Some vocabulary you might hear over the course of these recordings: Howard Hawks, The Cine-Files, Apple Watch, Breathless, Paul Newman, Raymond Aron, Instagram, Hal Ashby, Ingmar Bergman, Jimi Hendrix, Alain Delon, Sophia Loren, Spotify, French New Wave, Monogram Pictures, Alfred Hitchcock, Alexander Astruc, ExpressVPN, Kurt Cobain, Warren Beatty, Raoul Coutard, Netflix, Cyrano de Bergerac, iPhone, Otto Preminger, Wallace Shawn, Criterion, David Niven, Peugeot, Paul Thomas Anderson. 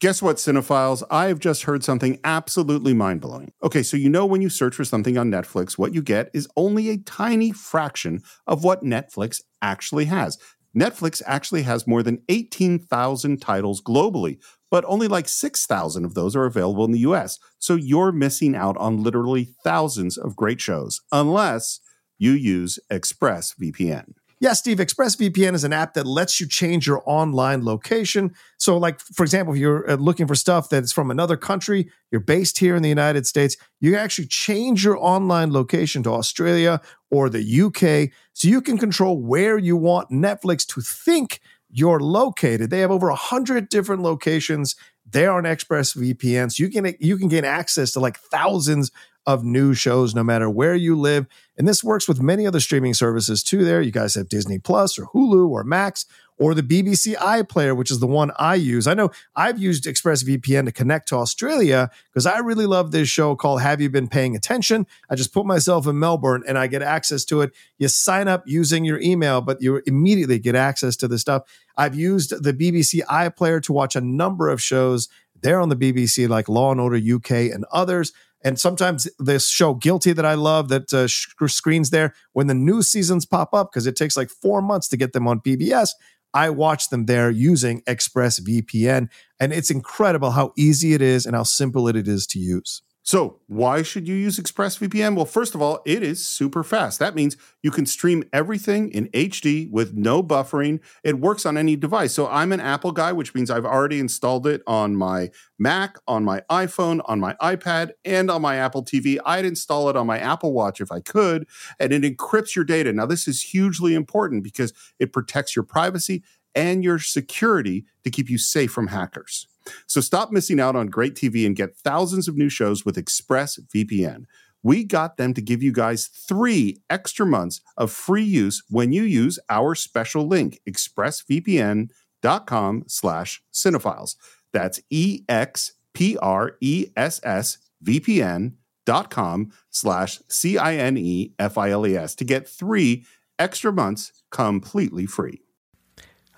Guess what, Cinephiles? I have just heard something absolutely mind-blowing. Okay, so you know when you search for something on Netflix, what you get is only a tiny fraction of what Netflix actually has. Netflix actually has more than 18,000 titles globally, but only like 6,000 of those are available in the US. So you're missing out on literally thousands of great shows, unless you use ExpressVPN. Yeah, Steve, ExpressVPN is an app that lets you change your online location. So like, for example, if you're looking for stuff that's from another country, you're based here in the United States, you can actually change your online location to Australia or the UK so you can control where you want Netflix to think you're located. They have over 100 different locations. They're on ExpressVPN, so you can gain access to like thousands of new shows no matter where you live. And this works with many other streaming services too there. You guys have Disney Plus or Hulu or Max or the BBC iPlayer, which is the one I use. I know I've used ExpressVPN to connect to Australia because I really love this show called Have You Been Paying Attention? I just put myself in Melbourne and I get access to it. You sign up using your email, but you immediately get access to this stuff. I've used the BBC iPlayer to watch a number of shows. They're on the BBC like Law & Order UK and others. And sometimes this show Guilty that I love that screens there, when the new seasons pop up, because it takes like 4 months to get them on PBS, I watch them there using ExpressVPN. And it's incredible how easy it is and how simple it is to use. So why should you use ExpressVPN? Well, first of all, it is super fast. That means you can stream everything in HD with no buffering. It works on any device. So I'm an Apple guy, which means I've already installed it on my Mac, on my iPhone, on my iPad, and on my Apple TV. I'd install it on my Apple Watch if I could, and it encrypts your data. Now, this is hugely important because it protects your privacy and your security to keep you safe from hackers. So stop missing out on great TV and get thousands of new shows with ExpressVPN. We got them to give you guys 3 extra months of free use when you use our special link, expressvpn.com/cinephiles. That's EXPRESSVPN.com/CINEFILES to get 3 extra months completely free.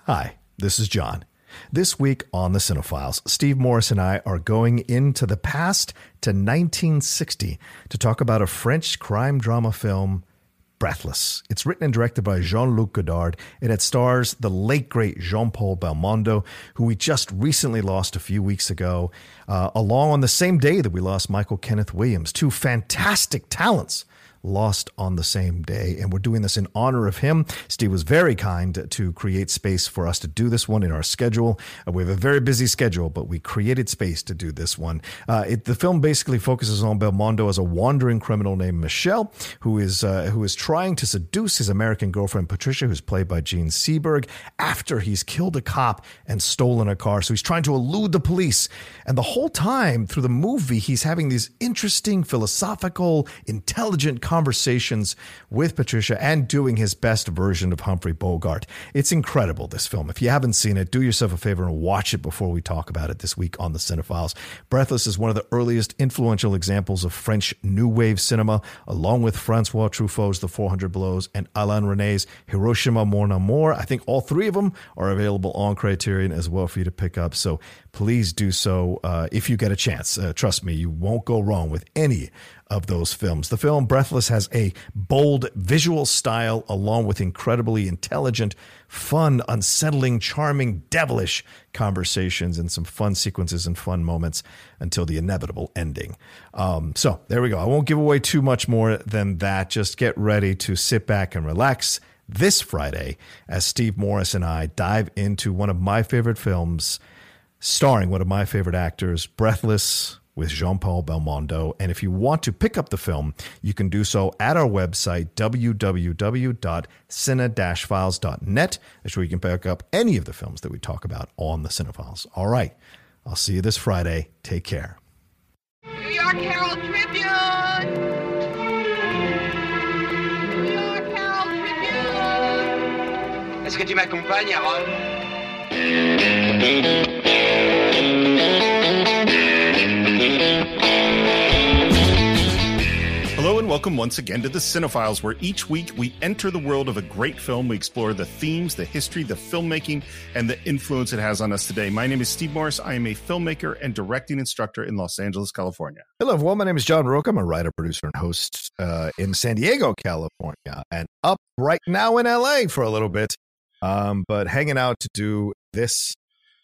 Hi, this is John. This week on The Cine-Files, Steve Morris and I are going into the past to 1960 to talk about a French crime drama film, Breathless. It's written and directed by Jean-Luc Godard, and it stars the late, great Jean-Paul Belmondo, who we just recently lost a few weeks ago, along on the same day that we lost Michael Kenneth Williams. 2 fantastic talents lost on the same day. And we're doing this in honor of him. Steve was very kind to create space for us to do this one in our schedule. We have a very busy schedule, but we created space to do this one. The film basically focuses on Belmondo as a wandering criminal named Michelle, who is trying to seduce his American girlfriend, Patricia, who's played by Gene Seberg, after he's killed a cop and stolen a car. So he's trying to elude the police. And the whole time through the movie, he's having these interesting, philosophical, intelligent conversations with Patricia and doing his best version of Humphrey Bogart. It's incredible, this film. If you haven't seen it, do yourself a favor and watch it before we talk about it this week on The Cine-Files. Breathless is one of the earliest influential examples of French New Wave cinema, along with François Truffaut's The 400 Blows and Alain René's Hiroshima, Mon Amour. I think all 3 of them are available on Criterion as well for you to pick up. So please do so if you get a chance. Trust me, you won't go wrong with any of those films. The film Breathless has a bold visual style along with incredibly intelligent, fun, unsettling, charming, devilish conversations and some fun sequences and fun moments until the inevitable ending. So there we go. I won't give away too much more than that. Just get ready to sit back and relax this Friday as Steve Morris and I dive into one of my favorite films starring one of my favorite actors, Breathless, with Jean-Paul Belmondo. And if you want to pick up the film, you can do so at our website, www.cine-files.net. That's where you can pick up any of the films that we talk about on The Cine-Files. All right, I'll see you this Friday. Take care. New York Herald Tribune! New York Herald Tribune! Est-ce que tu m'accompagnes, Aaron? Hello and welcome once again to The Cine-Files, where each week we enter the world of a great film. We explore the themes, the history, the filmmaking, and the influence it has on us today. My name is Steve Morris. I am a filmmaker and directing instructor in Los Angeles, California. Hello, everyone. My name is John Roca. I'm a writer, producer, and host in San Diego, California, and up right now in L.A. for a little bit, but hanging out to do this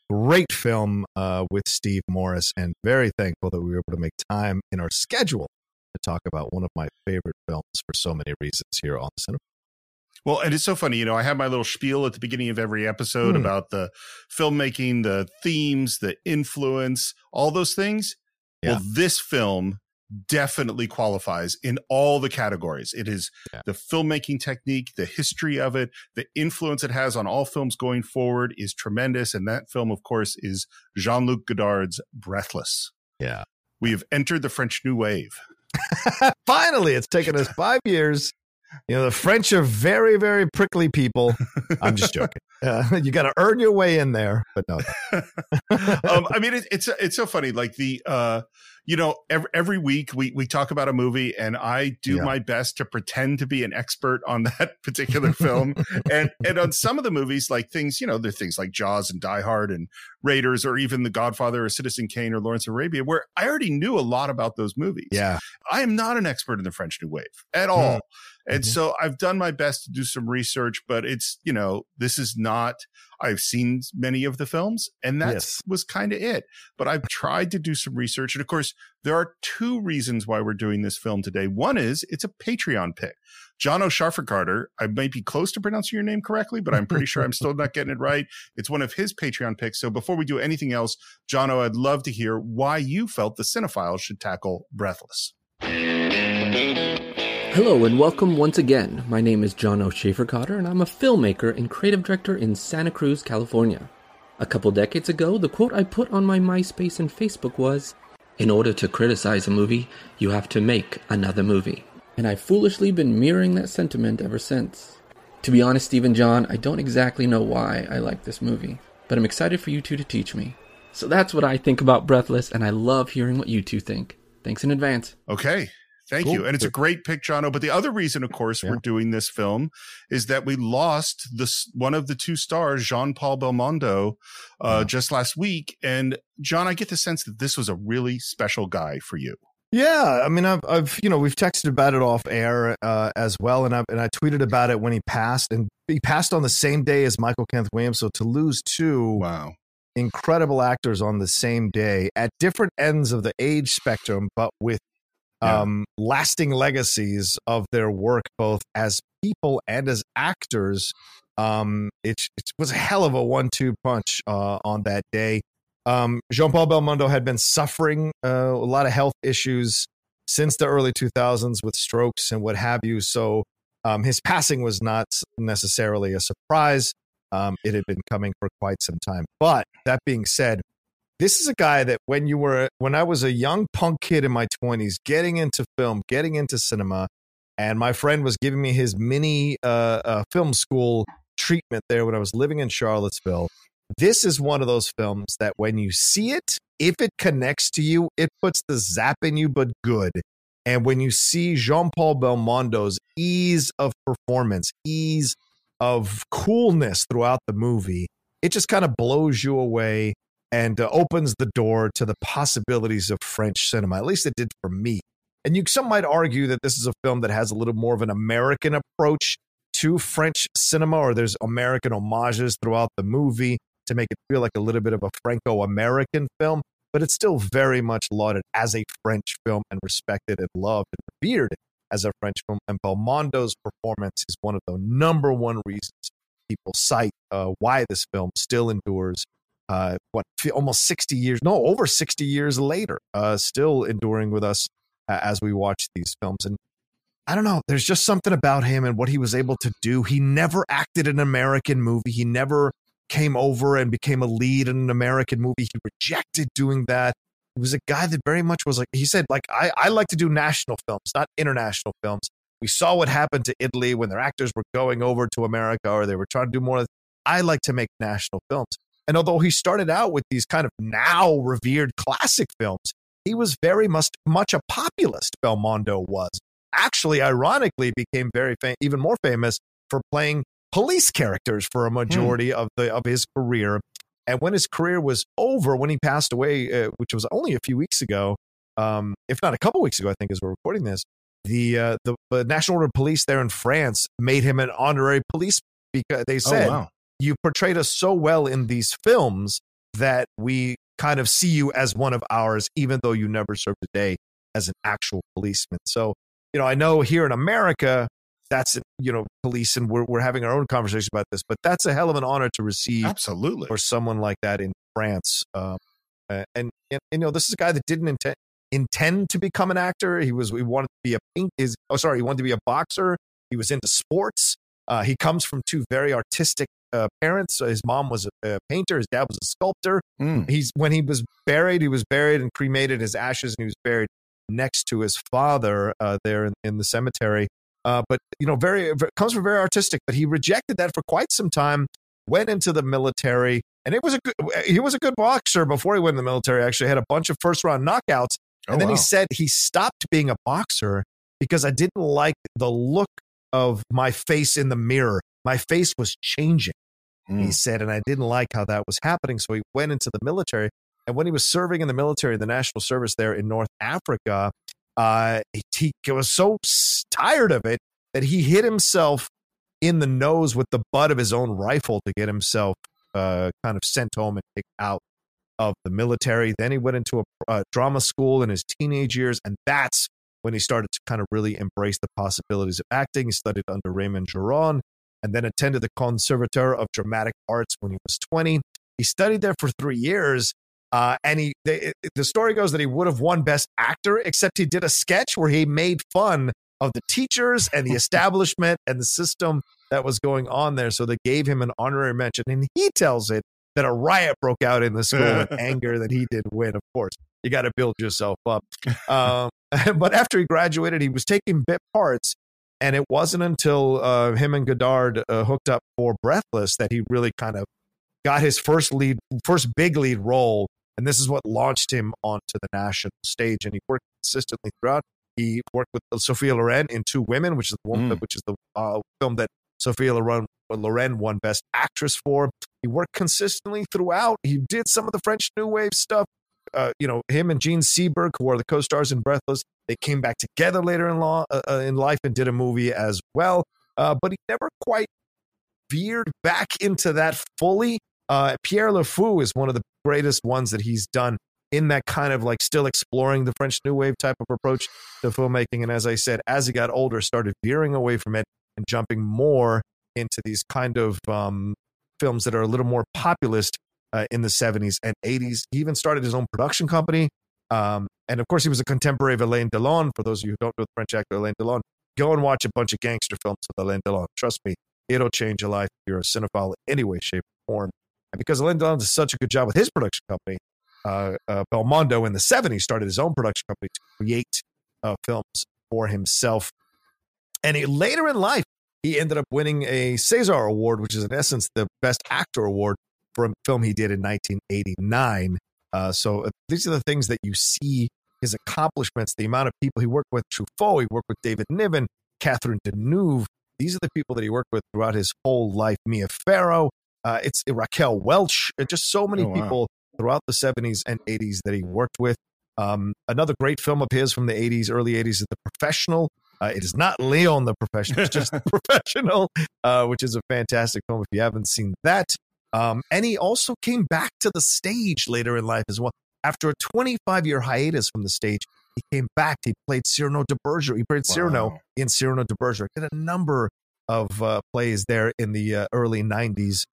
great film with Steve Morris, and very thankful that we were able to make time in our schedule to talk about one of my favorite films for so many reasons here on the Cinema. Well, and it's so funny, you know, I have my little spiel at the beginning of every episode about the filmmaking, the themes, the influence, all those things. Yeah. Well, this film definitely qualifies in all the categories. It is the filmmaking technique, the history of it, the influence it has on all films going forward is tremendous. And that film, of course, is Jean-Luc Godard's Breathless. Yeah. We have entered the French New Wave. Finally, it's taken us 5 years. You know, the French are very, very prickly people. I'm just joking. You got to earn your way in there, but no. I mean, it's so funny. Like the, you know, every week we talk about a movie, and I do my best to pretend to be an expert on that particular film, and on some of the movies, like things, you know, there are things like Jaws and Die Hard and Raiders, or even The Godfather or Citizen Kane or Lawrence of Arabia, where I already knew a lot about those movies. Yeah, I am not an expert in the French New Wave at all. And so I've done my best to do some research, but it's, you know, this is not, I've seen many of the films, and that was kind of it. But I've tried to do some research. And of course, there are two reasons why we're doing this film today. One is it's a Patreon pick. Jono Schaefer-Cotter, I may be close to pronouncing your name correctly, but I'm pretty sure I'm still not getting it right. It's one of his Patreon picks. So before we do anything else, Jono, I'd love to hear why you felt the Cine-Files should tackle Breathless. Hello and welcome once again. My name is Jono Schaefer-Cotter, and I'm a filmmaker and creative director in Santa Cruz, California. A couple decades ago, the quote I put on my MySpace and Facebook was, "In order to criticize a movie, you have to make another movie." And I've foolishly been mirroring that sentiment ever since. To be honest, Steve and John, I don't exactly know why I like this movie, but I'm excited for you two to teach me. So that's what I think about Breathless, and I love hearing what you two think. Thanks in advance. Okay. Thank you. And it's a great pick, Jono. But the other reason, of course, we're doing this film is that we lost this one of the two stars, Jean-Paul Belmondo, just last week. And John, I get the sense that this was a really special guy for you. Yeah. I mean, I've you know, we've texted about it off air as well. And I tweeted about it when he passed, and he passed on the same day as Michael Kenneth Williams. So to lose two incredible actors on the same day at different ends of the age spectrum, but with lasting legacies of their work, both as people and as actors. It was a hell of a 1-2 punch on that day. Jean-Paul Belmondo had been suffering a lot of health issues since the early 2000s with strokes and what have you. So his passing was not necessarily a surprise. It had been coming for quite some time. But that being said, this is a guy that when I was a young punk kid in my 20s, getting into film, getting into cinema, and my friend was giving me his mini film school treatment there when I was living in Charlottesville. This is one of those films that when you see it, if it connects to you, it puts the zap in you, but good. And when you see Jean-Paul Belmondo's ease of performance, ease of coolness throughout the movie, it just kind of blows you away and opens the door to the possibilities of French cinema. At least it did for me. And some might argue that this is a film that has a little more of an American approach to French cinema, or there's American homages throughout the movie to make it feel like a little bit of a Franco-American film, but it's still very much lauded as a French film and respected and loved and revered as a French film. And Belmondo's performance is one of the number one reasons people cite why this film still endures almost 60 years, no, over 60 years later, still enduring with us as we watch these films. And I don't know, there's just something about him and what he was able to do. He never acted in an American movie. He never came over and became a lead in an American movie. He rejected doing that. He was a guy that very much was like, he said, like, I like to do national films, not international films. We saw what happened to Italy when their actors were going over to America, or they were trying to do more. I like to make national films. And although he started out with these kind of now revered classic films, he was very much a populist, Belmondo was. actually, ironically, became very even more famous for playing police characters for a majority of his career. And when his career was over, when he passed away, which was only a few weeks ago, if not a couple weeks ago, I think, as we're recording this, the National Order of Police there in France made him an honorary police, because they said, you portrayed us so well in these films that we kind of see you as one of ours, even though you never served a day as an actual policeman. So, you know, I know here in America, that's, you know, police, and we're having our own conversation about this, but that's a hell of an honor to receive. Absolutely. For someone like that in France. And you know, this is a guy that didn't intend to become an actor. He wanted to be he wanted to be a boxer. He was into sports. He comes from two very artistic parents. His mom was a painter. His dad was a sculptor. When he was buried and cremated his ashes, and he was buried next to his father there in the cemetery. But, you know, comes from very artistic, but he rejected that for quite some time, went into the military, and he was a good boxer before he went in the military, actually had a bunch of first round knockouts. He said he stopped being a boxer because I didn't like the look of my face in the mirror. My face was changing, he said, and I didn't like how that was happening. So he went into the military. And when he was serving in the military, the national service there in North Africa, he was so tired of it that he hit himself in the nose with the butt of his own rifle to get himself kind of sent home and kicked out of the military. Then he went into a drama school in his teenage years, and that's when he started to kind of really embrace the possibilities of acting. He studied under Raymond Aron and then attended the Conservatoire of Dramatic Arts when he was 20. He studied there for 3 years. The story goes that he would have won Best Actor, except he did a sketch where he made fun of the teachers and the establishment and the system that was going on there. So they gave him an honorary mention. And he tells it that a riot broke out in the school with anger that he didn't win. Of course, you got to build yourself up. But after he graduated, he was taking bit parts. And it wasn't until him and Godard hooked up for Breathless that he really kind of got his first big lead role. And this is what launched him onto the national stage. And he worked consistently throughout. He worked with Sophia Loren in Two Women, which is the film that Sophia Loren won Best Actress for. He worked consistently throughout. He did some of the French New Wave stuff. You know, him and Gene Seberg, who are the co-stars in Breathless, they came back together later in life and did a movie as well. But he never quite veered back into that fully. Pierre LeFou is one of the greatest ones that he's done in that kind of like still exploring the French New Wave type of approach to filmmaking. And as I said, as he got older, started veering away from it and jumping more into these kind of films that are a little more populist in the 70s and 80s. He even started his own production company. And of course, he was a contemporary of Alain Delon. For those of you who don't know the French actor Alain Delon, go and watch a bunch of gangster films with Alain Delon. Trust me, it'll change your life if you're a cinephile in any way, shape, or form. And because Alain Delon does such a good job with his production company, Belmondo in the 70s started his own production company to create films for himself. And later in life, he ended up winning a César Award, which is in essence the Best Actor Award for a film he did in 1989. So these are the things that you see, his accomplishments, the amount of people he worked with. Truffaut, he worked with David Niven, Catherine Deneuve. These are the people that he worked with throughout his whole life. Mia Farrow, it's Raquel Welch, just so many people throughout the 70s and 80s that he worked with. Another great film of his from the 80s, early 80s, is The Professional. It is not Leon the Professional, it's just The Professional, which is a fantastic film if you haven't seen that. And he also came back to the stage later in life as well. After a 25-year hiatus from the stage, he came back. He played Cyrano de Bergerac. He played Cyrano in Cyrano de Bergerac. Did a number of plays there in the early 90s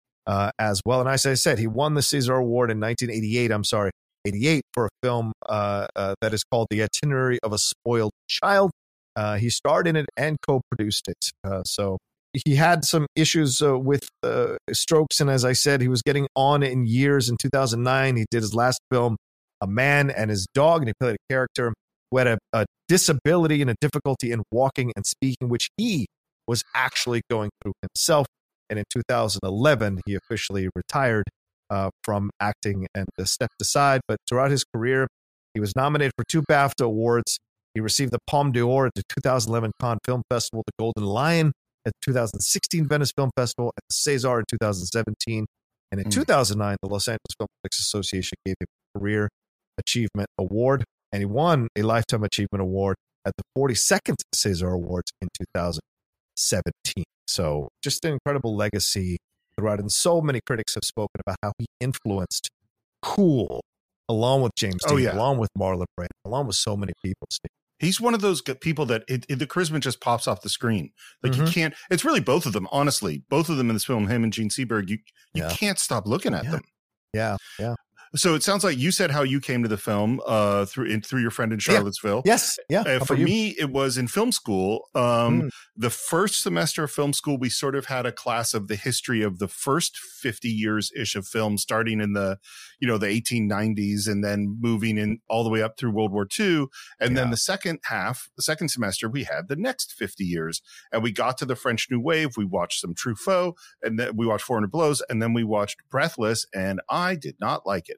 as well. And as I said, he won the César Award in 1988 for a film that is called The Itinerary of a Spoiled Child. He starred in it and co-produced it. So he had some issues with strokes. And as I said, he was getting on in years. In 2009, he did his last film, A Man and His Dog. And he played a character who had a disability and a difficulty in walking and speaking, which he was actually going through himself. And in 2011, he officially retired from acting and stepped aside. But throughout his career, he was nominated for 2 BAFTA Awards. He received the Palme d'Or at the 2011 Cannes Film Festival, the Golden Lion at the 2016 Venice Film Festival, at the César in 2017. And in 2009, the Los Angeles Film Critics Association gave him a Career Achievement Award, and he won a Lifetime Achievement Award at the 42nd César Awards in 2017. So just an incredible legacy throughout. And so many critics have spoken about how he influenced Cool, along with James Dean, along with Marlon Brando, along with so many people, Steve. He's one of those people that the charisma just pops off the screen. Like you can't, it's really both of them, honestly, both of them in this film, him and Gene Seberg, you can't stop looking at them. Yeah. Yeah. So it sounds like you said how you came to the film through your friend in Charlottesville. Yeah. Yes. Yeah. For me, it was in film school. The first semester of film school, we sort of had a class of the history of the first 50 years ish of film, starting in the, the 1890s and then moving in all the way up through World War II. And then the second semester, we had the next 50 years, and we got to the French New Wave. We watched some Truffaut, and then we watched 400 Blows, and then we watched Breathless, and I did not like it.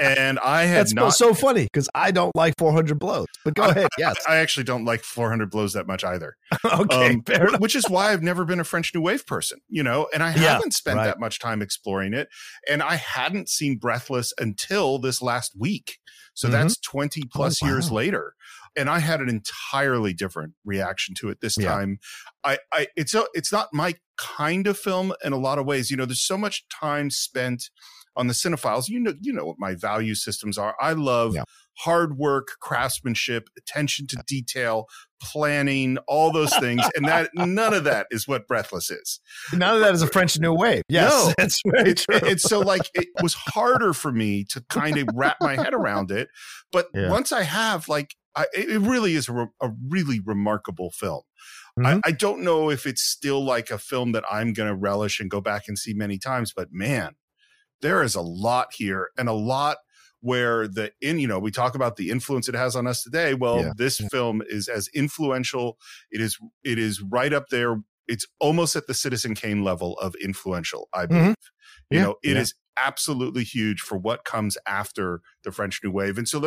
And I had that's so funny because I don't like 400 Blows, but go ahead. Yes, I actually don't like 400 Blows that much either. Okay, which is why I've never been a French New Wave person, and I haven't spent that much time exploring it. And I hadn't seen Breathless until this last week. So that's 20 plus years later. And I had an entirely different reaction to it this time. It's not my kind of film in a lot of ways. There's so much time spent on the Cine-Files. You know what my value systems are. I love hard work, craftsmanship, attention to detail, planning, all those things. And that none of that is what Breathless is. None of that is a French New Wave. Yes, no, that's very true. It's so it was harder for me to kind of wrap my head around it. But once I have, it really is a really remarkable film. I don't know if it's still a film that I'm going to relish and go back and see many times, but man, there is a lot here, and a lot where we talk about the influence it has on us today. Well, this film is as influential. It is right up there. It's almost at the Citizen Kane level of influential, I believe. It is absolutely huge for what comes after the French New Wave. And so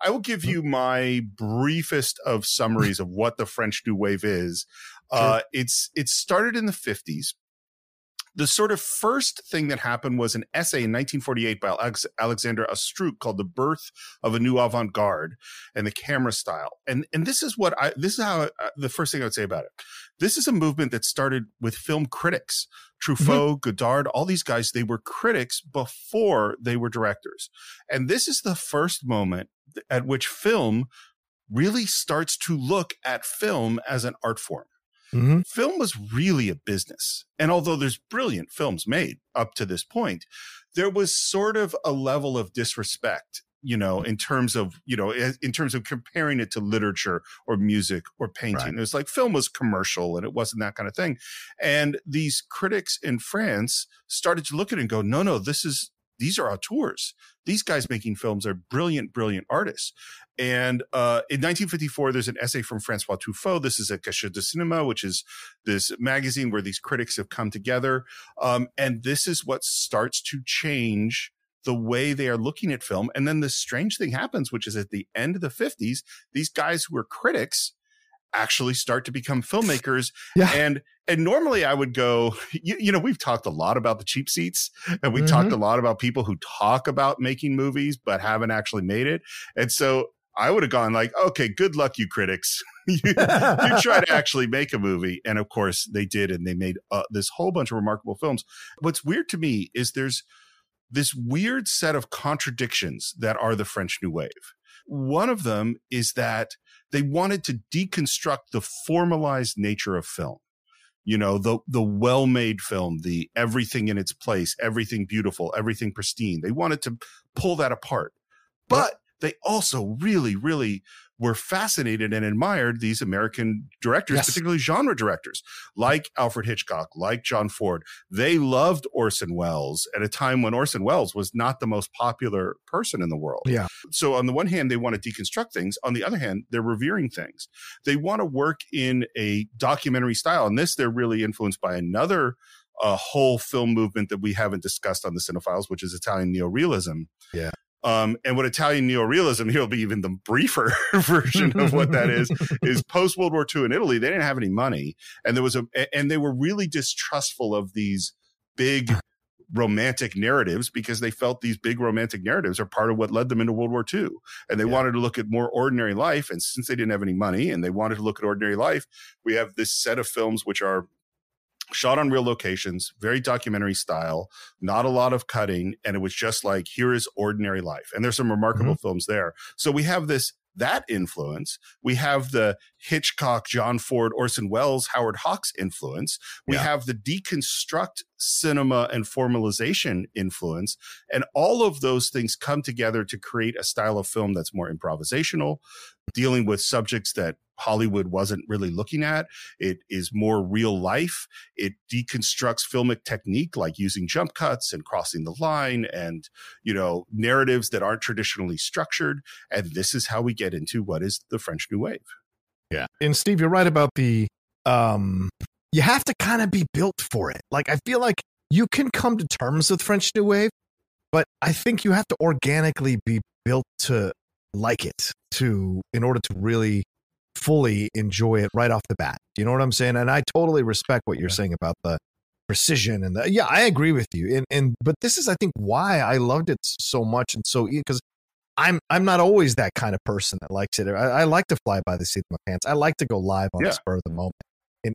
I will give you my briefest of summaries of what the French New Wave is. It started in the 50s. The sort of first thing that happened was an essay in 1948 by Alexander Astruc called "The Birth of a New Avant-Garde and the Camera Style." And this is how the first thing I would say about it. This is a movement that started with film critics. Truffaut, Godard, all these guys, they were critics before they were directors. And this is the first moment at which film really starts to look at film as an art form. Film was really a business. And although there's brilliant films made up to this point, there was sort of a level of disrespect, in terms of comparing it to literature or music or painting. It was film was commercial and it wasn't that kind of thing. And these critics in France started to look at it and go, no, these are auteurs. These guys making films are brilliant, brilliant artists. And in 1954, there's an essay from Francois Truffaut. This is a Cachet de Cinéma, which is this magazine where these critics have come together. And this is what starts to change the way they are looking at film. And then the strange thing happens, which is at the end of the 50s, these guys who are critics actually start to become filmmakers. And normally I would go, we've talked a lot about the cheap seats, and we talked a lot about people who talk about making movies but haven't actually made it. And so I would have gone okay, good luck, you critics. you try to actually make a movie. And of course they did. And they made this whole bunch of remarkable films. What's weird to me is there's this weird set of contradictions that are the French New Wave. One of them is that they wanted to deconstruct the formalized nature of film. The well-made film, the everything in its place, everything beautiful, everything pristine. They wanted to pull that apart. But they also really, really were fascinated and admired these American directors, particularly genre directors like Alfred Hitchcock, like John Ford. They loved Orson Welles at a time when Orson Welles was not the most popular person in the world. So on the one hand, they want to deconstruct things. On the other hand, they're revering things. They want to work in a documentary style. And they're really influenced by another whole film movement that we haven't discussed on the Cine-Files, which is Italian neorealism. And what Italian neorealism, here'll be even the briefer version of what that is post-World War II in Italy, they didn't have any money. And there was and they were really distrustful of these big romantic narratives because they felt these big romantic narratives are part of what led them into World War II. And they wanted to look at more ordinary life. And since they didn't have any money and they wanted to look at ordinary life, we have this set of films which are shot on real locations, very documentary style, not a lot of cutting. And it was just like, here is ordinary life. And there's some remarkable films there. So we have that influence. We have the Hitchcock, John Ford, Orson Welles, Howard Hawks influence. We have the deconstruct cinema and formalization influence. And all of those things come together to create a style of film that's more improvisational, dealing with subjects that Hollywood wasn't really looking at. It is more real life. It deconstructs filmic technique, like using jump cuts and crossing the line and, narratives that aren't traditionally structured. And this is how we get into what is the French New Wave. Yeah. And Steve, you're right about the, you have to kind of be built for it. Like, I feel like you can come to terms with French New Wave, but I think you have to organically be built to like it in order to really fully enjoy it right off the bat. You know what I'm saying? And I totally respect what you're saying about the precision and I agree with you. But this is, I think, why I loved it so much. And so, because I'm not always that kind of person that likes it. I like to fly by the seat of my pants. I like to go live on the spur of the moment.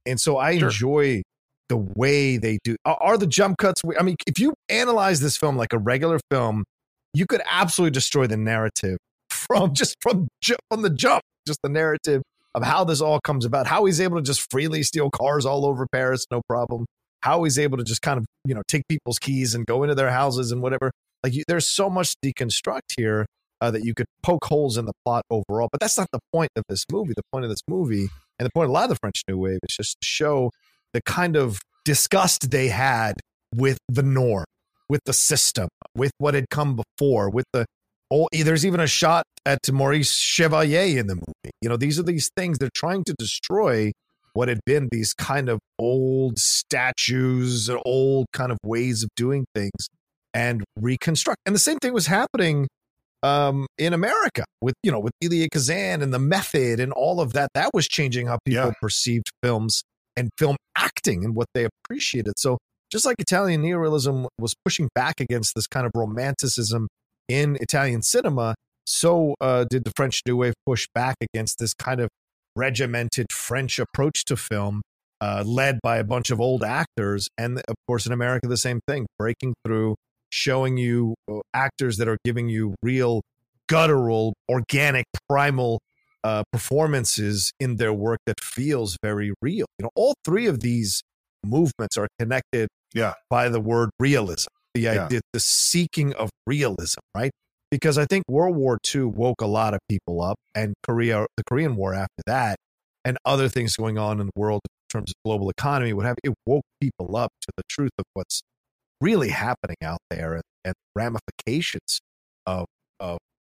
And so I enjoy the way they do. Are the jump cuts? I mean, if you analyze this film like a regular film, you could absolutely destroy the narrative from the jump, just the narrative of how this all comes about, how he's able to just freely steal cars all over Paris, no problem. How he's able to just kind of, take people's keys and go into their houses and whatever. Like, there's so much deconstruct here that you could poke holes in the plot overall. But that's not the point of this movie. The point of this movie and the point of a lot of the French New Wave is just to show the kind of disgust they had with the norm, with the system, with what had come before, with the... Oh, there's even a shot at Maurice Chevalier in the movie. These are these things. They're trying to destroy what had been these kind of old statues and old kind of ways of doing things and reconstruct. And the same thing was happening in America with Elia Kazan and the method and all of that. That was changing how people perceived films and film acting and what they appreciated. So just like Italian neorealism was pushing back against this kind of romanticism in Italian cinema, so did the French New Wave push back against this kind of regimented French approach to film led by a bunch of old actors. And of course, in America, the same thing, breaking through, showing you actors that are giving you real guttural, organic, primal performances in their work that feels very real. All three of these movements are connected by the word realism. The idea, the seeking of realism, right? Because I think World War II woke a lot of people up, and the Korean War after that, and other things going on in the world in terms of global economy, it woke people up to the truth of what's really happening out there and ramifications of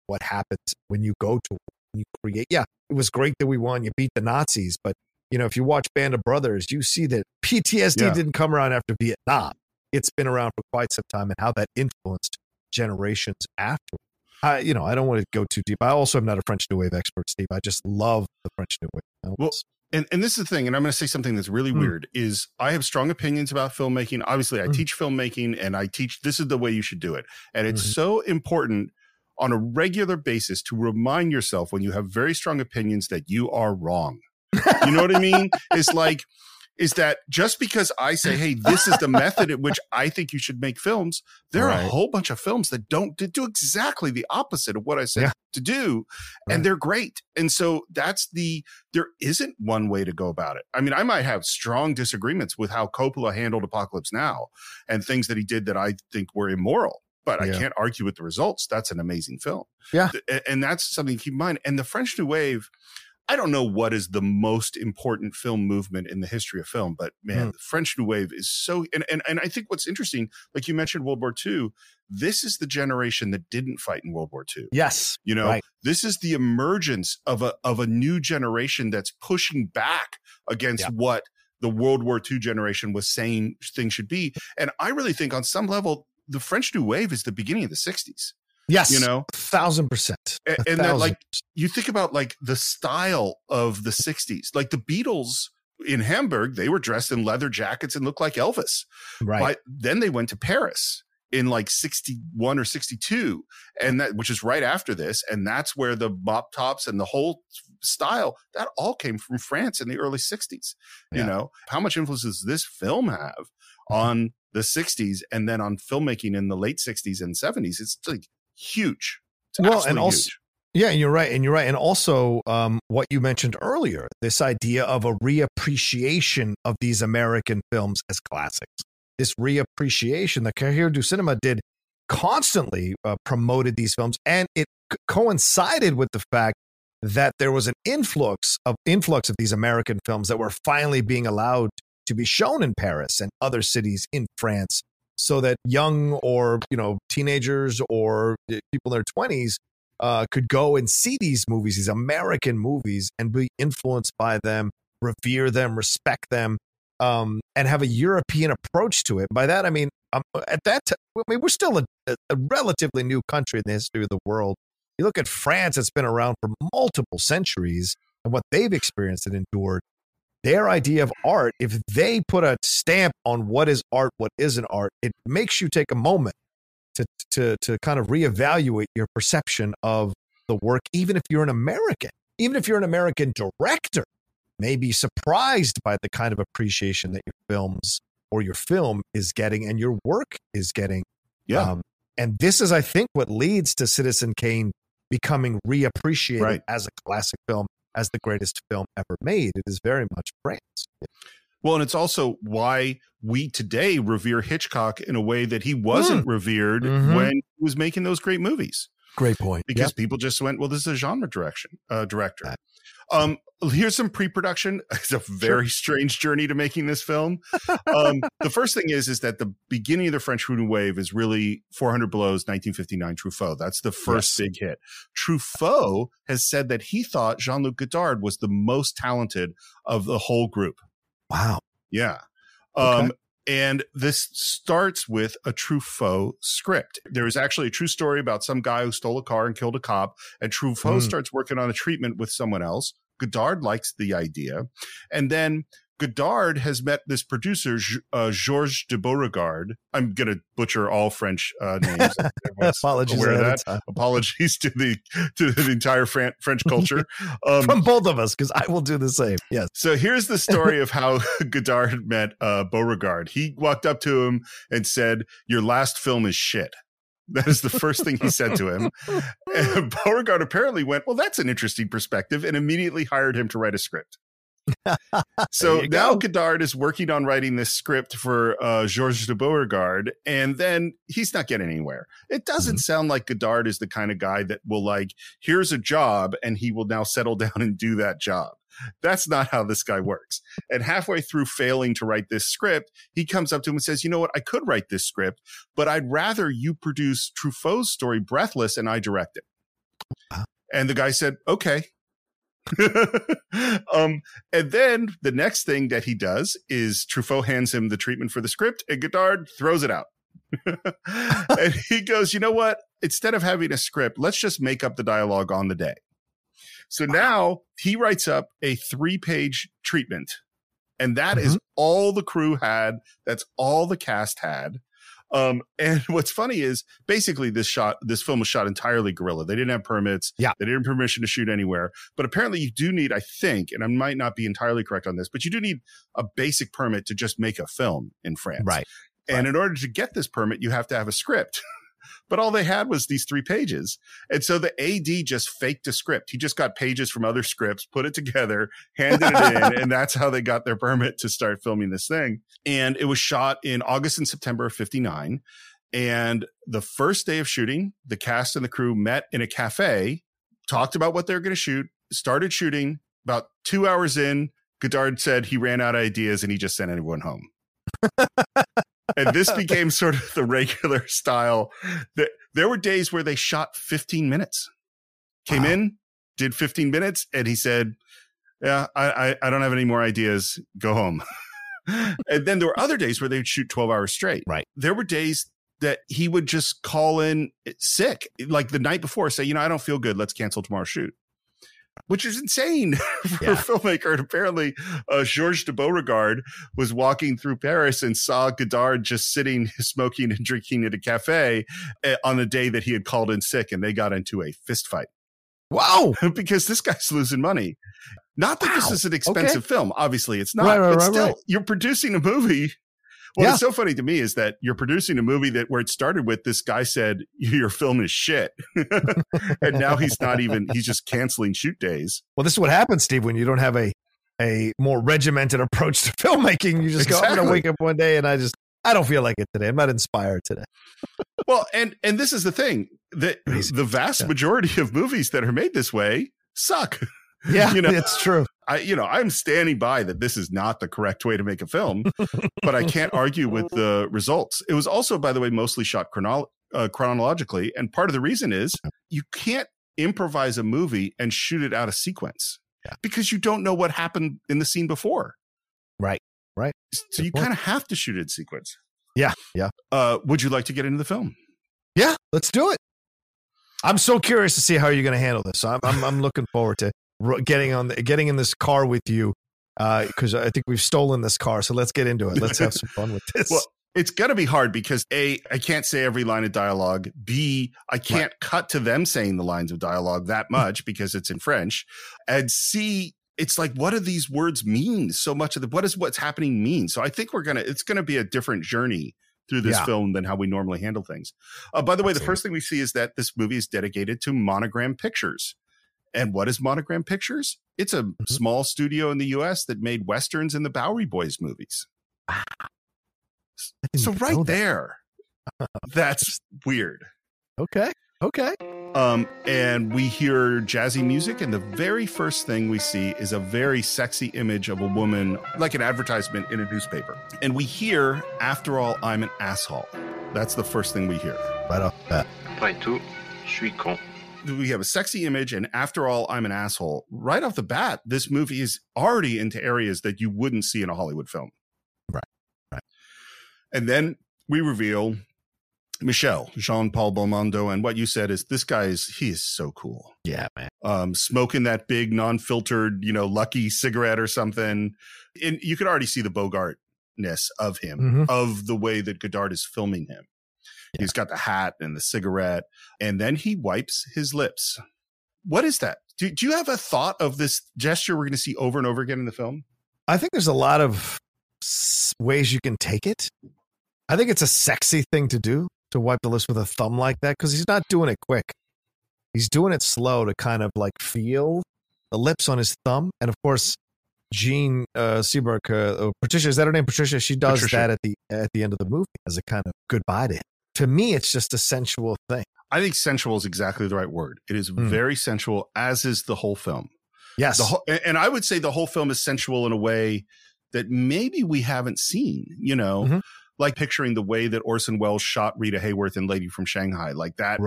what happens when you go to when you create. Yeah, it was great that we won. You beat the Nazis, but if you watch Band of Brothers, you see that PTSD didn't come around after Vietnam. It's been around for quite some time, and how that influenced generations after. I don't want to go too deep. I also am not a French New Wave expert, Steve. I just love the French New Wave. Well, and this is the thing, and I'm going to say something that's really weird, is I have strong opinions about filmmaking. Obviously, I teach filmmaking, and I teach this is the way you should do it. And it's so important on a regular basis to remind yourself when you have very strong opinions that you are wrong. You know what I mean? It's like... is that just because I say, hey, this is the method at which I think you should make films, there are a whole bunch of films that don't do exactly the opposite of what I said to do, and they're great. And so there isn't one way to go about it. I mean, I might have strong disagreements with how Coppola handled Apocalypse Now and things that he did that I think were immoral, but I can't argue with the results. That's an amazing film. Yeah. And that's something to keep in mind. And the French New Wave, I don't know what is the most important film movement in the history of film, but man, the French New Wave is so, and I think what's interesting, like you mentioned World War II, this is the generation that didn't fight in World War II. Yes. This is the emergence of a new generation that's pushing back against what the World War II generation was saying things should be. And I really think on some level, the French New Wave is the beginning of the 60s. Yes. You know, 1,000%. And that, like, you think about like the style of the 60s, like the Beatles in Hamburg, they were dressed in leather jackets and looked like Elvis. Right. But then they went to Paris in like 61 or 62, and that, which is right after this. And that's where the mop tops and the whole style, that all came from France in the early 60s. Yeah. You know, how much influence does this film have on the 60s and then on filmmaking in the late 60s and 70s? It's like huge. It's well, and also, huge. Yeah, and you're right. And you're right. And also what you mentioned earlier, this idea of a reappreciation of these American films as classics. This reappreciation that Carrère du Cinema did constantly promoted these films, and it coincided with the fact that there was an influx of these American films that were finally being allowed to be shown in Paris and other cities in France, so that young or, you know, teenagers or people in their 20s could go and see these movies, these American movies, and be influenced by them, revere them, respect them. And have a European approach to it. By that, I mean, at that time, I mean, we're still a relatively new country in the history of the world. You look at France, it's been around for multiple centuries, and what they've experienced and endured, their idea of art, if they put a stamp on what is art, what isn't art, it makes you take a moment to kind of reevaluate your perception of the work, even if you're an American, even if you're an American director. May be surprised by the kind of appreciation that your films or your film is getting and your work is getting. Yeah. And this is, I think, what leads to Citizen Kane becoming reappreciated as a classic film, as the greatest film ever made. It is very much France. Well, and it's also why we today revere Hitchcock in a way that he wasn't revered when he was making those great movies. Great point. Because people just went, well, this is a genre director. Right. Here's some pre-production. It's a very strange journey to making this film. The first thing is that the beginning of the French New Wave is really 400 Blows, 1959 Truffaut. That's the first big hit. Truffaut has said that he thought Jean-Luc Godard was the most talented of the whole group. Wow. Yeah. Okay. And this starts with a Truffaut script. There is actually a true story about some guy who stole a car and killed a cop, and Truffaut starts working on a treatment with someone else. Godard likes the idea. And then Godard has met this producer, Georges de Beauregard. I'm going to butcher all French names. Apologies. Apologies to the entire French culture. From both of us, because I will do the same. Yes. So here's the story of how Godard met Beauregard. He walked up to him and said, "Your last film is shit." That is the first thing he said to him. And Beauregard apparently went, "Well, that's an interesting perspective," and immediately hired him to write a script. So now Godard is working on writing this script for Georges de Beauregard, and then he's not getting anywhere. It doesn't sound like Godard is the kind of guy that will, like, here's a job and he will now settle down and do that job. That's not how this guy works. And halfway through failing to write this script, he comes up to him and says, "You know what? I could write this script, but I'd rather you produce Truffaut's story, Breathless, and I direct it." Wow. And the guy said, "Okay." And then the next thing that he does is Truffaut hands him the treatment for the script, and Godard throws it out. And he goes, "You know what? Instead of having a script, let's just make up the dialogue on the day." So now he writes up a 3-page treatment, and that is all the crew had. That's all the cast had. And what's funny is basically this film was shot entirely guerrilla. They didn't have permits. Yeah. They didn't have permission to shoot anywhere. But apparently you do need, I think, and I might not be entirely correct on this, but you do need a basic permit to just make a film in France. Right. And in order to get this permit, you have to have a script. But all they had was these 3 pages. And so the AD just faked a script. He just got pages from other scripts, put it together, handed it in, and that's how they got their permit to start filming this thing. And it was shot in August and September of 59. And the first day of shooting, the cast and the crew met in a cafe, talked about what they were going to shoot, started shooting. About 2 hours in, Godard said he ran out of ideas and he just sent everyone home. And this became sort of the regular style. There were days where they shot 15 minutes, came in, did 15 minutes. And he said, "Yeah, I don't have any more ideas. Go home." And then there were other days where they would shoot 12 hours straight. Right. There were days that he would just call in sick, like the night before, say, you know, I don't feel good. Let's cancel tomorrow's shoot, which is insane for a filmmaker. And apparently Georges de Beauregard was walking through Paris and saw Godard just sitting, smoking and drinking at a cafe on the day that he had called in sick. And they got into a fist fight. Wow. Because this guy's losing money. Not that this is an expensive film. Obviously, it's not. Right, but still, you're producing a movie. Well, it's so funny to me is that you're producing a movie that where it started with this guy said, your film is shit. And now he's not even, he's just canceling shoot days. Well, this is what happens, Steve, when you don't have a more regimented approach to filmmaking. You just go, I'm going to wake up one day and I don't feel like it today. I'm not inspired today. Well, and this is the thing, that the vast majority of movies that are made this way suck. Yeah, you know, it's true. I'm standing by that this is not the correct way to make a film, but I can't argue with the results. It was also, by the way, mostly shot chronologically. And part of the reason is you can't improvise a movie and shoot it out of sequence because you don't know what happened in the scene before. Right. So you kind of have to shoot it in sequence. Yeah. Would you like to get into the film? Yeah, let's do it. I'm so curious to see how you're going to handle this. I'm looking forward to getting in this car with you, because I think we've stolen this car. So let's get into it. Let's have some fun with this. Well, it's going to be hard because A, I can't say every line of dialogue. B, I can't cut to them saying the lines of dialogue that much because it's in French. And C, it's like, what do these words mean? So much of what is what's happening mean? So I think it's going to be a different journey through this film than how we normally handle things. By the way, the first thing we see is that this movie is dedicated to Monogram Pictures. And what is Monogram Pictures? It's a small studio in the U.S. that made Westerns and the Bowery Boys movies. Wow. So right there, that's weird. Okay. And we hear jazzy music. And the very first thing we see is a very sexy image of a woman, like an advertisement in a newspaper. And we hear, after all, I'm an asshole. That's the first thing we hear. Right off that. Après tout, je suis con. We have a sexy image, and after all, I'm an asshole. Right off the bat, this movie is already into areas that you wouldn't see in a Hollywood film. Right. And then we reveal Michel, Jean-Paul Belmondo, and what you said is this guy is so cool. Yeah, man. Smoking that big non-filtered, Lucky cigarette or something. And you could already see the Bogart-ness of him, of the way that Godard is filming him. Yeah. He's got the hat and the cigarette, and then he wipes his lips. What is that? Do you have a thought of this gesture we're going to see over and over again in the film? I think there's a lot of ways you can take it. I think it's a sexy thing to do, to wipe the lips with a thumb like that, because he's not doing it quick. He's doing it slow to kind of like feel the lips on his thumb. And of course, Gene Seberg, Patricia, is that her name? Patricia, she does that at the end of the movie as a kind of goodbye to him. To me, it's just a sensual thing. I think sensual is exactly the right word. It is very sensual, as is the whole film. Yes. And I would say the whole film is sensual in a way that maybe we haven't seen, like picturing the way that Orson Welles shot Rita Hayworth in Lady from Shanghai, like that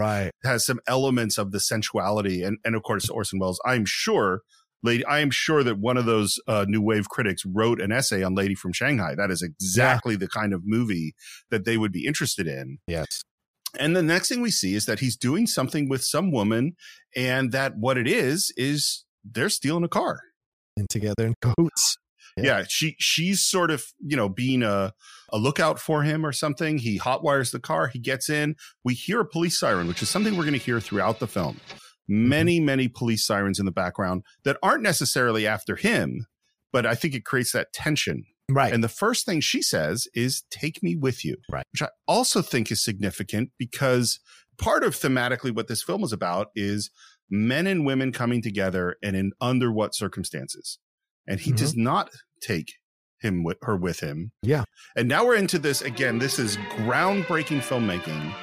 has some elements of the sensuality. And of course, Orson Welles, I am sure that one of those New Wave critics wrote an essay on Lady from Shanghai. That is exactly the kind of movie that they would be interested in. Yes. And the next thing we see is that he's doing something with some woman, and that what it is they're stealing a car. And together in cahoots. Yeah, she's sort of, being a lookout for him or something. He hotwires the car. He gets in. We hear a police siren, which is something we're going to hear throughout the film. Many police sirens in the background that aren't necessarily after him, but I think it creates that tension. Right. And the first thing she says is, take me with you. Right. Which I also think is significant because part of thematically what this film is about is men and women coming together and in under what circumstances. And he does not take her with him. Yeah. And now we're into this again. This is groundbreaking filmmaking.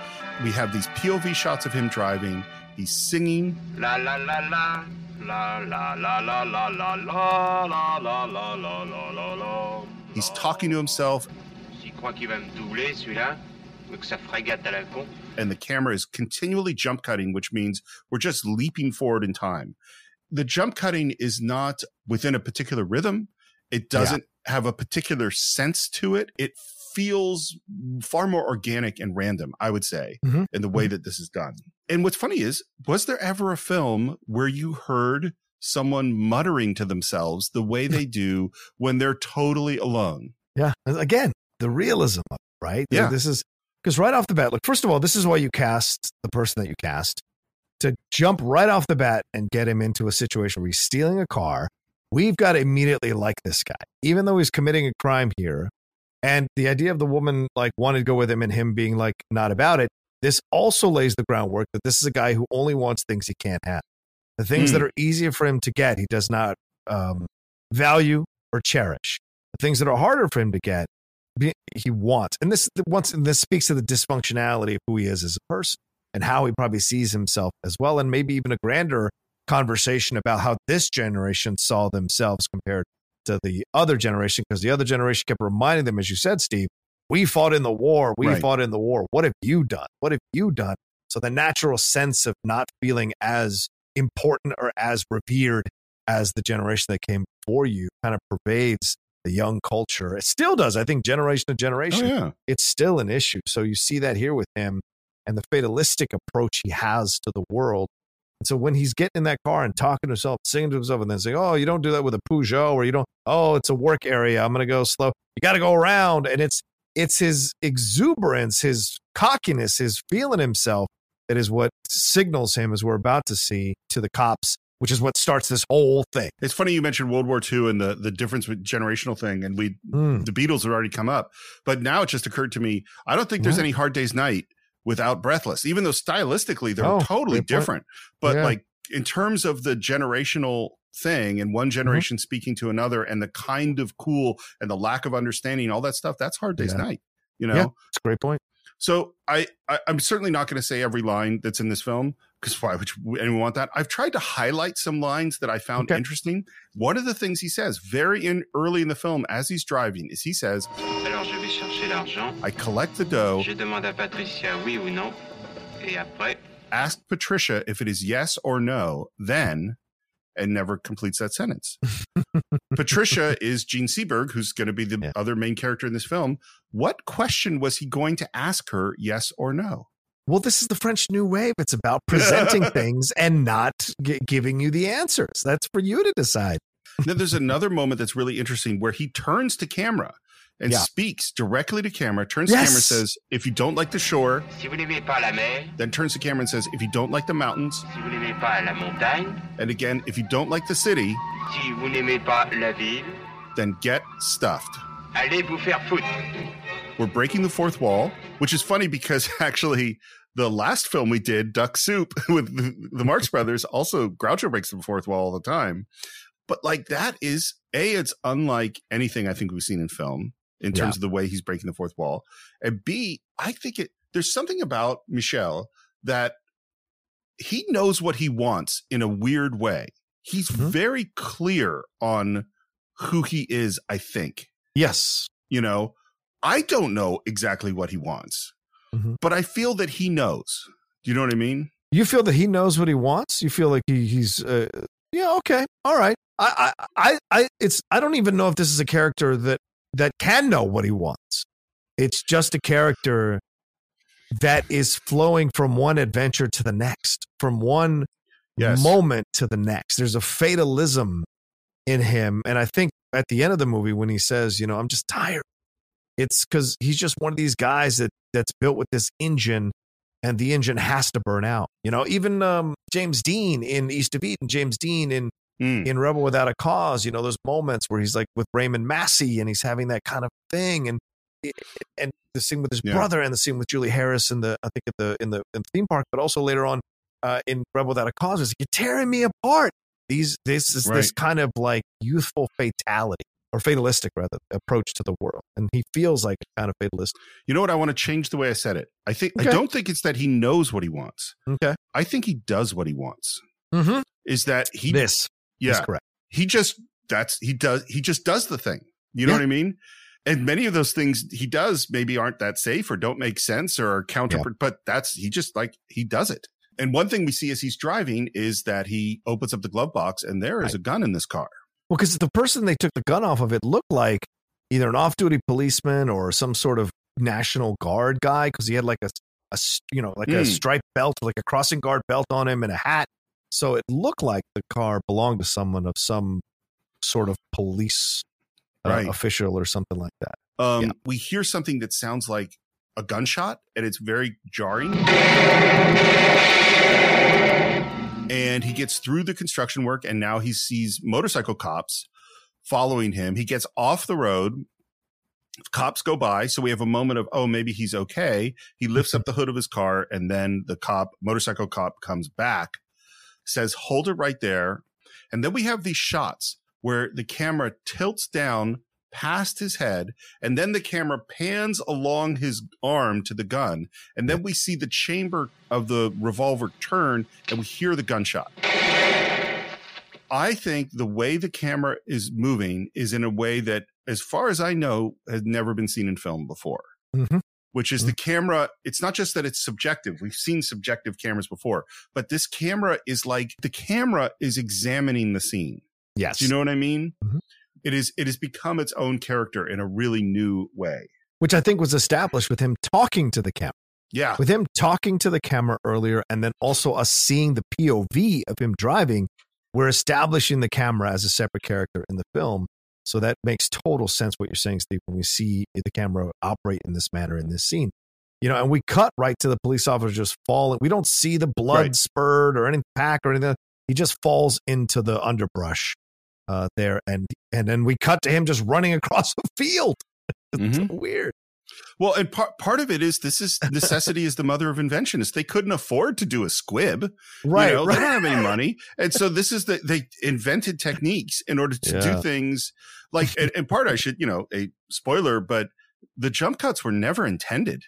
We have these POV shots of him driving. He's singing. La la la la la la la la la la la la la la la la la. He's talking to himself. And the camera is continually jump cutting, which means we're just leaping forward in time. The jump cutting is not within a particular rhythm. It doesn't have a particular sense to it. It feels far more organic and random, I would say, in the way that this is done. And what's funny is, was there ever a film where you heard someone muttering to themselves the way they do when they're totally alone? Yeah. Again, the realism, right? Yeah. This is because right off the bat, look, first of all, this is why you cast the person that you cast, to jump right off the bat and get him into a situation where he's stealing a car. We've got to immediately like this guy, even though he's committing a crime here. And the idea of the woman like wanting to go with him and him being like, not about it. This also lays the groundwork that this is a guy who only wants things he can't have. The things that are easier for him to get, he does not value or cherish. The things that are harder for him to get, he wants. And this speaks to the dysfunctionality of who he is as a person and how he probably sees himself as well. And maybe even a grander conversation about how this generation saw themselves compared to the other generation, because the other generation kept reminding them, as you said, Steve, we fought in the war. We fought in the war. What have you done? What have you done? So the natural sense of not feeling as important or as revered as the generation that came before you kind of pervades the young culture. It still does. I think generation to generation, it's still an issue. So you see that here with him and the fatalistic approach he has to the world. And so when he's getting in that car and talking to himself, singing to himself, and then saying, oh, you don't do that with a Peugeot, or you don't, oh, it's a work area, I'm going to go slow. You got to go around. And it's his exuberance, his cockiness, his feeling himself that is what signals him, as we're about to see, to the cops, which is what starts this whole thing. It's funny you mentioned World War II and the difference with generational thing, and the Beatles have already come up. But now it just occurred to me, I don't think there's any Hard Day's Night without Breathless, even though stylistically they're totally different. But like in terms of the generational thing and one generation speaking to another and the kind of cool and the lack of understanding, all that stuff, that's Hard Day's Night, you know? Yeah, it's a great point. So I'm certainly not going to say every line that's in this film, because why would anyone want that? I've tried to highlight some lines that I found interesting. One of the things he says early in the film as he's driving is he says, "Alors je vais chercher l'argent. I collect the dough. Je demande à Patricia oui ou non. Et après, ask Patricia if it is yes or no, then," and never completes that sentence. Patricia is Gene Seberg, who's going to be the other main character in this film. What question was he going to ask her, yes or no? Well, this is the French New Wave. It's about presenting things and not giving you the answers. That's for you to decide. Now, there's another moment that's really interesting where he turns to camera and speaks directly to camera, turns to camera and says, if you don't like the shore, si vous n'aimez pas la mer, then turns to camera and says, if you don't like the mountains, si vous n'aimez pas la montagne, and again, if you don't like the city, si vous n'aimez pas la ville, then get stuffed. Allez vous faire foutre. We're breaking the fourth wall, which is funny because actually the last film we did, Duck Soup, with the Marx Brothers, also Groucho breaks the fourth wall all the time. But like that is, A, it's unlike anything I think we've seen in film, in terms of the way he's breaking the fourth wall. And B, I think there's something about Michel that he knows what he wants in a weird way. He's very clear on who he is, I think. Yes. You know, I don't know exactly what he wants, but I feel that he knows. Do you know what I mean? You feel that he knows what he wants? You feel like he's yeah, okay, all right. I don't even know if this is a character that can know what he wants. It's just a character that is flowing from one adventure to the next, from one moment to the next. There's a fatalism in him. And I think at the end of the movie, when he says, you know, I'm just tired, it's because he's just one of these guys that's built with this engine, and the engine has to burn out. You know, even James Dean in East of Eden, James Dean in Rebel Without a Cause, you know, those moments where he's like with Raymond Massey and he's having that kind of thing, and the scene with his brother and the scene with Julie Harris in the theme park, but also later on in Rebel Without a Cause, is, you're tearing me apart. This kind of like youthful fatality, or fatalistic rather, approach to the world, and he feels like a kind of fatalist. You know what? I want to change the way I said it. I think I don't think it's that he knows what he wants. Okay, I think he does what he wants. Mm-hmm. Is that he? This. Yeah, that's correct. He just does the thing. You know what I mean? And many of those things he does maybe aren't that safe or don't make sense or are counter, but he does it. And one thing we see as he's driving is that he opens up the glove box and there is a gun in this car. Well, because the person they took the gun off of, it looked like either an off-duty policeman or some sort of National Guard guy, because he had like a striped belt, like a crossing guard belt on him and a hat. So it looked like the car belonged to someone of some sort of police official or something like that. We hear something that sounds like a gunshot, and it's very jarring. And he gets through the construction work, and now he sees motorcycle cops following him. He gets off the road. Cops go by. So we have a moment of, oh, maybe he's okay. He lifts up the hood of his car, and then the motorcycle cop comes back, says, hold it right there. And then we have these shots where the camera tilts down past his head, and then the camera pans along his arm to the gun, and then we see the chamber of the revolver turn, and we hear the gunshot. I think the way the camera is moving is in a way that, as far as I know, has never been seen in film before, which is the camera. It's not just that it's subjective. We've seen subjective cameras before, but this camera is like, the camera is examining the scene. Yes. Do you know what I mean? Mm-hmm. It has become its own character in a really new way. Which I think was established with him talking to the camera. Yeah. With him talking to the camera earlier, and then also us seeing the POV of him driving, we're establishing the camera as a separate character in the film. So that makes total sense what you're saying, Steve, when we see the camera operate in this manner in this scene. You know, and we cut right to the police officer just falling. We don't see the blood spurred or any pack or anything. He just falls into the underbrush. There, and then we cut to him just running across the field. It's so weird. Well, and part of it is this is necessity is the mother of invention. Is they couldn't afford to do a squib, right? You know, right. They don't have any money, and so this is they invented techniques in order to do things like. And part I should a spoiler, but the jump cuts were never intended.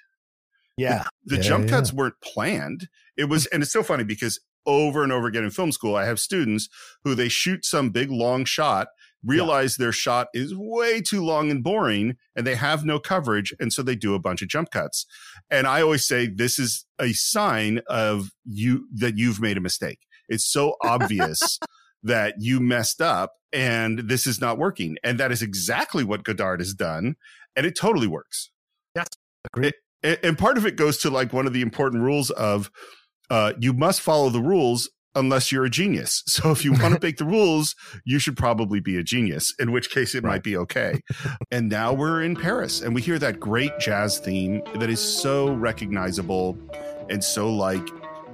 Yeah, the jump cuts weren't planned. It was, and it's so funny because. Over and over again in film school, I have students who they shoot some big long shot, realize their shot is way too long and boring, and they have no coverage. And so they do a bunch of jump cuts. And I always say, this is a sign of you that you've made a mistake. It's so obvious that you messed up and this is not working. And that is exactly what Godard has done. And it totally works. Yes. Agreed. And part of it goes to like one of the important rules of, you must follow the rules unless you're a genius. So if you want to break the rules, you should probably be a genius, in which case it might be okay. And now we're in Paris, and we hear that great jazz theme that is so recognizable and so like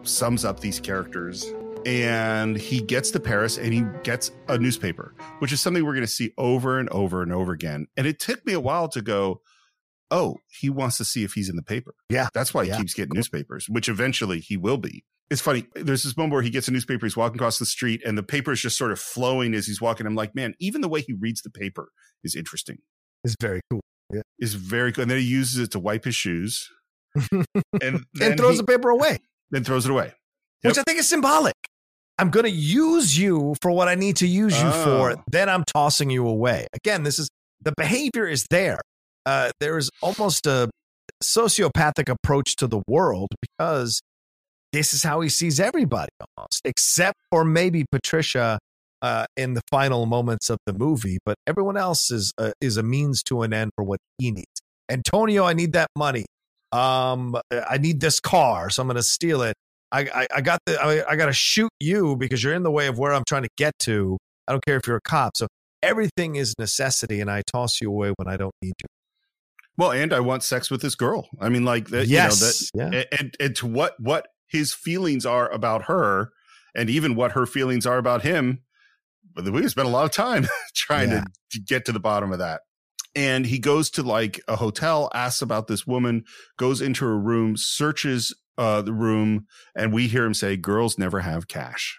sums up these characters. And he gets to Paris and he gets a newspaper, which is something we're going to see over and over and over again. And it took me a while to go, oh, he wants to see if he's in the paper. Yeah. That's why he keeps getting newspapers, which eventually he will be. It's funny. There's this moment where he gets a newspaper. He's walking across the street and the paper is just sort of flowing as he's walking. I'm like, man, even the way he reads the paper is interesting. It's very cool. Yeah. It's very cool. And then he uses it to wipe his shoes. And then throws the paper away. Then throws it away. Yep. Which I think is symbolic. I'm going to use you for what I need to use you for. Then I'm tossing you away. Again, this is the behavior is there. There is almost a sociopathic approach to the world because this is how he sees everybody almost, except for maybe Patricia in the final moments of the movie. But everyone else is a means to an end for what he needs. Antonio, I need that money. I need this car, so I'm going to steal it. I got to shoot you because you're in the way of where I'm trying to get to. I don't care if you're a cop. So everything is necessity, and I toss you away when I don't need you. Well, and I want sex with this girl. I mean, like, that, yes, you know, that, and to what his feelings are about her and even what her feelings are about him. But we spent a lot of time trying to get to the bottom of that. And he goes to like a hotel, asks about this woman, goes into her room, searches the room. And we hear him say, girls never have cash.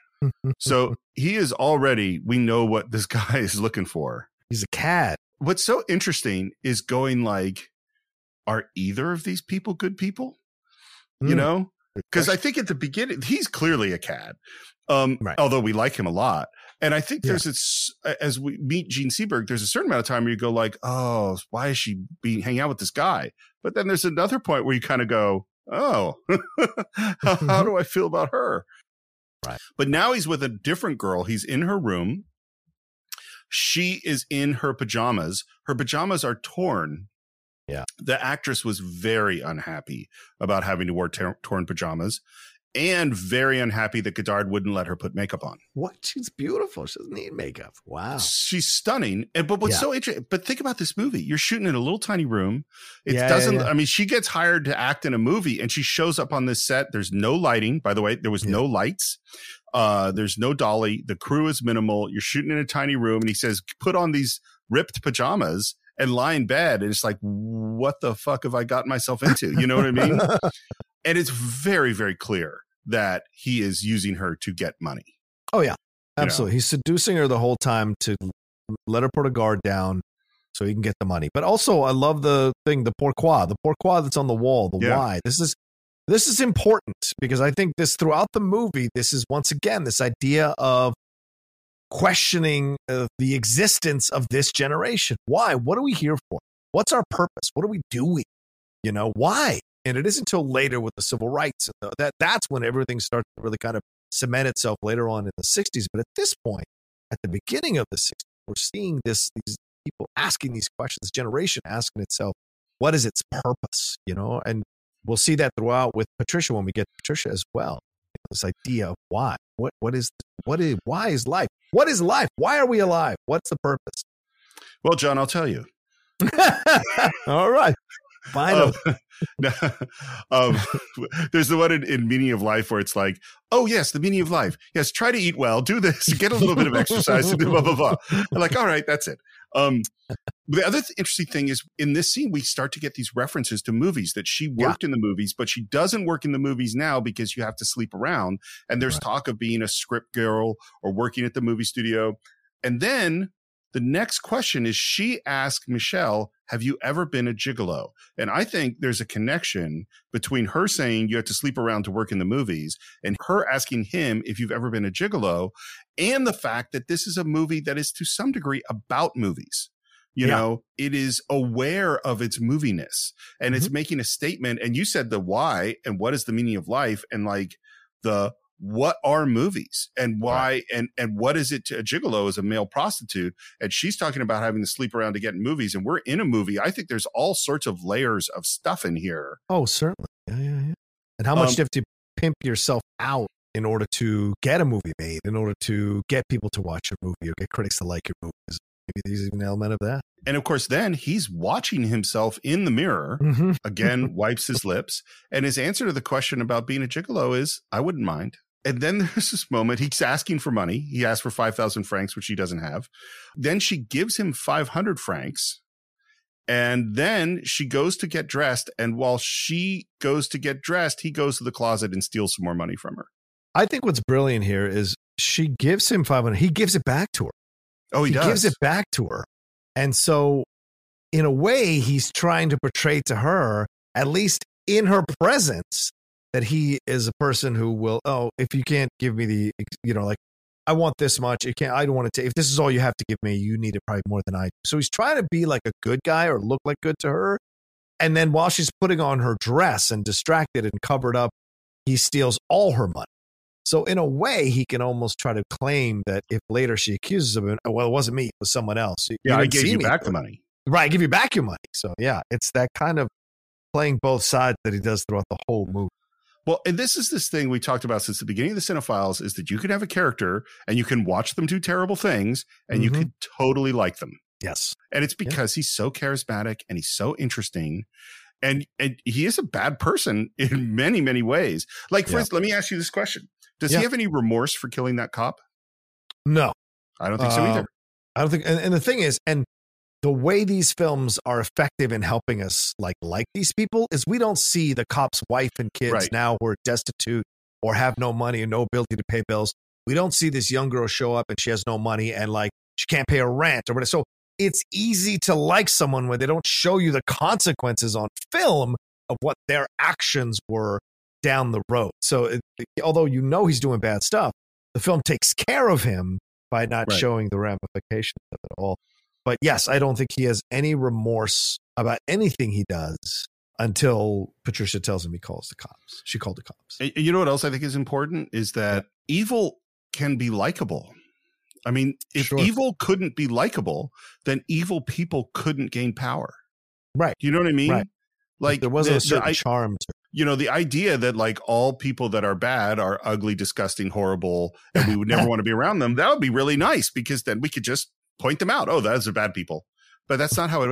So he is already, we know what this guy is looking for. He's a cad. What's so interesting is going like, are either of these people good people? You know, because I think at the beginning, he's clearly a cad, although we like him a lot. And I think there's, as we meet Gene Seberg, there's a certain amount of time where you go like, oh, why is she hanging out with this guy? But then there's another point where you kind of go, oh, how do I feel about her? Right. But now he's with a different girl. He's in her room. She is in her pajamas. Her pajamas are torn. Yeah. The actress was very unhappy about having to wear torn pajamas, and very unhappy that Godard wouldn't let her put makeup on. What? She's beautiful. She doesn't need makeup. Wow. She's stunning. And but what's so interesting, but think about this movie. You're shooting in a little tiny room. It doesn't, I mean, she gets hired to act in a movie and she shows up on this set. There's no lighting, by the way. There was no lights. There's no dolly. The crew is minimal. You're shooting in a tiny room and he says, put on these ripped pajamas and lie in bed. And it's like, what the fuck have I gotten myself into? You know what I mean? And it's very, very clear that he is using her to get money. Oh, yeah, absolutely. You know? He's seducing her the whole time to let her put a guard down so he can get the money. But also, I love the thing, the pourquoi that's on the wall, the why. This is important, because I think this throughout the movie, this is once again, this idea of questioning the existence of this generation. Why? What are we here for? What's our purpose? What are we doing? You know, why? And it isn't until later with the civil rights that's when everything starts to really kind of cement itself later on in the 60s. But at this point, at the beginning of the 60s, we're seeing these people asking these questions, this generation asking itself, what is its purpose? You know, and we'll see that throughout with Patricia when we get to Patricia as well. This idea of why. Why is life? What is life? Why are we alive? What's the purpose? Well, John, I'll tell you. All right. Final. There's the one in Meaning of Life where it's like, oh yes, the meaning of life. Yes, try to eat well, do this, get a little bit of exercise, and blah blah blah. I'm like, all right, that's it. The other interesting thing is in this scene we start to get these references to movies that she worked in the movies, but she doesn't work in the movies now because you have to sleep around. And there's talk of being a script girl or working at the movie studio. And then the next question is she asked Michelle, have you ever been a gigolo? And I think there's a connection between her saying you have to sleep around to work in the movies and her asking him if you've ever been a gigolo, and the fact that this is a movie that is to some degree about movies. You know, it is aware of its moviness and it's making a statement. And you said the why and what is the meaning of life, and like the what are movies and why, and what is it to a gigolo is a male prostitute. And she's talking about having to sleep around to get in movies, and we're in a movie. I think there's all sorts of layers of stuff in here. Oh, certainly. Yeah. And how much do you have to pimp yourself out in order to get a movie made, in order to get people to watch your movie or get critics to like your movies? Maybe there's even an element of that. And of course, then he's watching himself in the mirror, again, wipes his lips. And his answer to the question about being a gigolo is, I wouldn't mind. And then there's this moment, he's asking for money. He asked for 5,000 francs, which he doesn't have. Then she gives him 500 francs. And then she goes to get dressed. And while she goes to get dressed, he goes to the closet and steals some more money from her. I think what's brilliant here is she gives him 500. He gives it back to her. Oh, he does. He gives it back to her. And so in a way, he's trying to portray to her, at least in her presence, that he is a person who will, oh, if you can't give me the, you know, like, I want this much. You can't, I don't want to take, if this is all you have to give me, you need it probably more than I do. So he's trying to be like a good guy or look like good to her. And then while she's putting on her dress and distracted and covered up, he steals all her money. So in a way, he can almost try to claim that if later she accuses him, oh, well, it wasn't me, it was someone else. Yeah, I gave you back the money. Right, I give you back your money. So yeah, it's that kind of playing both sides that he does throughout the whole movie. Well, and this is this thing we talked about since the beginning of the Cine-Files, is that you can have a character and you can watch them do terrible things and you can totally like them. Yes. And it's because he's so charismatic and he's so interesting. And he is a bad person in many, many ways. Like, for instance, let me ask you this question. Does he have any remorse for killing that cop? No. I don't think so either. I don't think. And the thing is, and the way these films are effective in helping us like these people is we don't see the cop's wife and kids now who are destitute or have no money and no ability to pay bills. We don't see this young girl show up and she has no money and like she can't pay her rent or whatever. So it's easy to like someone when they don't show you the consequences on film of what their actions were down the road. So although you know he's doing bad stuff, the film takes care of him by not showing the ramifications of it all. But yes, I don't think he has any remorse about anything he does until Patricia tells him he calls the cops. She called the cops. And you know what else I think is important is that evil can be likable. I mean, if evil couldn't be likable, then evil people couldn't gain power. Right. You know what I mean? Right. Like there wasn't a certain charm to it. You know, the idea that like all people that are bad are ugly, disgusting, horrible, and we would never want to be around them. That would be really nice because then we could just point them out. Oh, those are bad people. But that's not how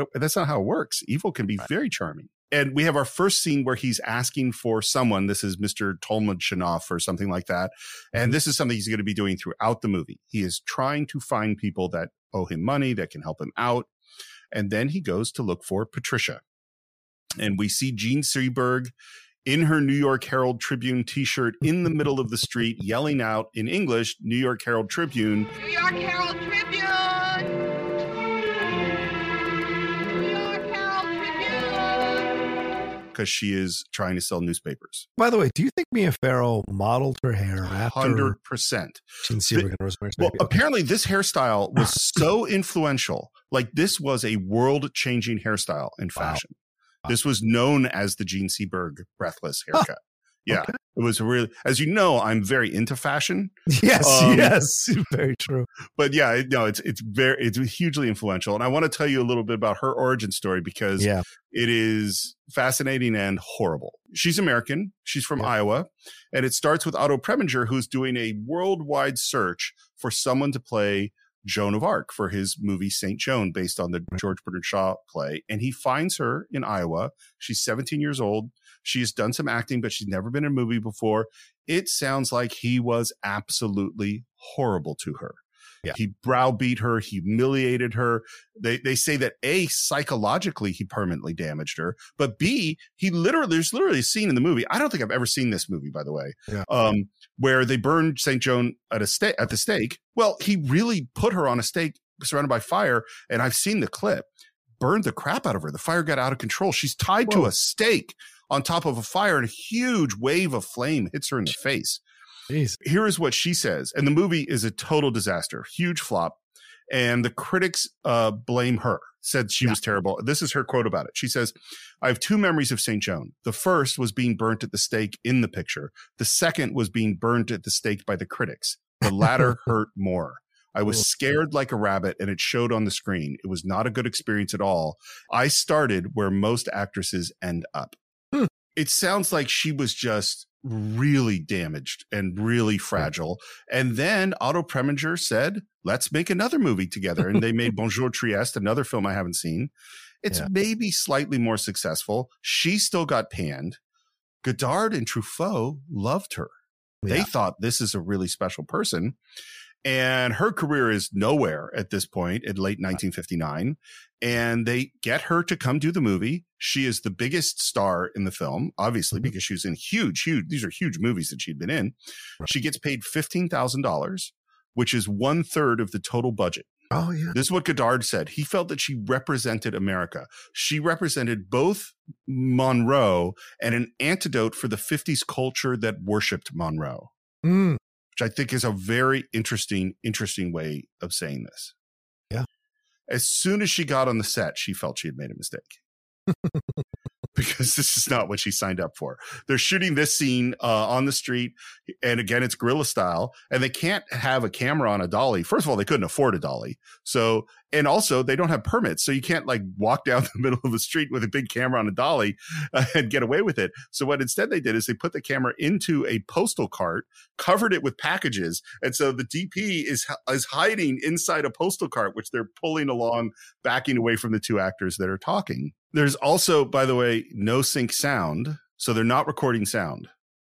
it works. Evil can be very charming. And we have our first scene where he's asking for someone. This is Mr. Tolmanshinov or something like that. And this is something he's going to be doing throughout the movie. He is trying to find people that owe him money, that can help him out. And then he goes to look for Patricia. And we see Gene Seberg in her New York Herald Tribune t-shirt in the middle of the street, yelling out in English, New York Herald Tribune. New York Herald Tribune! Because she is trying to sell newspapers. By the way, do you think Mia Farrow modeled her hair after 100%? Well, apparently this hairstyle was so influential. Like this was a world-changing hairstyle in fashion. Wow. This was known as the Gene Seberg Breathless haircut. Yeah, okay. It was really, as you know, I'm very into fashion. Yes, yes, very true. But yeah, no, it's hugely influential, and I want to tell you a little bit about her origin story because it is fascinating and horrible. She's American. She's from Iowa, and it starts with Otto Preminger, who's doing a worldwide search for someone to play Joan of Arc for his movie Saint Joan, based on the George Bernard Shaw play, and he finds her in Iowa. She's 17 years old. She's done some acting, but she's never been in a movie before. It sounds like he was absolutely horrible to her. Yeah. He browbeat her, humiliated her. They say that A, psychologically, he permanently damaged her, but B, there's literally a scene in the movie. I don't think I've ever seen this movie, by the way, where they burned St. Joan at the stake. Well, he really put her on a stake surrounded by fire. And I've seen the clip, burned the crap out of her. The fire got out of control. She's tied to a stake on top of a fire, and a huge wave of flame hits her in the face. Jeez. Here is what she says. And the movie is a total disaster, huge flop. And the critics blame her, said she was terrible. This is her quote about it. She says, I have two memories of St. Joan. The first was being burnt at the stake in the picture. The second was being burnt at the stake by the critics. The latter hurt more. I was scared like a rabbit, and it showed on the screen. It was not a good experience at all. I started where most actresses end up. It sounds like she was just really damaged and really fragile. And then Otto Preminger said, let's make another movie together. And they made Bonjour Trieste, another film I haven't seen. It's maybe slightly more successful. She still got panned. Godard and Truffaut loved her. They thought this is a really special person. And her career is nowhere at this point in late 1959. And they get her to come do the movie. She is the biggest star in the film, obviously, because she was in these are huge movies that she'd been in. Right. She gets paid $15,000, which is 1/3 of the total budget. Oh, yeah. This is what Godard said. He felt that she represented America. She represented both Monroe and an antidote for the 50s culture that worshipped Monroe. Mm. Which I think is a very interesting way of saying this. Yeah. As soon as she got on the set, she felt she had made a mistake because this is not what she signed up for. They're shooting this scene on the street. And again, it's guerrilla style, and they can't have a camera on a dolly. First of all, they couldn't afford a dolly. So, and also they don't have permits. So you can't like walk down the middle of the street with a big camera on a dolly and get away with it. So what instead they did is they put the camera into a postal cart, covered it with packages. And so the DP is hiding inside a postal cart, which they're pulling along, backing away from the two actors that are talking. There's also, by the way, no sync sound. So they're not recording sound.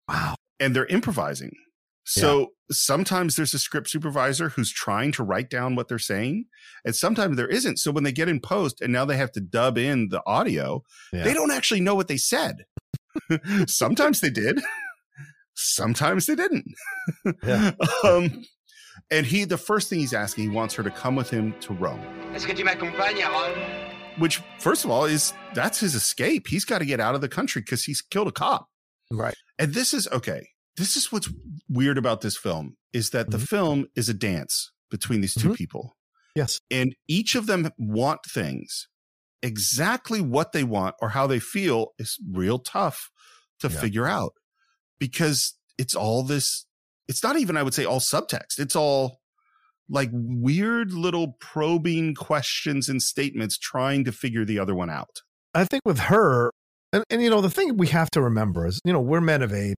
Wow. And they're improvising. So sometimes there's a script supervisor who's trying to write down what they're saying, and sometimes there isn't. So when they get in post and now they have to dub in the audio, they don't actually know what they said. Sometimes they did. Sometimes they didn't. And the first thing he's asking, he wants her to come with him to Rome. Which, first of all, that's his escape. He's got to get out of the country because he's killed a cop. Right. And this is what's weird about this film, is that the film is a dance between these two people. Yes. And each of them want things. Exactly what they want or how they feel is real tough to figure out, because it's all this. It's not even, I would say, all subtext. It's all like weird little probing questions and statements trying to figure the other one out. I think with her, and you know, the thing we have to remember is, you know, we're men of age.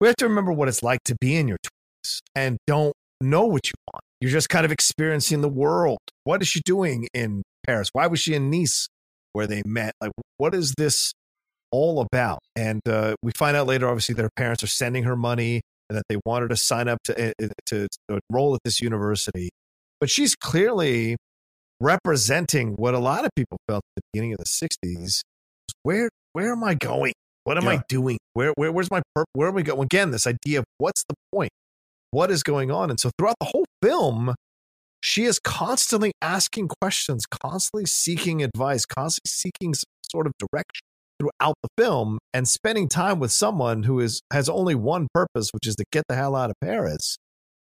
We have to remember what it's like to be in your 20s and don't know what you want. You're just kind of experiencing the world. What is she doing in Paris? Why was she in Nice where they met? Like, what is this all about? And we find out later, obviously, that her parents are sending her money and that they want her to sign up to enroll at this university. But she's clearly representing what a lot of people felt at the beginning of the 60s. Where am I going? What am I doing? Where's my purpose? Where are we going? Again, this idea of what's the point? What is going on? And so throughout the whole film, she is constantly asking questions, constantly seeking advice, constantly seeking some sort of direction throughout the film and spending time with someone who has only one purpose, which is to get the hell out of Paris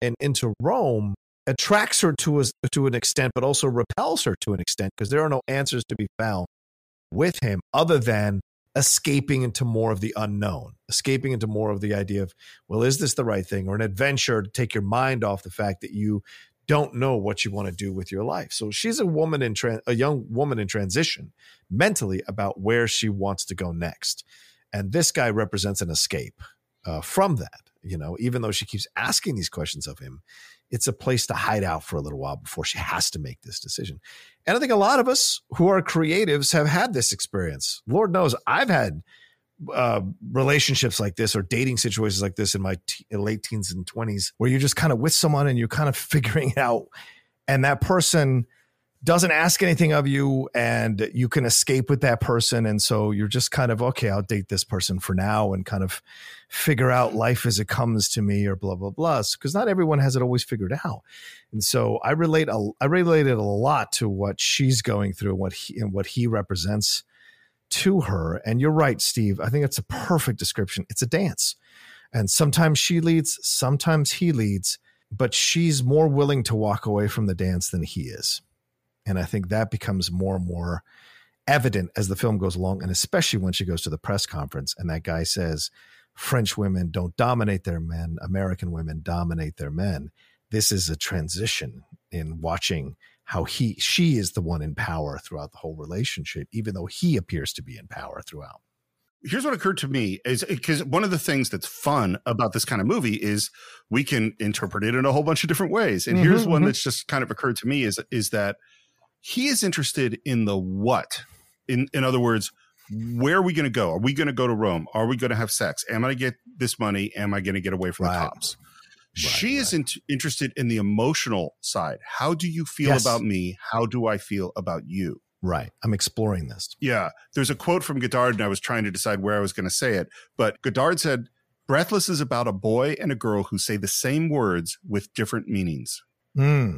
and into Rome, attracts her to an extent, but also repels her to an extent because there are no answers to be found with him other than escaping into more of the unknown, escaping into more of the idea of, well, is this the right thing, or an adventure to take your mind off the fact that you don't know what you want to do with your life. So she's a young woman in transition mentally about where she wants to go next. And this guy represents an escape from that, you know, even though she keeps asking these questions of him, it's a place to hide out for a little while before she has to make this decision. And I think a lot of us who are creatives have had this experience. Lord knows I've had relationships like this or dating situations like this in my late teens and 20s where you're just kind of with someone and you're kind of figuring it out. And that person doesn't ask anything of you and you can escape with that person. And so you're just kind of, okay, I'll date this person for now and kind of figure out life as it comes to me or blah, blah, blah. Because not everyone has it always figured out. And so I related a lot to what she's going through and what he represents to her. And you're right, Steve. I think that's a perfect description. It's a dance. And sometimes she leads, sometimes he leads, but she's more willing to walk away from the dance than he is. And I think that becomes more and more evident as the film goes along, and especially when she goes to the press conference and that guy says, French women don't dominate their men, American women dominate their men. This is a transition in watching how she is the one in power throughout the whole relationship, even though he appears to be in power throughout. Here's what occurred to me is because one of the things that's fun about this kind of movie is we can interpret it in a whole bunch of different ways. And here's one that's just kind of occurred to me is that he is interested in the what. In other words, where are we going to go? Are we going to go to Rome? Are we going to have sex? Am I going to get this money? Am I going to get away from the cops? She is interested in the emotional side. How do you feel about me? How do I feel about you? Right. I'm exploring this. Yeah. There's a quote from Godard, and I was trying to decide where I was going to say it. But Godard said, Breathless is about a boy and a girl who say the same words with different meanings. Hmm.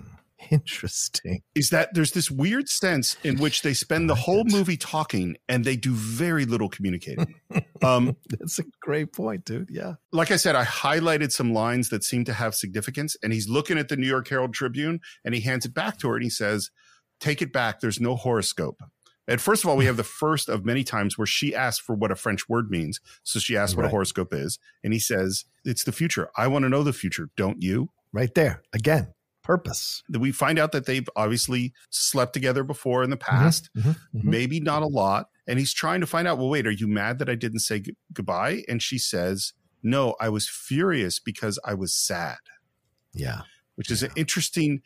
Interesting. Is that there's this weird sense in which they spend the whole movie talking and they do very little communicating. That's a great point, dude. Yeah. Like I said, I highlighted some lines that seem to have significance, and he's looking at the New York Herald Tribune and he hands it back to her and he says, take it back. There's no horoscope. And first of all, we have the first of many times where she asks for what a French word means. So she asks what a horoscope is. And he says, it's the future. I want to know the future. Don't you? Right there. Again. Purpose. We find out that they've obviously slept together before in the past, maybe not a lot. And he's trying to find out, well, wait, are you mad that I didn't say goodbye? And she says, no, I was furious because I was sad. Yeah. Which is an interesting.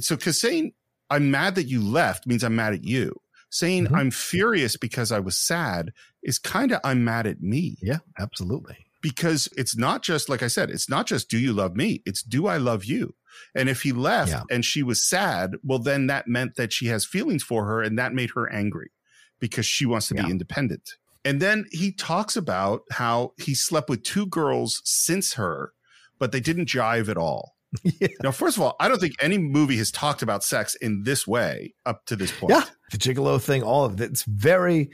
So because saying I'm mad that you left means I'm mad at you. Saying I'm furious because I was sad is kind of I'm mad at me. Yeah, absolutely. Because it's not just, like I said, it's not just do you love me? It's do I love you? And if he left and she was sad, well, then that meant that she has feelings for her, and that made her angry because she wants to be independent. And then he talks about how he slept with two girls since her, but they didn't jive at all. Yeah. Now, first of all, I don't think any movie has talked about sex in this way up to this point. Yeah, the gigolo thing, all of it. It's very,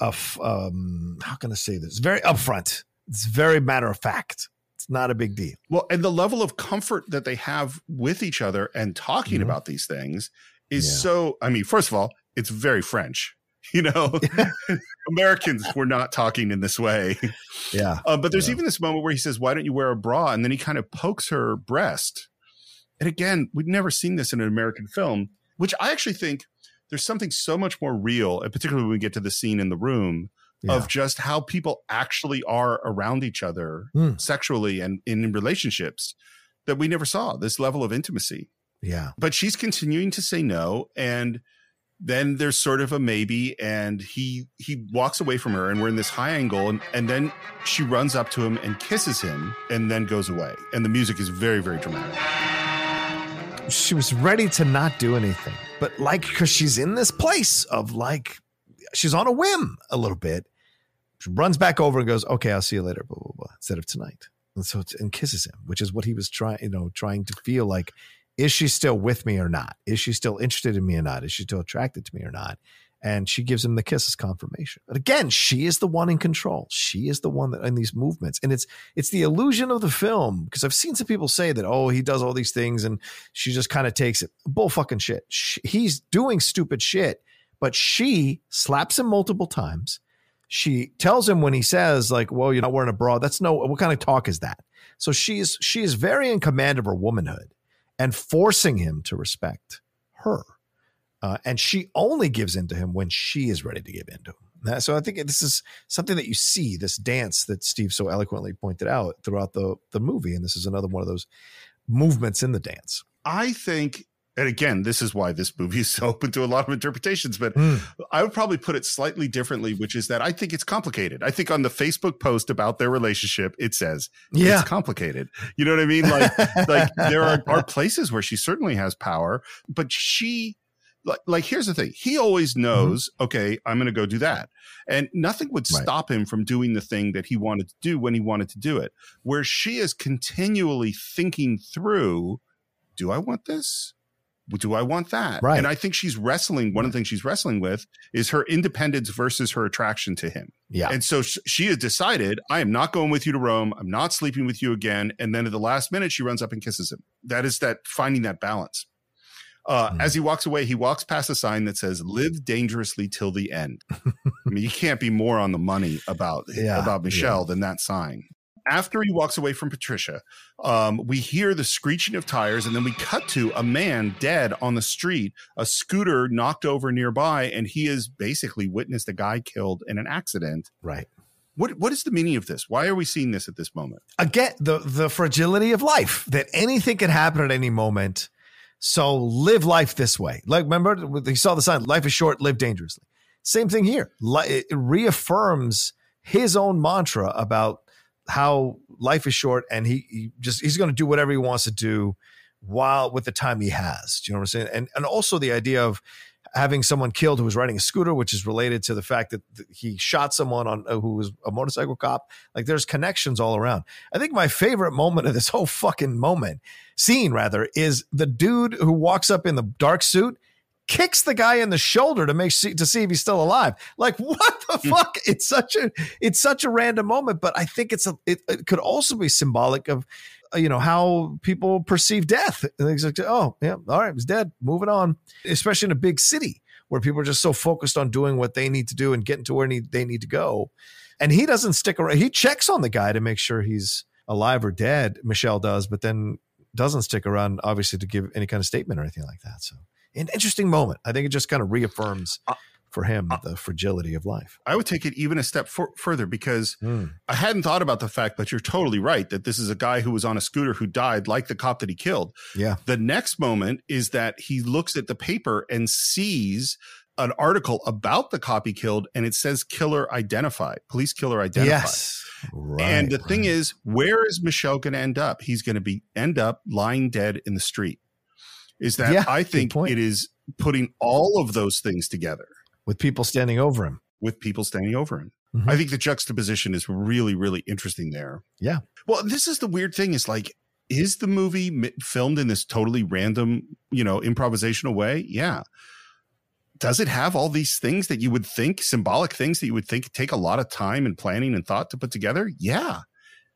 how can I say this? It's very upfront. It's very matter of fact. It's not a big deal. Well, and the level of comfort that they have with each other and talking about these things is so, I mean, first of all, it's very French, you know, Americans were not talking in this way. Yeah. But there's even this moment where he says, why don't you wear a bra? And then he kind of pokes her breast. And again, we've never seen this in an American film, which I actually think there's something so much more real, and particularly when we get to the scene in the room, yeah, of just how people actually are around each other sexually and in relationships that we never saw, this level of intimacy. Yeah. But she's continuing to say no. And then there's sort of a maybe, and he walks away from her, and we're in this high angle, and then she runs up to him and kisses him and then goes away. And the music is very, very dramatic. She was ready to not do anything, but like, because she's in this place of like, she's on a whim a little bit. She runs back over and goes, okay, I'll see you later, blah, blah, blah, instead of tonight. And so it's, and kisses him, which is what he was trying to feel like. Is she still with me or not? Is she still interested in me or not? Is she still attracted to me or not? And she gives him the kiss as confirmation. But again, she is the one in control. She is the one that in these movements. And it's the illusion of the film, because I've seen some people say that, oh, he does all these things and she just kind of takes it. Bull fucking shit. He's doing stupid shit, but she slaps him multiple times. She tells him when he says like, well, you're not wearing a bra. That's no, what kind of talk is that? So she is very in command of her womanhood, and forcing him to respect her. And she only gives in to him when she is ready to give in to him. So I think this is something that you see, this dance that Steve so eloquently pointed out throughout the movie. And this is another one of those movements in the dance. I think, and again, this is why this movie is so open to a lot of interpretations, but I would probably put it slightly differently, which is that I think it's complicated. I think on the Facebook post about their relationship, it says it's complicated. You know what I mean? Like, like there are places where she certainly has power, but she like, here's the thing. He always knows, okay, I'm going to go do that. And nothing would stop him from doing the thing that he wanted to do when he wanted to do it, where she is continually thinking through, do I want this? Do I want that? Right. And I think she's wrestling. One of the things she's wrestling with is her independence versus her attraction to him. Yeah. And so she has decided, I am not going with you to Rome. I'm not sleeping with you again. And then at the last minute, she runs up and kisses him. That is that finding that balance. As he walks away, he walks past a sign that says, live dangerously till the end. I mean, you can't be more on the money about Michelle than that sign. After he walks away from Patricia, we hear the screeching of tires, and then we cut to a man dead on the street, a scooter knocked over nearby, and he has basically witnessed a guy killed in an accident. Right. What is the meaning of this? Why are we seeing this at this moment? Again, the fragility of life, that anything can happen at any moment. So live life this way. Like, remember, he saw the sign, life is short, live dangerously. Same thing here. It reaffirms his own mantra about how life is short, and he's going to do whatever he wants to do while with the time he has. Do you know what I'm saying? And also the idea of having someone killed who was riding a scooter, which is related to the fact that he shot someone who was a motorcycle cop. Like, there's connections all around. I think my favorite moment of this whole fucking scene is the dude who walks up in the dark suit, kicks the guy in the shoulder to see if he's still alive. Like, what the fuck? It's such a random moment, but I think it could also be symbolic of, you know, how people perceive death. And it's like, oh yeah, all right, he's dead, moving on. Especially in a big city where people are just so focused on doing what they need to do and getting to where they need to go. And he doesn't stick around. He checks on the guy to make sure he's alive or dead. Michelle does, but then doesn't stick around, obviously, to give any kind of statement or anything like that. So, an interesting moment. I think it just kind of reaffirms for him the fragility of life. I would take it even a step further, because I hadn't thought about the fact, but you're totally right, that this is a guy who was on a scooter who died, like the cop that he killed. Yeah. The next moment is that he looks at the paper and sees an article about the cop he killed, and it says killer identified, police killer identified. Yes. Right, and the thing is, where is Michelle going to end up? He's going to end up lying dead in the street. Is that I think it is putting all of those things together. With people standing over him. Mm-hmm. I think the juxtaposition is really, really interesting there. Yeah. Well, this is the weird thing. It's like, is the movie filmed in this totally random, you know, improvisational way? Yeah. Does it have all these things that you would think, symbolic things that you would think take a lot of time and planning and thought to put together? Yeah.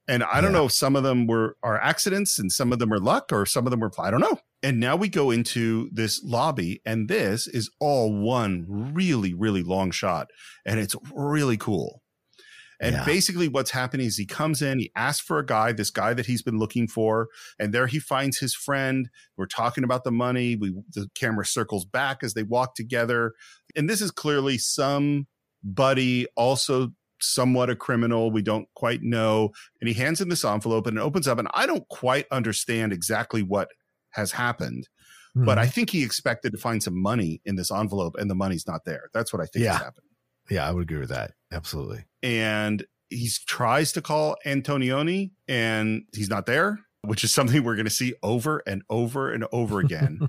And I don't know if some of them are accidents and some of them are luck, or some of them were, I don't know. And now we go into this lobby, and this is all one really, really long shot, and it's really cool. And basically what's happening is he comes in, he asks for a guy, this guy that he's been looking for. And there he finds his friend. We're talking about the money. The camera circles back as they walk together. And this is clearly somebody also somewhat a criminal. We don't quite know. And he hands him this envelope and it opens up. And I don't quite understand exactly what has happened. But I think he expected to find some money in this envelope, and the money's not there. That's what I think has happened. Yeah, I would agree with that. Absolutely. And he tries to call Antonioni, and he's not there, which is something we're going to see over and over and over again.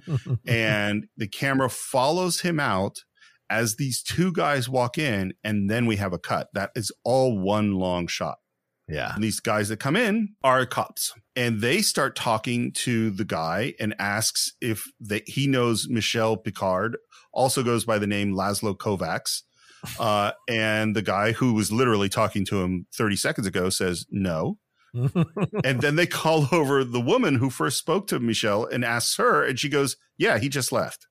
And the camera follows him out as these two guys walk in, and then we have a cut. That is all one long shot. Yeah. And these guys that come in are cops, and they start talking to the guy and asks if he knows Michel Picard, also goes by the name Laszlo Kovacs. And the guy who was literally talking to him 30 seconds ago says no. And then they call over the woman who first spoke to Michel and asks her, and she goes, yeah, he just left.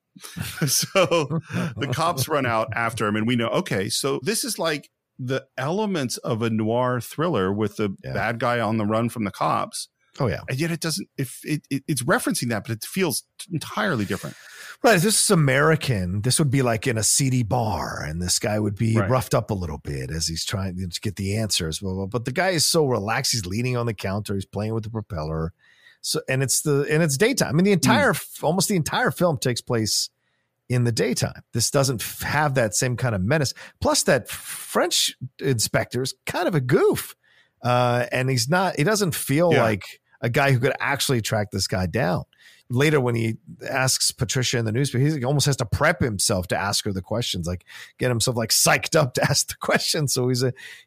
So the cops run out after him, and we know, okay, so this is like the elements of a noir thriller with the bad guy on the run from the cops. Oh yeah. And yet it doesn't, if it's referencing that, but it feels entirely different. Right. If this is American, this would be like in a seedy bar, and this guy would be roughed up a little bit as he's trying to get the answers. But the guy is so relaxed. He's leaning on the counter. He's playing with the propeller. So, and it's daytime. I mean, the entire, almost the entire film takes place in the daytime. This doesn't have that same kind of menace. Plus, that French inspector is kind of a goof, and he's not. He doesn't feel like a guy who could actually track this guy down. Later, when he asks Patricia in the newspaper, he almost has to prep himself to ask her the questions, like get himself like psyched up to ask the questions. So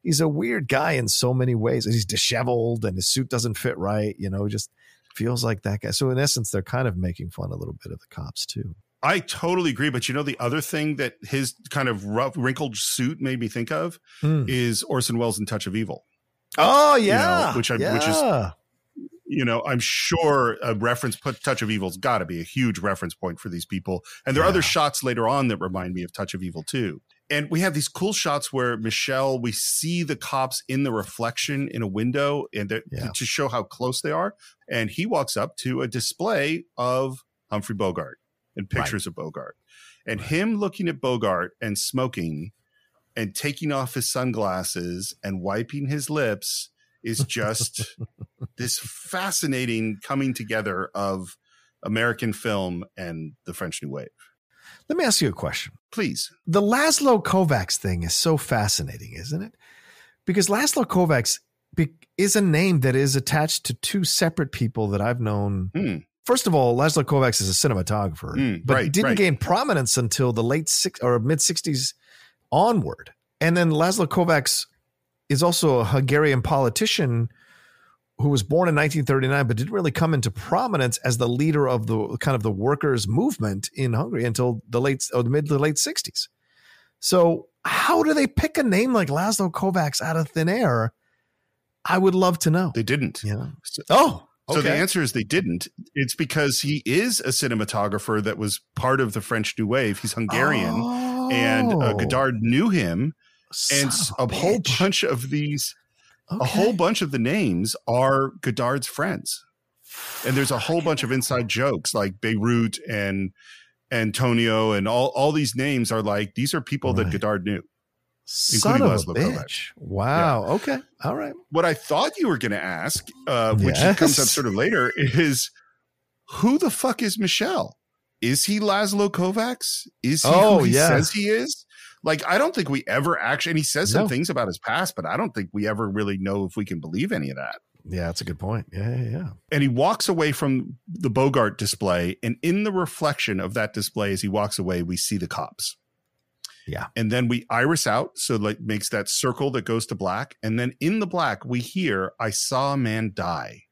he's a weird guy in so many ways, and he's disheveled, and his suit doesn't fit right. You know, he just feels like that guy. So in essence, they're kind of making fun a little bit of the cops too. I totally agree. But you know, the other thing that his kind of rough, wrinkled suit made me think of is Orson Welles in Touch of Evil. Oh, yeah. You know, which is, you know, I'm sure a reference, Touch of Evil's got to be a huge reference point for these people. And there are other shots later on that remind me of Touch of Evil, too. And we have these cool shots where Michelle, we see the cops in the reflection in a window and to show how close they are. And he walks up to a display of Humphrey Bogart. And pictures of Bogart, and him looking at Bogart and smoking and taking off his sunglasses and wiping his lips is just this fascinating coming together of American film and the French New Wave. Let me ask you a question. Please. The Laszlo Kovacs thing is so fascinating, isn't it? Because Laszlo Kovacs is a name that is attached to two separate people that I've known. First of all, Laszlo Kovacs is a cinematographer, but he didn't gain prominence until the late or mid-60s onward. And then Laszlo Kovacs is also a Hungarian politician who was born in 1939, but didn't really come into prominence as the leader of the kind of the workers' movement in Hungary until the late or the mid to late 60s. So how do they pick a name like Laszlo Kovacs out of thin air? I would love to know. They didn't. Yeah. So the answer is they didn't. It's because he is a cinematographer that was part of the French New Wave. He's Hungarian, and Godard knew him. A whole bunch of the names are Godard's friends. And there's a whole bunch of inside jokes like Beirut and Antonio and all these names are like, these are people that Godard knew. Son of a bitch. Wow. Yeah. Okay. All right. What I thought you were going to ask, which comes up sort of later, is who the fuck is Michel? Is he Laszlo Kovacs? Is he who he says he is? Like, I don't think we ever actually, and he says some things about his past, but I don't think we ever really know if we can believe any of that. Yeah, that's a good point. Yeah. And he walks away from the Bogart display, and in the reflection of that display as he walks away, we see the cops. Yeah. And then we iris out. So like makes that circle that goes to black. And then in the black, we hear, I saw a man die.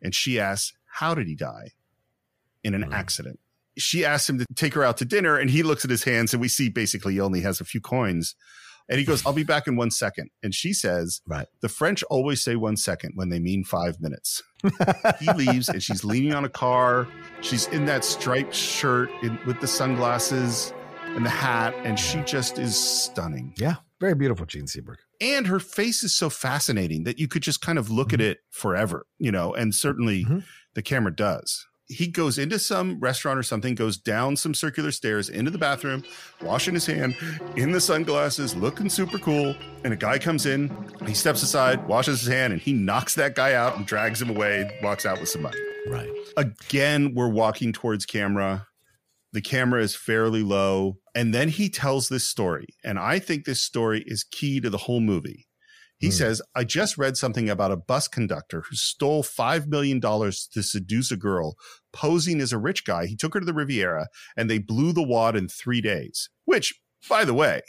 And she asks, how did he die? In an accident. She asks him to take her out to dinner. And he looks at his hands and we see basically he only has a few coins. And he goes, I'll be back in 1 second. And she says, the French always say 1 second when they mean 5 minutes. He leaves and she's leaning on a car. She's in that striped shirt with the sunglasses and the hat, and she just is stunning. Yeah, very beautiful, Gene Seberg. And her face is so fascinating that you could just kind of look at it forever, you know, and certainly the camera does. He goes into some restaurant or something, goes down some circular stairs into the bathroom, washing his hand, in the sunglasses, looking super cool. And a guy comes in, he steps aside, washes his hand, and he knocks that guy out and drags him away, walks out with some money. Right. Again, we're walking towards camera. The camera is fairly low. And then he tells this story. And I think this story is key to the whole movie. He says, I just read something about a bus conductor who stole $5 million to seduce a girl posing as a rich guy. He took her to the Riviera and they blew the wad in 3 days, which, by the way,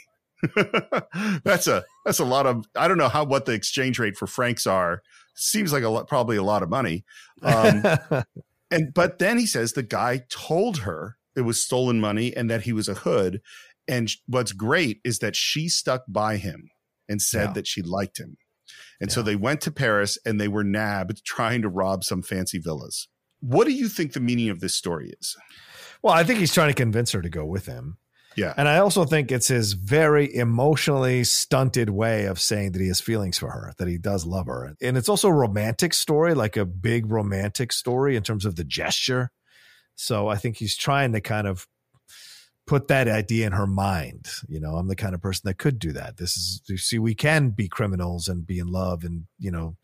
that's a lot of, I don't know what the exchange rate for francs are. Seems like probably a lot of money. But then he says the guy told her it was stolen money and that he was a hood. And what's great is that she stuck by him and said that she liked him. And so they went to Paris and they were nabbed trying to rob some fancy villas. What do you think the meaning of this story is? Well, I think he's trying to convince her to go with him. Yeah. And I also think it's his very emotionally stunted way of saying that he has feelings for her, that he does love her. And it's also a romantic story, like a big romantic story in terms of the gesture. So I think he's trying to kind of put that idea in her mind. You know, I'm the kind of person that could do that. This is, you see, we can be criminals and be in love and, you know,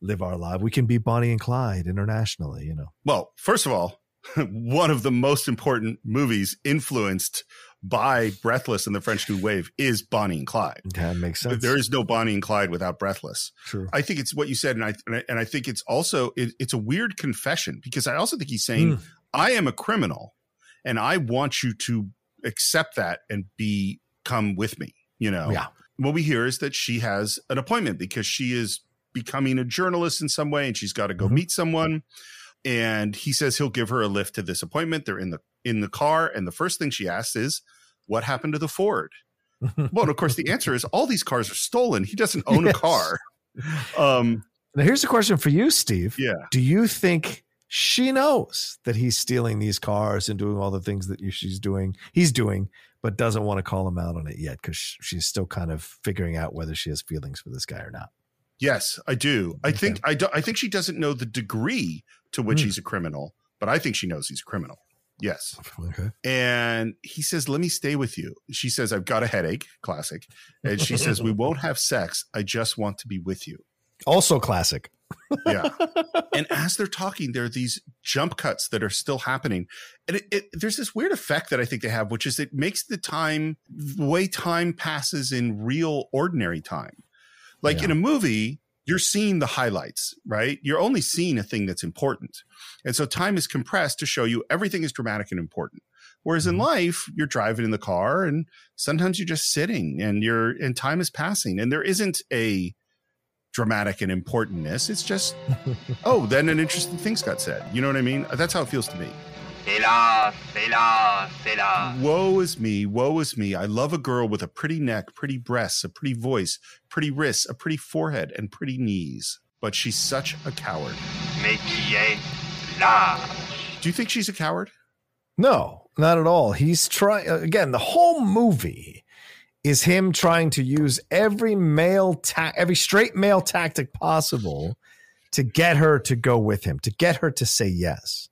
live our life. We can be Bonnie and Clyde internationally, you know. Well, first of all, one of the most important movies influenced by Breathless and the French New Wave is Bonnie and Clyde. That makes sense. There is no Bonnie and Clyde without Breathless. True. I think it's what you said. And I think it's also, it's a weird confession, because I also think he's saying, I am a criminal and I want you to accept that and come with me, you know? Yeah. What we hear is that she has an appointment because she is becoming a journalist in some way and she's got to go meet someone. And he says he'll give her a lift to this appointment. They're in the car. And the first thing she asks is, what happened to the Ford? Well, and of course, the answer is all these cars are stolen. He doesn't own a car. Now, here's a question for you, Steve. Yeah. Do you think she knows that he's stealing these cars and doing all the things that he's doing, but doesn't want to call him out on it yet because she's still kind of figuring out whether she has feelings for this guy or not? Yes, I do. I think she doesn't know the degree to which he's a criminal, but I think she knows he's a criminal. Yes. Okay. And he says, let me stay with you. She says, I've got a headache. Classic. And she says, we won't have sex. I just want to be with you. Also classic. Yeah. And as they're talking, there are these jump cuts that are still happening. And there's this weird effect that I think they have, which is it makes the way time passes in real ordinary time. Like in a movie, you're seeing the highlights, right? You're only seeing a thing that's important. And so time is compressed to show you everything is dramatic and important. Whereas in life, you're driving in the car and sometimes you're just sitting and time is passing and there isn't a dramatic and importantness. It's just, oh, then an interesting thing's got said. You know what I mean? That's how it feels to me. Woe is me, woe is me. I love a girl with a pretty neck, pretty breasts, a pretty voice, pretty wrists, a pretty forehead, and pretty knees. But she's such a coward. Do you think she's a coward? No, not at all. He's trying, again, the whole movie is him trying to use every straight male tactic possible to get her to go with him, to get her to say yes.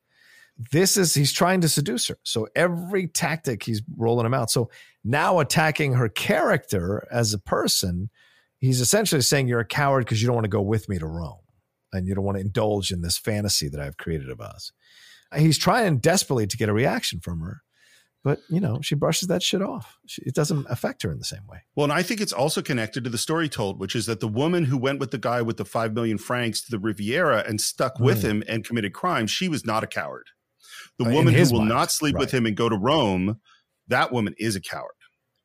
He's trying to seduce her. So every tactic he's rolling him out. So now attacking her character as a person, he's essentially saying you're a coward because you don't want to go with me to Rome and you don't want to indulge in this fantasy that I've created of us. He's trying desperately to get a reaction from her, but you know, she brushes that shit off. It doesn't affect her in the same way. Well, and I think it's also connected to the story told, which is that the woman who went with the guy with the 5 million francs to the Riviera and stuck with him and committed crime, she was not a coward. The woman who will not sleep with him and go to Rome, that woman is a coward.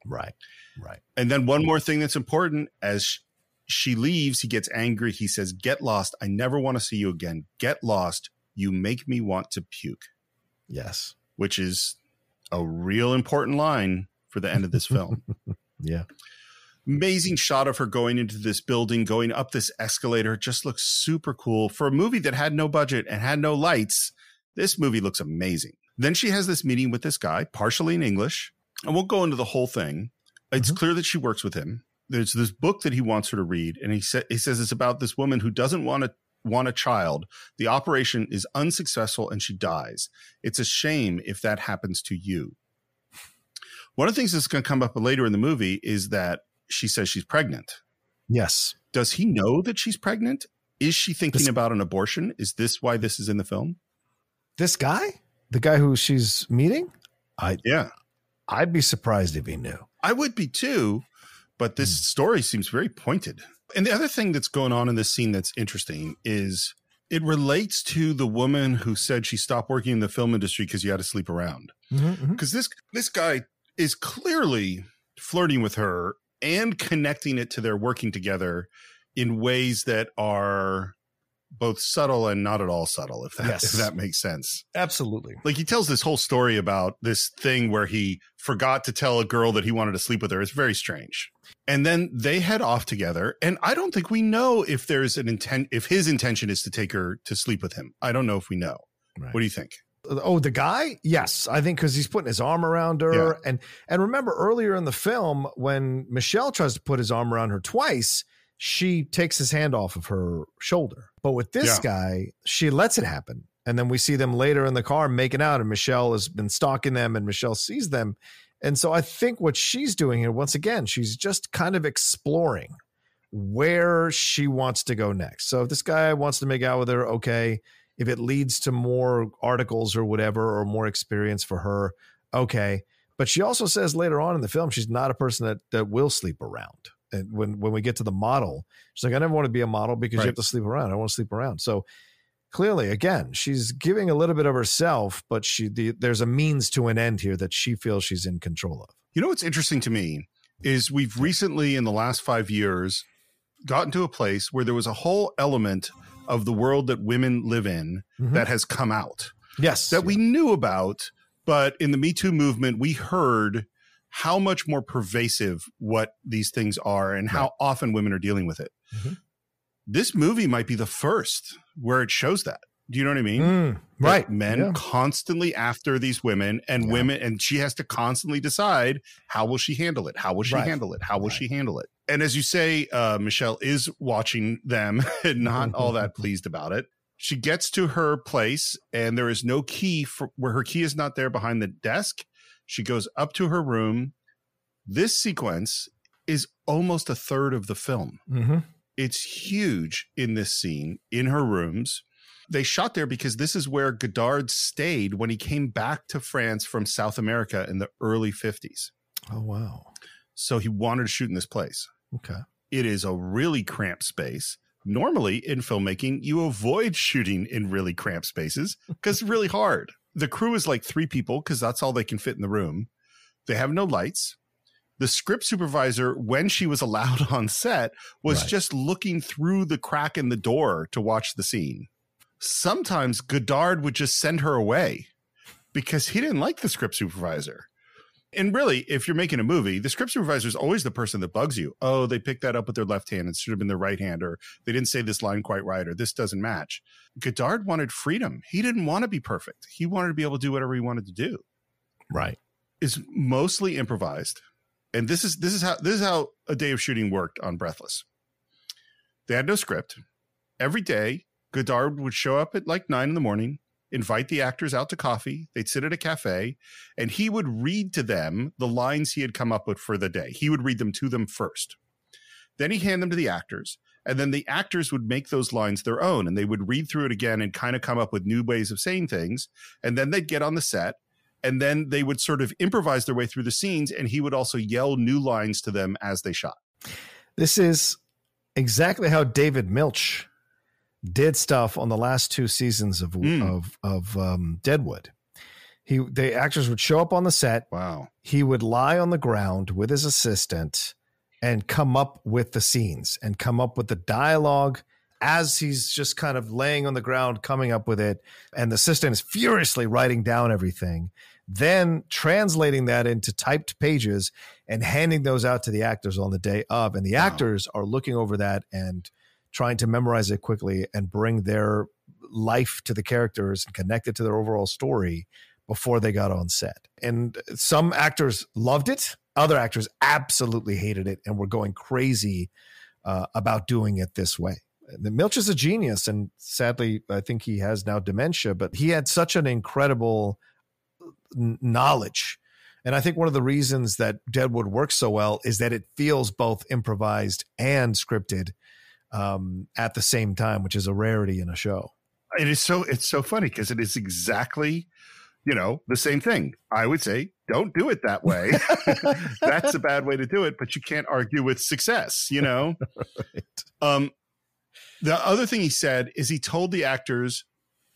Right, right. And then one more thing that's important, as she leaves, he gets angry. He says, get lost. I never want to see you again. Get lost. You make me want to puke. Yes. Which is a real important line for the end of this film. Yeah. Amazing shot of her going into this building, going up this escalator. Just looks super cool. For a movie that had no budget and had no lights, this movie looks amazing. Then she has this meeting with this guy, partially in English. I won't go into the whole thing. It's clear that she works with him. there's this book that he wants her to read, and he says it's about this woman who doesn't want a child. The operation is unsuccessful and she dies. It's a shame if that happens to you. One of the things that's going to come up later in the movie is that she says she's pregnant. Yes. Does he know that she's pregnant? Is she thinking about an abortion? Is this why this is in the film? This guy? The guy who she's meeting? I'd be surprised if he knew. I would be too, but this story seems very pointed. And the other thing that's going on in this scene that's interesting is it relates to the woman who said she stopped working in the film industry because you had to sleep around. Because this guy is clearly flirting with her and connecting it to their working together in ways that are both subtle and not at all subtle, if that makes sense. Absolutely. Like, he tells this whole story about this thing where he forgot to tell a girl that he wanted to sleep with her. It's very strange. And then they head off together. And I don't think we know if there's an intent, if his intention is to take her to sleep with him. I don't know if we know. Right. What do you think? Oh, the guy? Yes. I think because he's putting his arm around her. Yeah. And remember earlier in the film, when Michelle tries to put his arm around her twice, she takes his hand off of her shoulder. But with this guy, she lets it happen. And then we see them later in the car making out, and Michelle has been stalking them, and Michelle sees them. And so I think what she's doing here, once again, she's just kind of exploring where she wants to go next. So if this guy wants to make out with her, okay. If it leads to more articles or whatever, or more experience for her, okay. But she also says later on in the film, she's not a person that will sleep around. And when we get to the model, she's like, I never want to be a model because you have to sleep around. I don't want to sleep around. So clearly, again, she's giving a little bit of herself, but there's a means to an end here that she feels she's in control of. You know, what's interesting to me is we've recently, in the last 5 years, gotten to a place where there was a whole element of the world that women live in that has come out. Yes. That we knew about, but in the Me Too movement, we heard how much more pervasive what these things are and how often women are dealing with it. This movie might be the first where it shows that. Do you know what I mean? Right. Men constantly after these women and women, and she has to constantly decide, how will she handle it? How will she handle it? How will she handle it? And as you say, Michelle is watching them and not all that pleased about it. She gets to her place and there is no key where her key is not there behind the desk. She goes up to her room. This sequence is almost a third of the film. It's huge in this scene, in her rooms. They shot there because this is where Godard stayed when he came back to France from South America in the early 50s. Oh, wow. So he wanted to shoot in this place. Okay. It is a really cramped space. Normally in filmmaking, you avoid shooting in really cramped spaces because it's really hard. The crew is like three people because that's all they can fit in the room. They have no lights. The script supervisor, when she was allowed on set, was just looking through the crack in the door to watch the scene. Sometimes Godard would just send her away because he didn't like the script supervisor. And really, if you're making a movie, the script supervisor is always the person that bugs you. Oh, they picked that up with their left hand. It should have been their right hand, or they didn't say this line quite right, or this doesn't match. Godard wanted freedom. He didn't want to be perfect. He wanted to be able to do whatever he wanted to do. Right. It's mostly improvised. And this is how a day of shooting worked on Breathless. They had no script. Every day, Godard would show up at like 9 a.m. invite the actors out to coffee. They'd sit at a cafe and he would read to them the lines he had come up with for the day. He would read them to them first. Then he'd hand them to the actors, and then the actors would make those lines their own, and they would read through it again and kind of come up with new ways of saying things. And then they'd get on the set, and then they would sort of improvise their way through the scenes, and he would also yell new lines to them as they shot. This is exactly how David Milch did stuff on the last 2 seasons of Deadwood. The actors would show up on the set. Wow. He would lie on the ground with his assistant and come up with the scenes and come up with the dialogue as he's just kind of laying on the ground, coming up with it. And the assistant is furiously writing down everything, then translating that into typed pages and handing those out to the actors on the day of. And the actors are looking over that and trying to memorize it quickly and bring their life to the characters and connect it to their overall story before they got on set. And some actors loved it. Other actors absolutely hated it and were going crazy about doing it this way. Milch is a genius, and sadly, I think he has now dementia, but he had such an incredible knowledge. And I think one of the reasons that Deadwood works so well is that it feels both improvised and scripted at the same time, which is a rarity in a show. It's so funny because it is exactly, you know, the same thing. I would say, don't do it that way. That's a bad way to do it, but you can't argue with success, you know? Right. The other thing he said is he told the actors,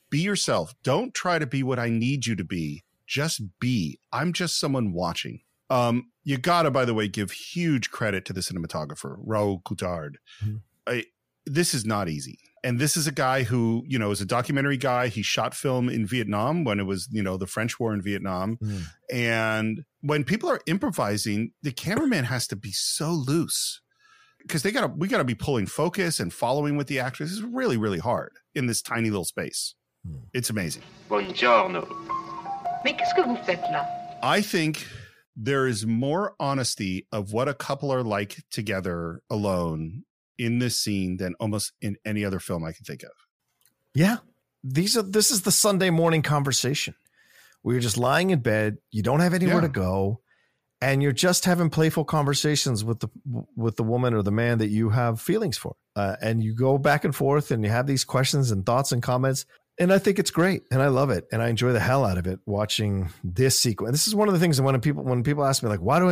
be yourself. Don't try to be what I need you to be. Just be. I'm just someone watching. You got to, by the way, give huge credit to the cinematographer, Raoul Coutard. Mm-hmm. This is not easy. And this is a guy who, you know, is a documentary guy. He shot film in Vietnam when it was, you know, the French War in Vietnam. Mm. And when people are improvising, the cameraman has to be so loose because we got to be pulling focus and following with the actors. It's really, really hard in this tiny little space. Mm. It's amazing. Buongiorno. Mais qu'est-ce que vous faites là? I think there is more honesty of what a couple are like together alone in this scene than almost in any other film I can think of. Yeah. This is the Sunday morning conversation where you're just lying in bed. You don't have anywhere to go. And you're just having playful conversations with the woman or the man that you have feelings for. And you go back and forth and you have these questions and thoughts and comments. And I think it's great. And I love it. And I enjoy the hell out of it watching this sequence. This is one of the things that when people ask me, like, why do I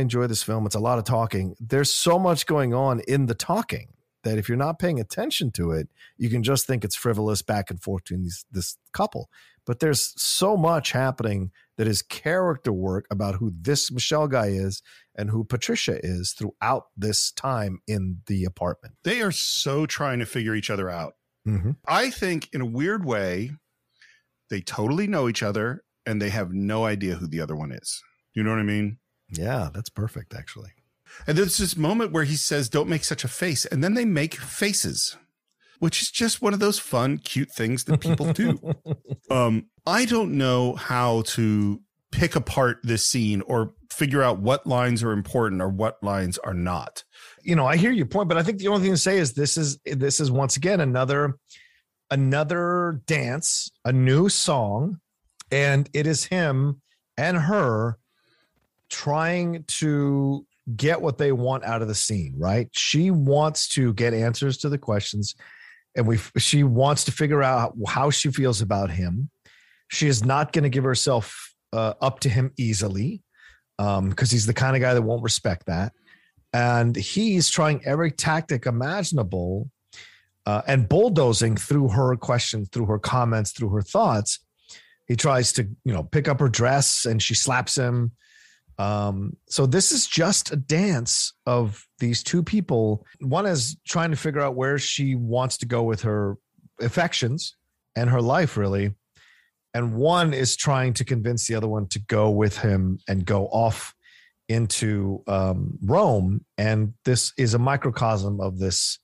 enjoy this film? It's a lot of talking. There's so much going on in the talking that if you're not paying attention to it, you can just think it's frivolous back and forth between this couple. But there's so much happening that is character work about who this Michelle guy is and who Patricia is throughout this time in the apartment. They are so trying to figure each other out. Mm-hmm. I think in a weird way, they totally know each other and they have no idea who the other one is. You know what I mean? Yeah, that's perfect, actually. And there's this moment where he says, don't make such a face. And then they make faces, which is just one of those fun, cute things that people do. I don't know how to pick apart this scene or figure out what lines are important or what lines are not. You know, I hear your point, but I think the only thing to say is this is once again another dance, a new song, and it is him and her trying to get what they want out of the scene, right? She wants to get answers to the questions, and she wants to figure out how she feels about him. She is not going to give herself up to him easily because he's the kind of guy that won't respect that. And he's trying every tactic imaginable and bulldozing through her questions, through her comments, through her thoughts. He tries to, you know, pick up her dress and she slaps him. So this is just a dance of these two people. One is trying to figure out where she wants to go with her affections and her life, really. And one is trying to convince the other one to go with him and go off into Rome. And this is a microcosm of this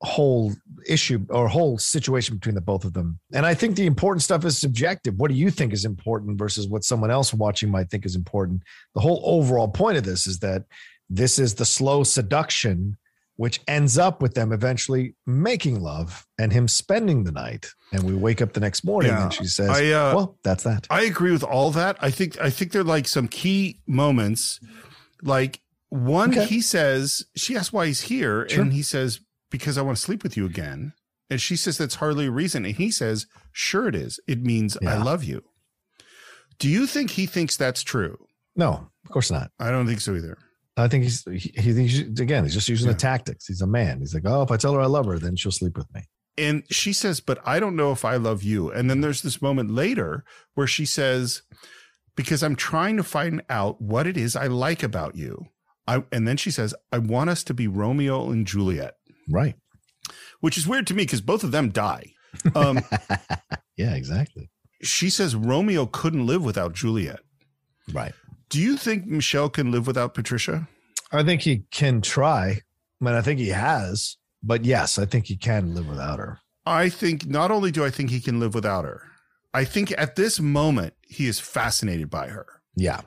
whole issue or whole situation between the both of them. And I think the important stuff is subjective. What do you think is important versus what someone else watching might think is important? The whole overall point of this is that this is the slow seduction which ends up with them eventually making love and him spending the night. And we wake up the next morning and she says, well, that's that. I agree with all that. I think they're like some key moments. Like one, he says, she asks why he's here. Sure. And he says, because I want to sleep with you again. And she says, that's hardly a reason. And he says, sure it is. It means I love you. Do you think he thinks that's true? No, of course not. I don't think so either. I think he's just using the tactics. He's a man. He's like, oh, if I tell her I love her, then she'll sleep with me. And she says, but I don't know if I love you. And then there's this moment later where she says, because I'm trying to find out what it is I like about you. And then she says, I want us to be Romeo and Juliet. Right. Which is weird to me because both of them die. Yeah, exactly. She says Romeo couldn't live without Juliet. Right. Do you think Michelle can live without Patricia? I think he can try. I mean, I think he has. But yes, I think he can live without her. I think not only do I think he can live without her, I think at this moment he is fascinated by her. Yeah.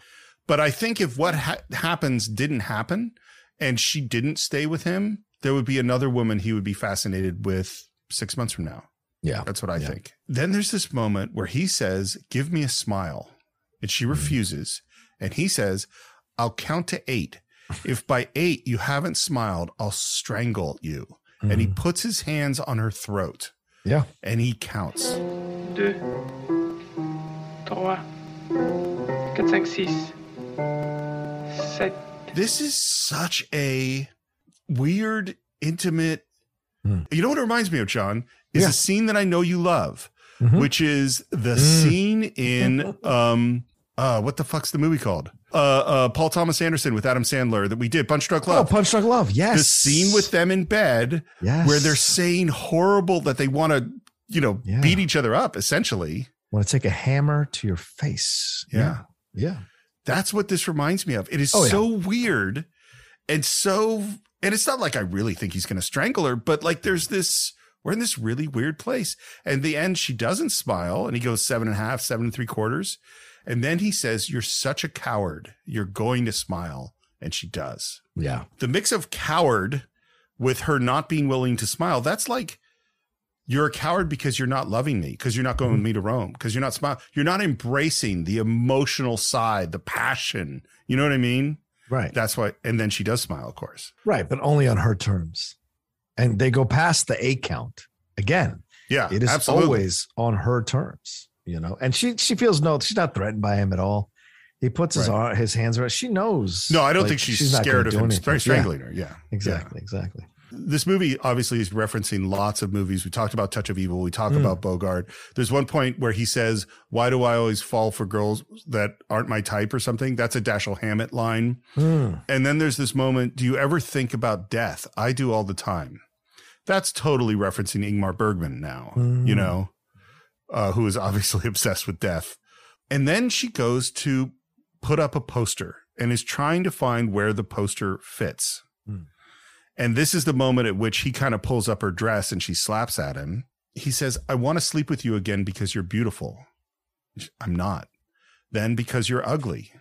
But I think if what happens didn't happen and she didn't stay with him, there would be another woman he would be fascinated with 6 months from now. Yeah. That's what I think. Then there's this moment where he says, give me a smile. And she refuses. And he says, I'll count to 8. If by 8 you haven't smiled, I'll strangle you. And he puts his hands on her throat. Yeah. And he counts. 2, 3, 4, 5, 6, 7. This is such a weird, intimate. You know what it reminds me of, John? Is a scene that I know you love, which is the scene in what the fuck's the movie called? Paul Thomas Anderson with Adam Sandler that we did, Punch Drunk Love. Oh, Punch Drunk Love, yes. The scene with them in bed, where they're saying horrible that they want to, you know, beat each other up, essentially. Want to take a hammer to your face. Yeah. That's what this reminds me of. It is so weird and so... And it's not like I really think he's going to strangle her, but like there's this, we're in this really weird place. And the end, she doesn't smile and he goes 7.5, 7.75. And then he says, you're such a coward. You're going to smile. And she does. Yeah. The mix of coward with her not being willing to smile. That's like, you're a coward because you're not loving me, because you're not going with me to Rome, because you're not smiling. You're not embracing the emotional side, the passion. You know what I mean? Right. That's why. And then she does smile, of course. Right. But only on her terms. And they go past the 8 count again. Yeah. It is always on her terms, you know, and she feels she's not threatened by him at all. He puts his hands around. She knows. No, I don't think she's scared of him strangling her. Yeah, exactly. This movie obviously is referencing lots of movies. We talked about Touch of Evil. We talked about Bogart. There's one point where he says, why do I always fall for girls that aren't my type or something? That's a Dashiell Hammett line. And then there's this moment. Do you ever think about death? I do all the time. That's totally referencing Ingmar Bergman now, you know, who is obviously obsessed with death. And then she goes to put up a poster and is trying to find where the poster fits. And this is the moment at which he kind of pulls up her dress and she slaps at him. He says, I want to sleep with you again because you're beautiful. I'm not. Then because you're ugly.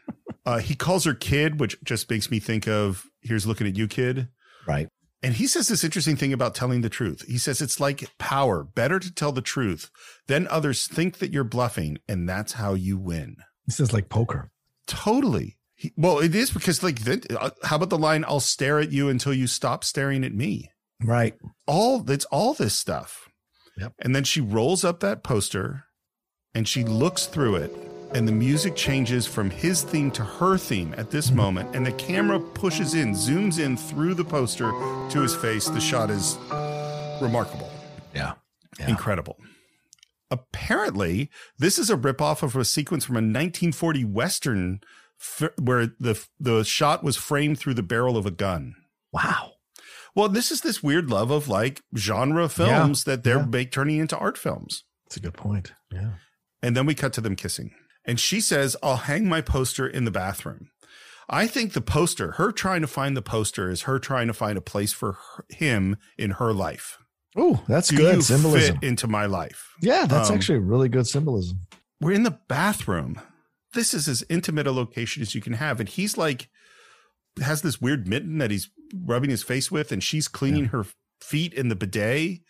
He calls her kid, which just makes me think of, here's looking at you, kid. Right. And he says this interesting thing about telling the truth. He says, it's like power. Better to tell the truth. Then others think that you're bluffing and that's how you win. This is like poker. Totally. Well, it is because like, how about the line, I'll stare at you until you stop staring at me. Right. It's all this stuff. Yep. And then she rolls up that poster and she looks through it and the music changes from his theme to her theme at this moment. And the camera pushes in, zooms in through the poster to his face. The shot is remarkable. Yeah. Incredible. Apparently, this is a ripoff of a sequence from a 1940 Western where the shot was framed through the barrel of a gun. Wow. Well, this is this weird love of like genre films that they're turning into art films. That's a good point. Yeah. And then we cut to them kissing. And she says, I'll hang my poster in the bathroom. I think the poster, her trying to find the poster is her trying to find a place for him in her life. Oh, that's good symbolism. Fit into my life. Yeah, that's actually really good symbolism. We're in the bathroom. This is as intimate a location as you can have. And he's like, has this weird mitten that he's rubbing his face with, and she's cleaning her feet in the bidet.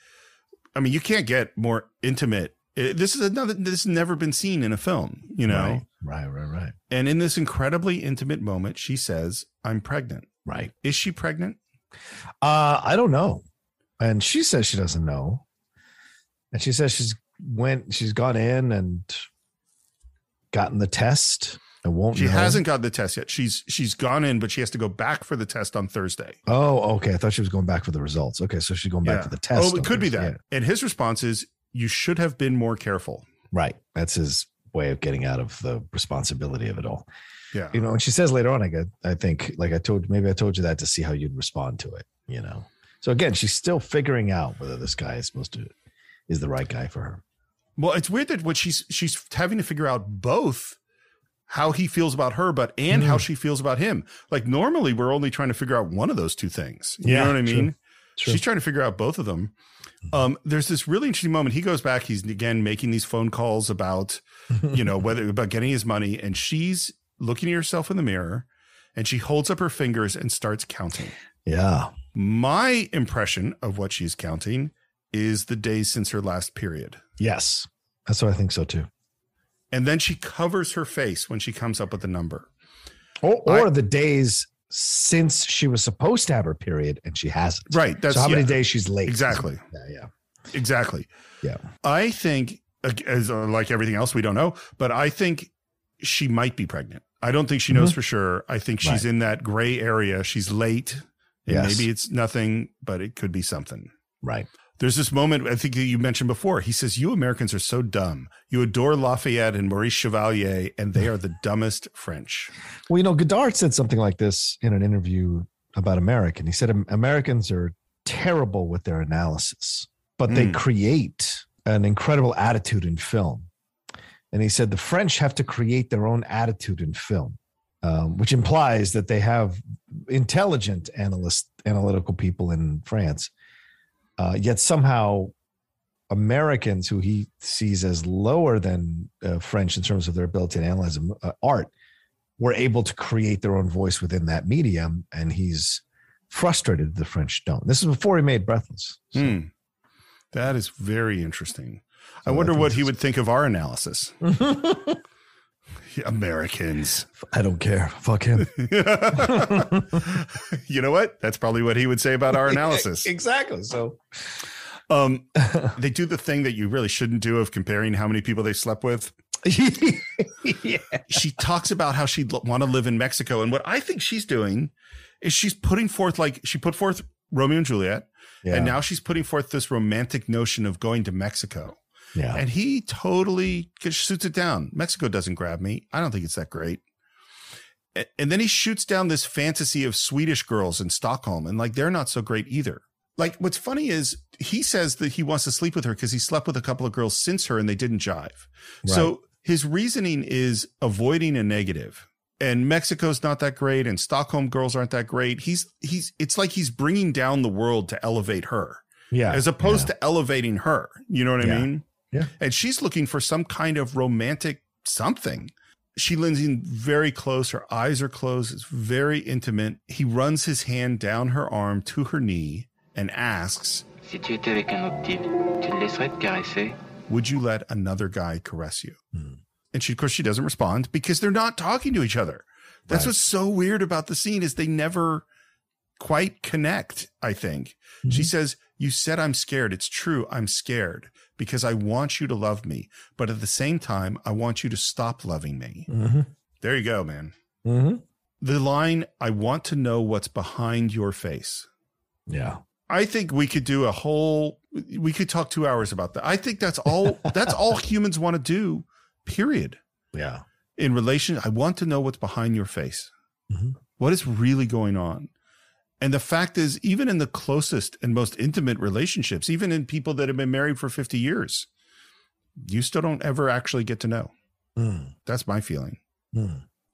I mean, you can't get more intimate. This is this has never been seen in a film, you know? Right. And in this incredibly intimate moment, she says, I'm pregnant. Right. Is she pregnant? I don't know. And she says she doesn't know. And she says she's gone in and gotten the test and won't. She hasn't gotten the test yet. She's gone in, but she has to go back for the test on Thursday. Oh, okay. I thought she was going back for the results. Okay. So she's going back for the test. Oh, it could be that. Yeah. And his response is, you should have been more careful. Right. That's his way of getting out of the responsibility of it all. Yeah. You know, and she says later on, I think like I told you that to see how you'd respond to it, you know? So again, she's still figuring out whether this guy is the right guy for her. Well, it's weird that what she's having to figure out both how he feels about her, and how she feels about him. Like normally we're only trying to figure out one of those two things. You know what I mean? True. She's trying to figure out both of them. There's this really interesting moment. He goes back. He's again making these phone calls about, you know, whether about getting his money, and she's looking at herself in the mirror, and she holds up her fingers and starts counting. Yeah. My impression of what she's counting is the days since her last period. Yes. That's what I think so too. And then she covers her face when she comes up with the number. Or the days since she was supposed to have her period and she hasn't. Right. That's so how many days she's late. Exactly. Exactly. Yeah. I think, as like everything else, we don't know, but I think she might be pregnant. I don't think she knows for sure. I think she's in that gray area. She's late. And maybe it's nothing, but it could be something. Right. There's this moment, I think you mentioned before. He says, "You Americans are so dumb. You adore Lafayette and Maurice Chevalier, and they are the dumbest French." Well, you know, Godard said something like this in an interview about American. He said, "Americans are terrible with their analysis, but they create an incredible attitude in film." And he said, "The French have to create their own attitude in film," which implies that they have intelligent analytical people in France. Yet somehow Americans, who he sees as lower than French in terms of their ability to analyze art, were able to create their own voice within that medium. And he's frustrated the French don't. This is before he made Breathless. So. That is very interesting. So I wonder what he would think of our analysis. Americans. I don't care. Fuck him. You know what? That's probably what he would say about our analysis. Exactly. So they do the thing that you really shouldn't do of comparing how many people they slept with. Yeah. She talks about how she'd want to live in Mexico. And what I think she's doing is she's putting forth, like she put forth Romeo and Juliet. Yeah. And now she's putting forth this romantic notion of going to Mexico. Yeah. And he totally shoots it down. Mexico doesn't grab me. I don't think it's that great. And then he shoots down this fantasy of Swedish girls in Stockholm. And like, they're not so great either. Like, what's funny is he says that he wants to sleep with her because he slept with a couple of girls since her and they didn't jive. Right. So his reasoning is avoiding a negative. And Mexico's not that great. And Stockholm girls aren't that great. It's like he's bringing down the world to elevate her. Yeah. As opposed to elevating her. You know what I mean? Yeah. And she's looking for some kind of romantic something. She leans in very close. Her eyes are closed. It's very intimate. He runs his hand down her arm to her knee and asks, "Would you let another guy caress you?" And she, of course, she doesn't respond because they're not talking to each other. That's what's so weird about the scene is they never quite connect, I think. She says, "You said I'm scared. It's true. I'm scared. Because I want you to love me, but at the same time, I want you to stop loving me." There you go, man. The line, "I want to know what's behind your face." Yeah. I think we could do we could talk 2 hours about that. I think that's all humans want to do, period. Yeah. In relation, I want to know what's behind your face. What is really going on? And the fact is, even in the closest and most intimate relationships, even in people that have been married for 50 years, you still don't ever actually get to know. That's my feeling.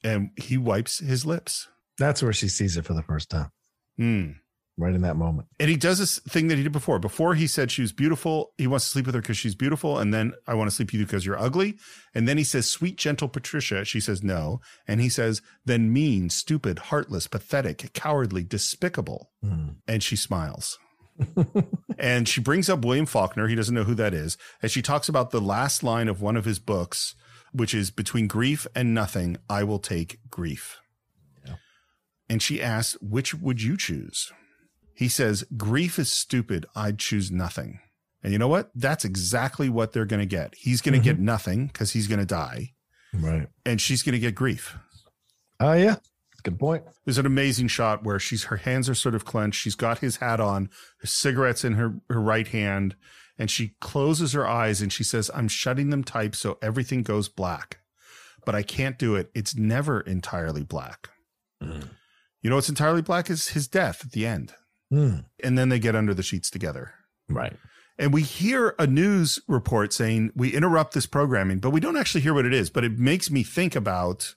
And he wipes his lips. That's where she sees it for the first time. Right in that moment. And he does this thing that he did before. Before he said she was beautiful. He wants to sleep with her because she's beautiful. And then, "I want to sleep with you because you're ugly." And then he says, "Sweet, gentle Patricia." She says, "No." And he says, "Then mean, stupid, heartless, pathetic, cowardly, despicable." And she smiles. And she brings up William Faulkner. He doesn't know who that is. And she talks about the last line of one of his books, which is, "Between grief and nothing, I will take grief." Yeah. And she asks, "Which would you choose?" He says, "Grief is stupid. I'd choose nothing." And you know what? That's exactly what they're going to get. He's going to get nothing because he's going to die. Right. And she's going to get grief. Oh, yeah. Good point. There's an amazing shot where her hands are sort of clenched. She's got his hat on, her cigarette's in her right hand, and she closes her eyes and she says, "I'm shutting them tight so everything goes black. But I can't do it. It's never entirely black." You know what's entirely black is his death at the end. And then they get under the sheets together. Right. And we hear a news report saying, "We interrupt this programming," but we don't actually hear what it is. But it makes me think about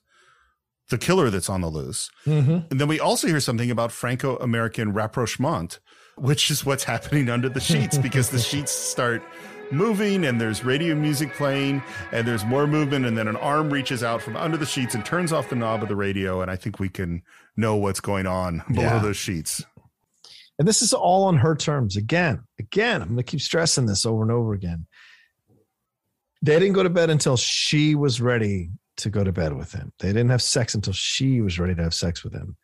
the killer that's on the loose. And then we also hear something about Franco-American rapprochement, which is what's happening under the sheets because the sheets start moving, and there's radio music playing, and there's more movement, and then an arm reaches out from under the sheets and turns off the knob of the radio, and I think we can know what's going on below those sheets. And this is all on her terms. Again, I'm going to keep stressing this over and over again. They didn't go to bed until she was ready to go to bed with him. They didn't have sex until she was ready to have sex with him.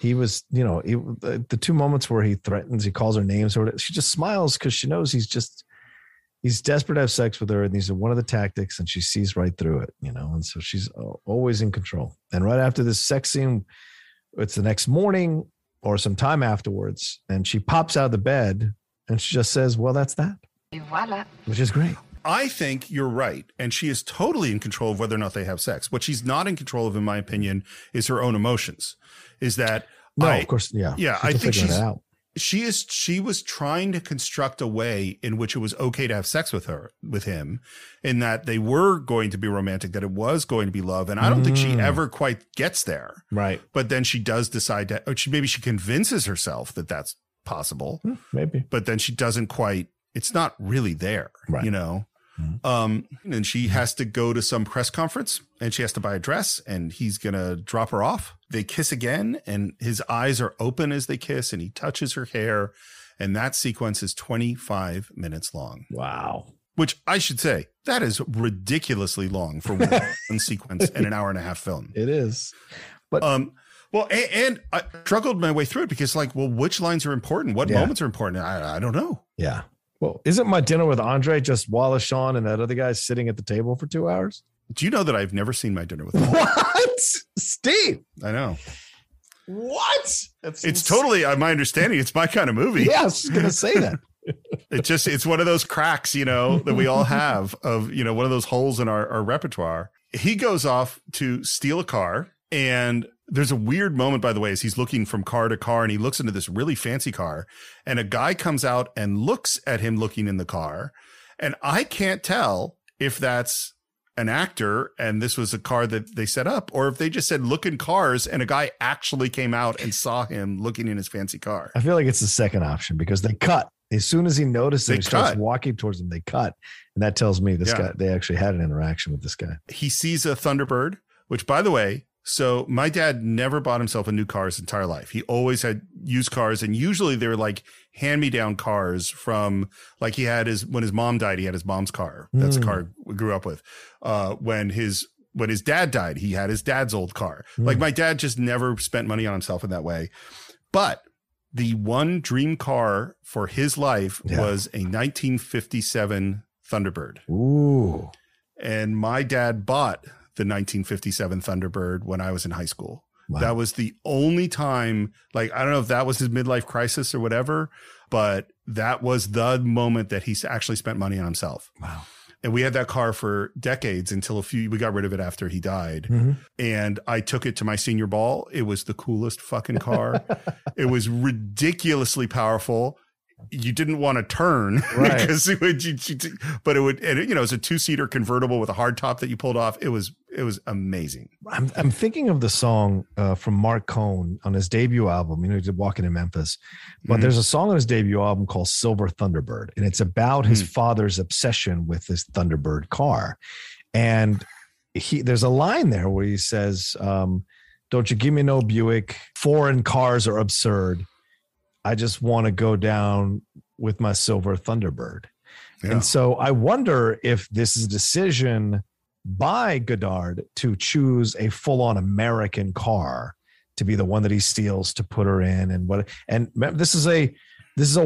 He was, you know, the two moments where he threatens, he calls her names, or whatever, she just smiles because she knows he's desperate to have sex with her. And these are one of the tactics, and she sees right through it, you know? And so she's always in control. And right after this sex scene, it's the next morning or some time afterwards, and she pops out of the bed and she just says, well, that's that. Voila. Which is great. I think you're right. And she is totally in control of whether or not they have sex. What she's not in control of, in my opinion, is her own emotions. Is that I think she was trying to construct a way in which it was okay to have sex with her, with him, in that they were going to be romantic, that it was going to be love. And I don't think she ever quite gets there. Right. But then she does decide to, or she convinces herself that that's possible. Maybe. But then she doesn't quite, it's not really there, right. You know? And she has to go to some press conference, and she has to buy a dress, and he's going to drop her off. They kiss again, and his eyes are open as they kiss, and he touches her hair. And that sequence is 25 minutes long. Wow. Which I should say, that is ridiculously long for one sequence in an hour and a half film. It is. But well, and I struggled my way through it because, like, well, which lines are important? What moments are important? I don't know. Yeah. Well, isn't My Dinner with Andre just Wallace Shawn and that other guy sitting at the table for 2 hours? Do you know that I've never seen My Dinner with Andre? What? Steve. I know. What? It's totally, my understanding, it's my kind of movie. Yeah, I was going to say that. It's one of those cracks, you know, that we all have of, you know, one of those holes in our repertoire. He goes off to steal a car, and there's a weird moment, by the way, as he's looking from car to car, and he looks into this really fancy car, and a guy comes out and looks at him looking in the car. And I can't tell if that's an actor and this was a car that they set up, or if they just said, look in cars, and a guy actually came out and saw him looking in his fancy car. I feel like it's the second option because they cut. As soon as he notices he starts walking towards him, they cut. And that tells me this guy, they actually had an interaction with this guy. He sees a Thunderbird, which, by the way, so my dad never bought himself a new car his entire life. He always had used cars, and usually they were like hand-me-down cars from, like, when his mom died, he had his mom's car. That's a car we grew up with. When his dad died, he had his dad's old car. Like, my dad just never spent money on himself in that way. But the one dream car for his life was a 1957 Thunderbird. Ooh. And my dad bought the 1957 Thunderbird when I was in high school. Wow. That was the only time, like, I don't know if that was his midlife crisis or whatever, but that was the moment that he actually spent money on himself. Wow. And we had that car for decades until we got rid of it after he died. Mm-hmm. And I took it to my senior ball. It was the coolest fucking car. It was ridiculously powerful. You didn't want to turn, right? Because it was a 2-seater convertible with a hard top that you pulled off. It was amazing. I'm thinking of the song from Mark Cohn on his debut album. You know, he did Walking in Memphis, but there's a song on his debut album called Silver Thunderbird. And it's about his father's obsession with this Thunderbird car. And there's a line there where he says, don't you give me no Buick. Foreign cars are absurd. I just want to go down with my silver Thunderbird. Yeah. And so I wonder if this is a decision by Godard to choose a full-on American car to be the one that he steals to put her in. And this is a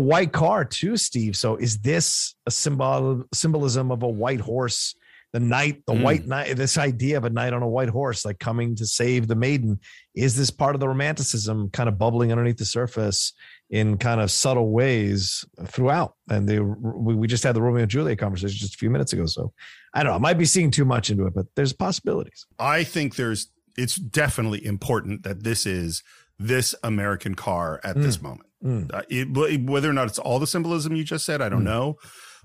white car too, Steve. So is this a symbolism of a white horse, white knight, this idea of a knight on a white horse, like coming to save the maiden? Is this part of the romanticism kind of bubbling underneath the surface in kind of subtle ways throughout? And we just had the Romeo and Juliet conversation just a few minutes ago. So I don't know, I might be seeing too much into it, but there's possibilities. I think it's definitely important that this is this American car at this moment. Whether or not it's all the symbolism you just said, I don't know.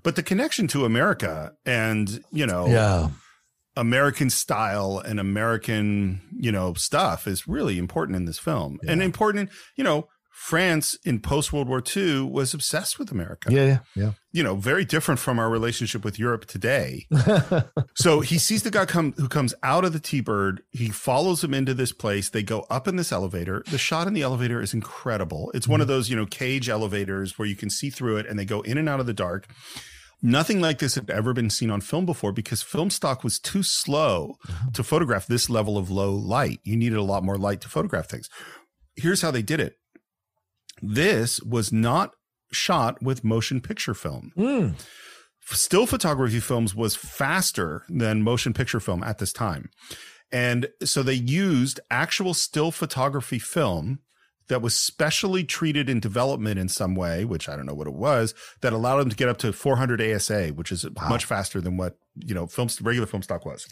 But the connection to America and, you know, American style and American, you know, stuff is really important in this film and important, you know, France in post-World War II was obsessed with America. Yeah. You know, very different from our relationship with Europe today. So he sees the guy who comes out of the T-Bird. He follows him into this place. They go up in this elevator. The shot in the elevator is incredible. It's one of those, you know, cage elevators where you can see through it and they go in and out of the dark. Nothing like this had ever been seen on film before because film stock was too slow to photograph this level of low light. You needed a lot more light to photograph things. Here's how they did it. This was not shot with motion picture film. Still photography films was faster than motion picture film at this time. And so they used actual still photography film that was specially treated in development in some way, which I don't know what it was, that allowed them to get up to 400 ASA, which is much faster than what, you know, regular film stock was.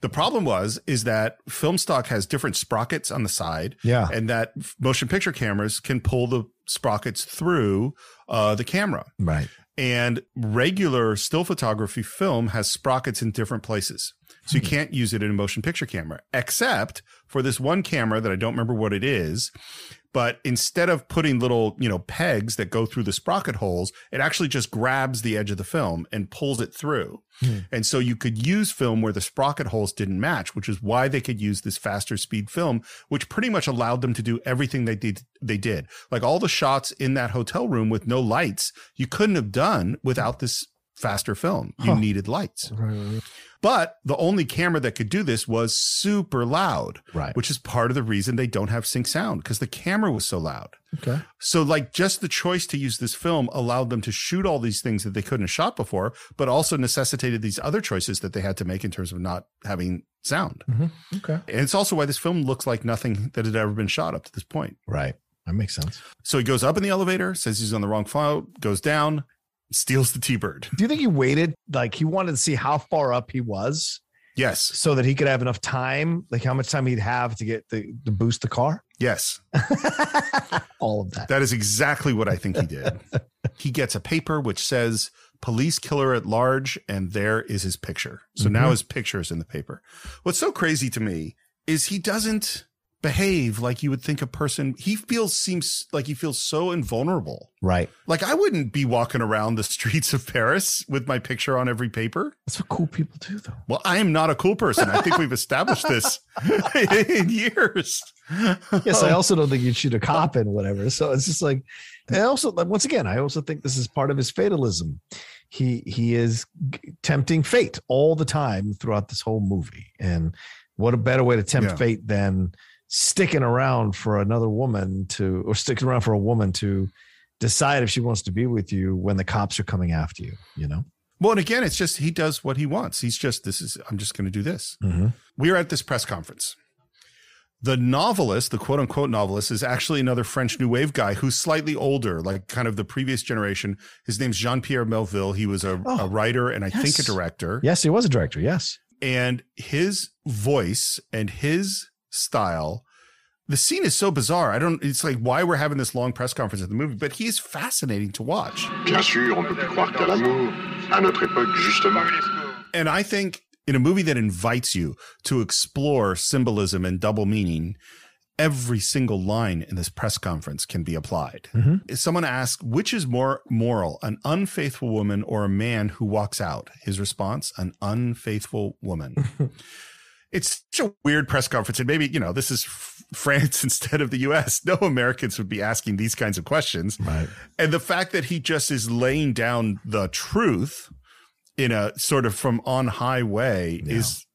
The problem is that film stock has different sprockets on the side, and that motion picture cameras can pull the sprockets through the camera. Right. And regular still photography film has sprockets in different places. So you can't use it in a motion picture camera, except for this one camera that I don't remember what it is. But instead of putting little, you know, pegs that go through the sprocket holes, it actually just grabs the edge of the film and pulls it through. And so you could use film where the sprocket holes didn't match, which is why they could use this faster speed film, which pretty much allowed them to do everything they did. Like all the shots in that hotel room with no lights, you couldn't have done without this faster film. You needed lights. But the only camera that could do this was super loud, which is part of the reason they don't have sync sound, because the camera was so loud. So like just the choice to use this film allowed them to shoot all these things that they couldn't have shot before, but also necessitated these other choices that they had to make in terms of not having sound. And it's also why this film looks like nothing that had ever been shot up to this point. That makes sense. So he goes up in the elevator, says he's on the wrong file, goes down, steals the T-Bird. Do you think he waited? Like he wanted to see how far up he was? Yes. So that he could have enough time, like how much time he'd have to get to boost the car? Yes. All of that. That is exactly what I think he did. He gets a paper which says police killer at large, and there is his picture. So now his picture is in the paper. What's so crazy to me is he doesn't behave like you would think a person. He feels so invulnerable. Like I wouldn't be walking around the streets of Paris with my picture on every paper. That's what cool people do, though. Well, I am not a cool person. I think we've established this in years. Yes. I also don't think you'd shoot a cop and whatever. So it's just like, and also, like, once again, I also think this is part of his fatalism. He is tempting fate all the time throughout this whole movie. And what a better way to tempt fate than sticking around for another woman to, or sticking around for a woman to decide if she wants to be with you when the cops are coming after you, you know? Well, and again, it's just, he does what he wants. He's just, I'm just going to do this. We are at this press conference. The novelist, the quote unquote novelist, is actually another French New Wave guy who's slightly older, like kind of the previous generation. His name's Jean-Pierre Melville. He was a writer and I think a director. Yes, he was a director. Yes. And his voice and his style, the scene is so bizarre. It's like why we're having this long press conference at the movie, but he is fascinating to watch. Bien sûr, on peut plus croire qu'à l'amour, à notre époque justement. And I think in a movie that invites you to explore symbolism and double meaning, every single line in this press conference can be applied. If someone asks, which is more moral, an unfaithful woman or a man who walks out? His response, an unfaithful woman. It's such a weird press conference. And maybe, you know, this is France instead of the U.S. No Americans would be asking these kinds of questions. Right. And the fact that he just is laying down the truth in a sort of from on high way is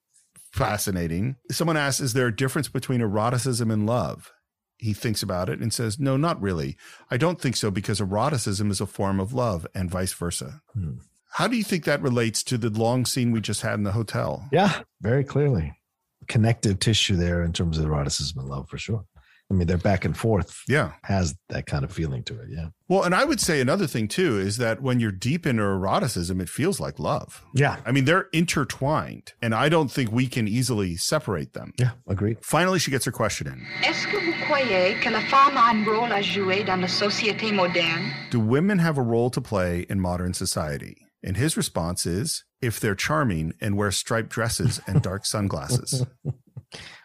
fascinating. Someone asks, is there a difference between eroticism and love? He thinks about it and says, no, not really. I don't think so, because eroticism is a form of love and vice versa. How do you think that relates to the long scene we just had in the hotel? Yeah, very clearly. Connective tissue there in terms of eroticism and love, for sure. I mean, their back and forth has that kind of feeling to it. Yeah. Well, and I would say another thing too is that when you're deep into eroticism, it feels like love. Yeah. I mean, they're intertwined, and I don't think we can easily separate them. Yeah, agreed. Finally, she gets her question in. Est-ce que vous croyez que la femme a un rôle à jouer dans la société moderne? Do women have a role to play in modern society? And his response is, if they're charming and wear striped dresses and dark sunglasses,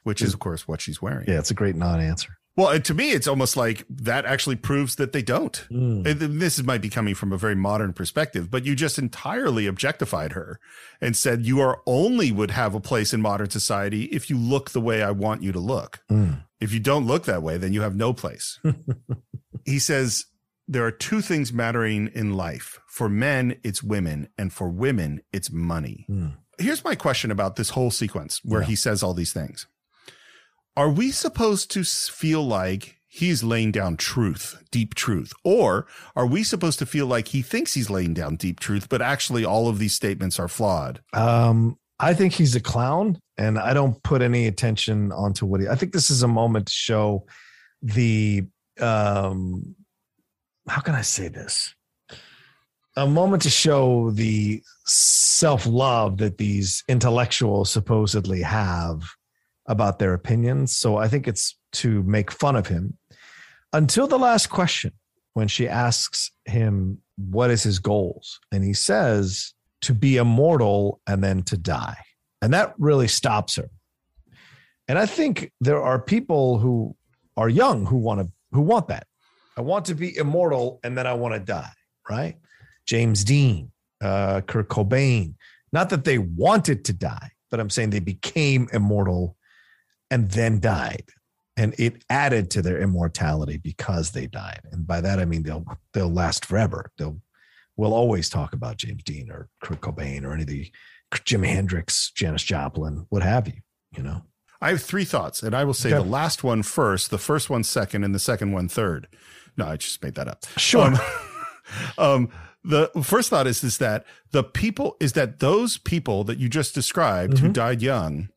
which is, of course, what she's wearing. Yeah, it's a great non-answer. Well, to me, it's almost like that actually proves that they don't. Mm. This might be coming from a very modern perspective, but you just entirely objectified her and said you are only would have a place in modern society if you look the way I want you to look. Mm. If you don't look that way, then you have no place. He says, there are two things mattering in life. For men, it's women, and for women, it's money. Mm. Here's my question about this whole sequence where he says all these things. Are we supposed to feel like he's laying down truth, deep truth? Or are we supposed to feel like he thinks he's laying down deep truth, but actually all of these statements are flawed? I think he's a clown, and I don't put any attention onto what he... I think this is a moment to show the... how can I say this? A moment to show the self-love that these intellectuals supposedly have about their opinions. So I think it's to make fun of him until the last question, when she asks him, what is his goals? And he says to be immortal and then to die. And that really stops her. And I think there are people who are young who want that. I want to be immortal and then I want to die. Right. James Dean, Kurt Cobain, not that they wanted to die, but I'm saying they became immortal and then died, and it added to their immortality because they died. And by that, I mean, they'll last forever. We'll always talk about James Dean or Kurt Cobain or any of the Jimi Hendrix, Janis Joplin, what have you, you know? I have three thoughts, and I will say the last one first, the first one second, and the second one third. No, I just made that up. Sure. The first thought is that those people that you just described who died young,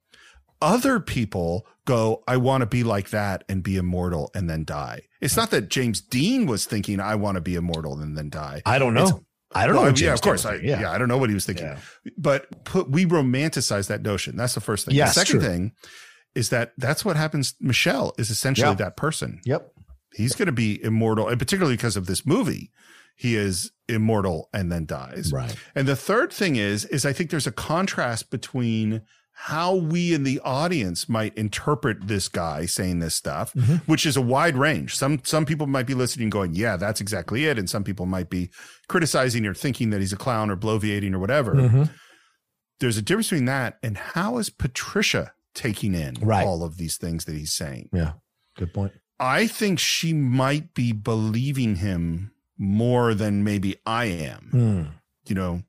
other people go, I want to be like that and be immortal and then die. It's not that James Dean was thinking, I want to be immortal and then die. I don't know. I don't know. Yeah, of course. I don't know what he was thinking. Yeah. But we romanticize that notion. That's the first thing. Yes, the second thing is that that's what happens. Michelle is essentially that person. Yep. He's going to be immortal, and particularly because of this movie, he is immortal and then dies. Right. And the third thing is I think there's a contrast between how we in the audience might interpret this guy saying this stuff, which is a wide range. Some people might be listening going, yeah, that's exactly it. And some people might be criticizing or thinking that he's a clown or bloviating or whatever. Mm-hmm. There's a difference between that and how is Patricia taking in all of these things that he's saying? Yeah, good point. I think she might be believing him more than maybe I am, you know,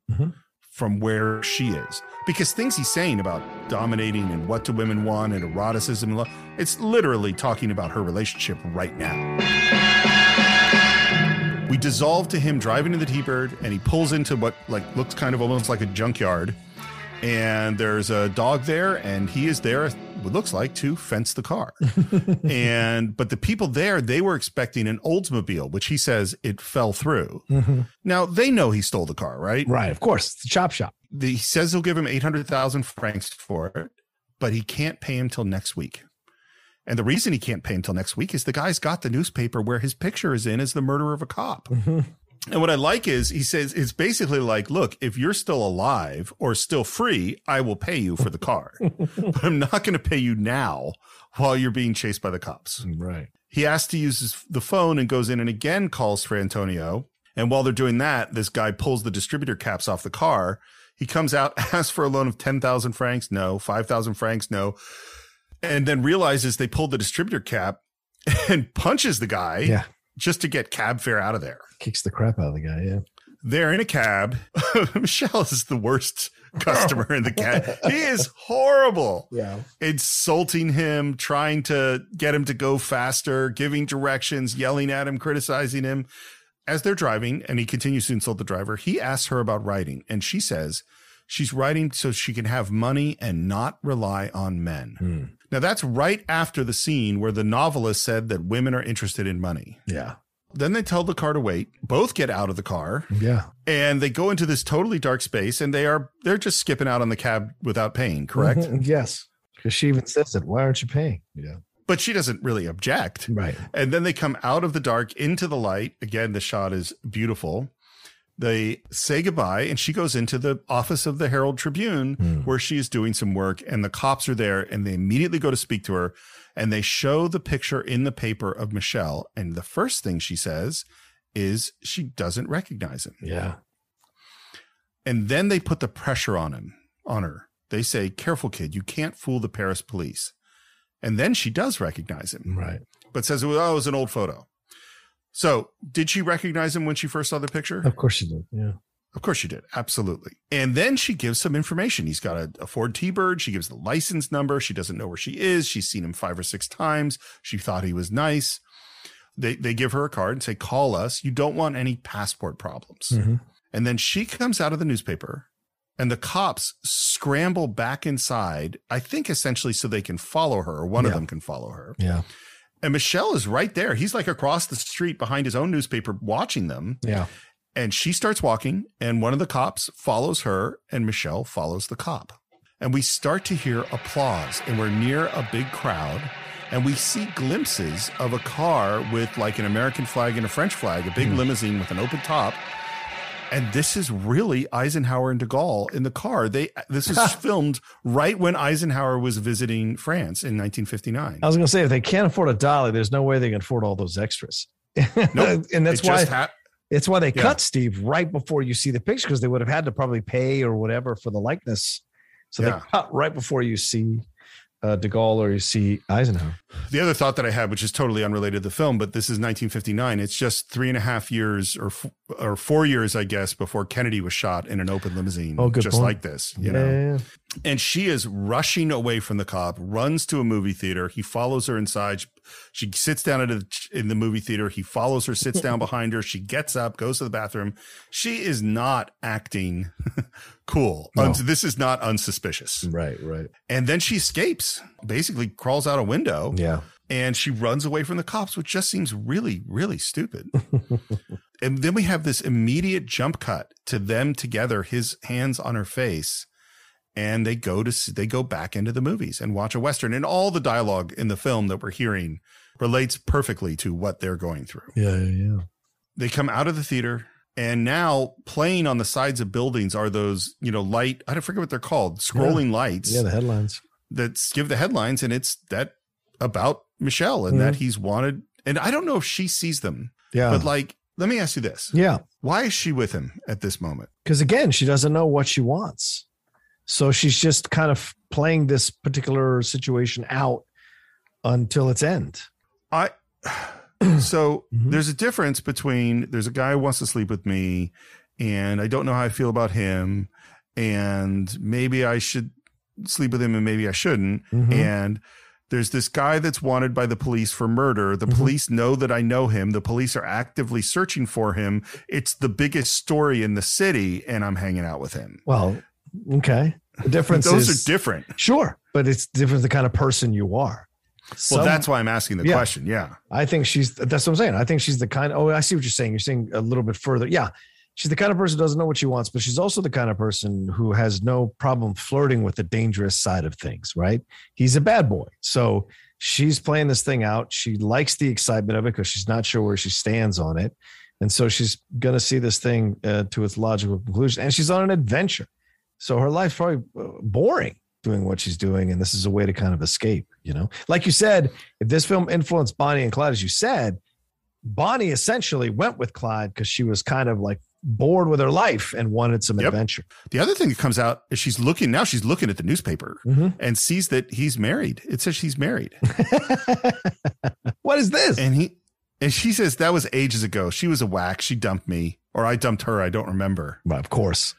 from where she is. Because things he's saying about dominating and what do women want and eroticism, it's literally talking about her relationship right now. We dissolve to him driving in the T-Bird, and he pulls into what looks kind of almost like a junkyard. And there's a dog there, and he is there, what looks like, to fence the car. But the people there, they were expecting an Oldsmobile, which he says it fell through. Mm-hmm. Now, they know he stole the car, right? Right, of course. It's the chop shop. He says he'll give him 800,000 francs for it, but he can't pay him till next week. And the reason he can't pay him till next week is the guy's got the newspaper where his picture is in as the murderer of a cop. Mm-hmm. And what I like is he says, it's basically like, look, if you're still alive or still free, I will pay you for the car, but I'm not going to pay you now while you're being chased by the cops. Right. He asks to use the phone and goes in and again calls for Antonio. And while they're doing that, this guy pulls the distributor caps off the car. He comes out, asks for a loan of 10,000 francs. No, 5,000 francs. No. And then realizes they pulled the distributor cap and punches the guy. Yeah. Just to get cab fare out of there. Kicks the crap out of the guy, yeah. They're in a cab. Michelle is the worst customer in the cab. He is horrible. Yeah. Insulting him, trying to get him to go faster, giving directions, yelling at him, criticizing him. As they're driving, and he continues to insult the driver, he asks her about writing, and she says she's writing so she can have money and not rely on men. Hmm. Now, that's right after the scene where the novelist said that women are interested in money. Yeah. Then they tell the car to wait. Both get out of the car. Yeah. And they go into this totally dark space, and they're just skipping out on the cab without paying, correct? Mm-hmm. Yes. Because she even says it. Why aren't you paying? Yeah. But she doesn't really object. Right. And then they come out of the dark into the light. Again, the shot is beautiful. They say goodbye, and she goes into the office of the Herald Tribune where she's doing some work, and the cops are there, and they immediately go to speak to her, and they show the picture in the paper of Michelle, and the first thing she says is she doesn't recognize him. Yeah. And then they put the pressure on him, on her. They say, careful, kid, you can't fool the Paris police. And then she does recognize him. Right. But says, oh, it was an old photo. So did she recognize him when she first saw the picture? Of course she did. Yeah. Of course she did. Absolutely. And then she gives some information. He's got a Ford T-Bird. She gives the license number. She doesn't know where she is. She's seen him 5 or 6 times. She thought he was nice. They give her a card and say, call us. You don't want any passport problems. Mm-hmm. And then she comes out of the newspaper and the cops scramble back inside, I think essentially so they can follow her. One of them can follow her. Yeah. And Michelle is right there. He's like across the street behind his own newspaper watching them. Yeah. And she starts walking and one of the cops follows her and Michelle follows the cop. And we start to hear applause and we're near a big crowd and we see glimpses of a car with like an American flag and a French flag, a big limousine with an open top. And this is really Eisenhower and de Gaulle in the car. This is filmed right when Eisenhower was visiting France in 1959. I was going to say, if they can't afford a dolly, there's no way they can afford all those extras. Nope. And that's why they cut Steve right before you see the picture, because they would have had to probably pay or whatever for the likeness. So they cut right before you see de Gaulle or you see Eisenhower. The other thought that I had, which is totally unrelated to the film, but this is 1959. It's just 3.5 years or 4 years, I guess, before Kennedy was shot in an open limousine, just like this, you know? And she is rushing away from the cop, runs to a movie theater. He follows her inside. She sits down in the movie theater. He follows her, sits down behind her. She gets up, goes to the bathroom. She is not acting cool. No. This is not unsuspicious. Right, right. And then she escapes, basically crawls out a window. Yeah. And she runs away from the cops, which just seems really, really stupid. And then we have this immediate jump cut to them together, his hands on her face. And they go back into the movies and watch a Western, and all the dialogue in the film that we're hearing relates perfectly to what they're going through. Yeah, yeah, yeah. They come out of the theater, and now playing on the sides of buildings are those, light, I don't forget what they're called, scrolling lights. Yeah, the headlines. That give the headlines, and it's that about Michelle and that he's wanted. And I don't know if she sees them. Yeah. But let me ask you this. Yeah. Why is she with him at this moment? Because again, she doesn't know what she wants. So she's just kind of playing this particular situation out until its end. There's a difference between there's a guy who wants to sleep with me and I don't know how I feel about him and maybe I should sleep with him and maybe I shouldn't. Mm-hmm. And there's this guy that's wanted by the police for murder. The police know that I know him. The police are actively searching for him. It's the biggest story in the city and I'm hanging out with him. Well, okay. The difference is are different. Sure. But it's different the kind of person you are. Well, that's why I'm asking the question. Yeah. I think that's what I'm saying. I think she's the kind of, I see what you're saying. You're saying a little bit further. Yeah. She's the kind of person who doesn't know what she wants, but she's also the kind of person who has no problem flirting with the dangerous side of things, right? He's a bad boy. So she's playing this thing out. She likes the excitement of it because she's not sure where she stands on it. And so she's going to see this thing to its logical conclusion. And she's on an adventure. So her life's probably boring doing what she's doing. And this is a way to kind of escape, Like you said, if this film influenced Bonnie and Clyde, as you said, Bonnie essentially went with Clyde because she was kind of like bored with her life and wanted some adventure. The other thing that comes out is she's looking at the newspaper and sees that he's married. It says she's married. What is this? And she says that was ages ago. She was a whack. She dumped me or I dumped her. I don't remember. Well, of course.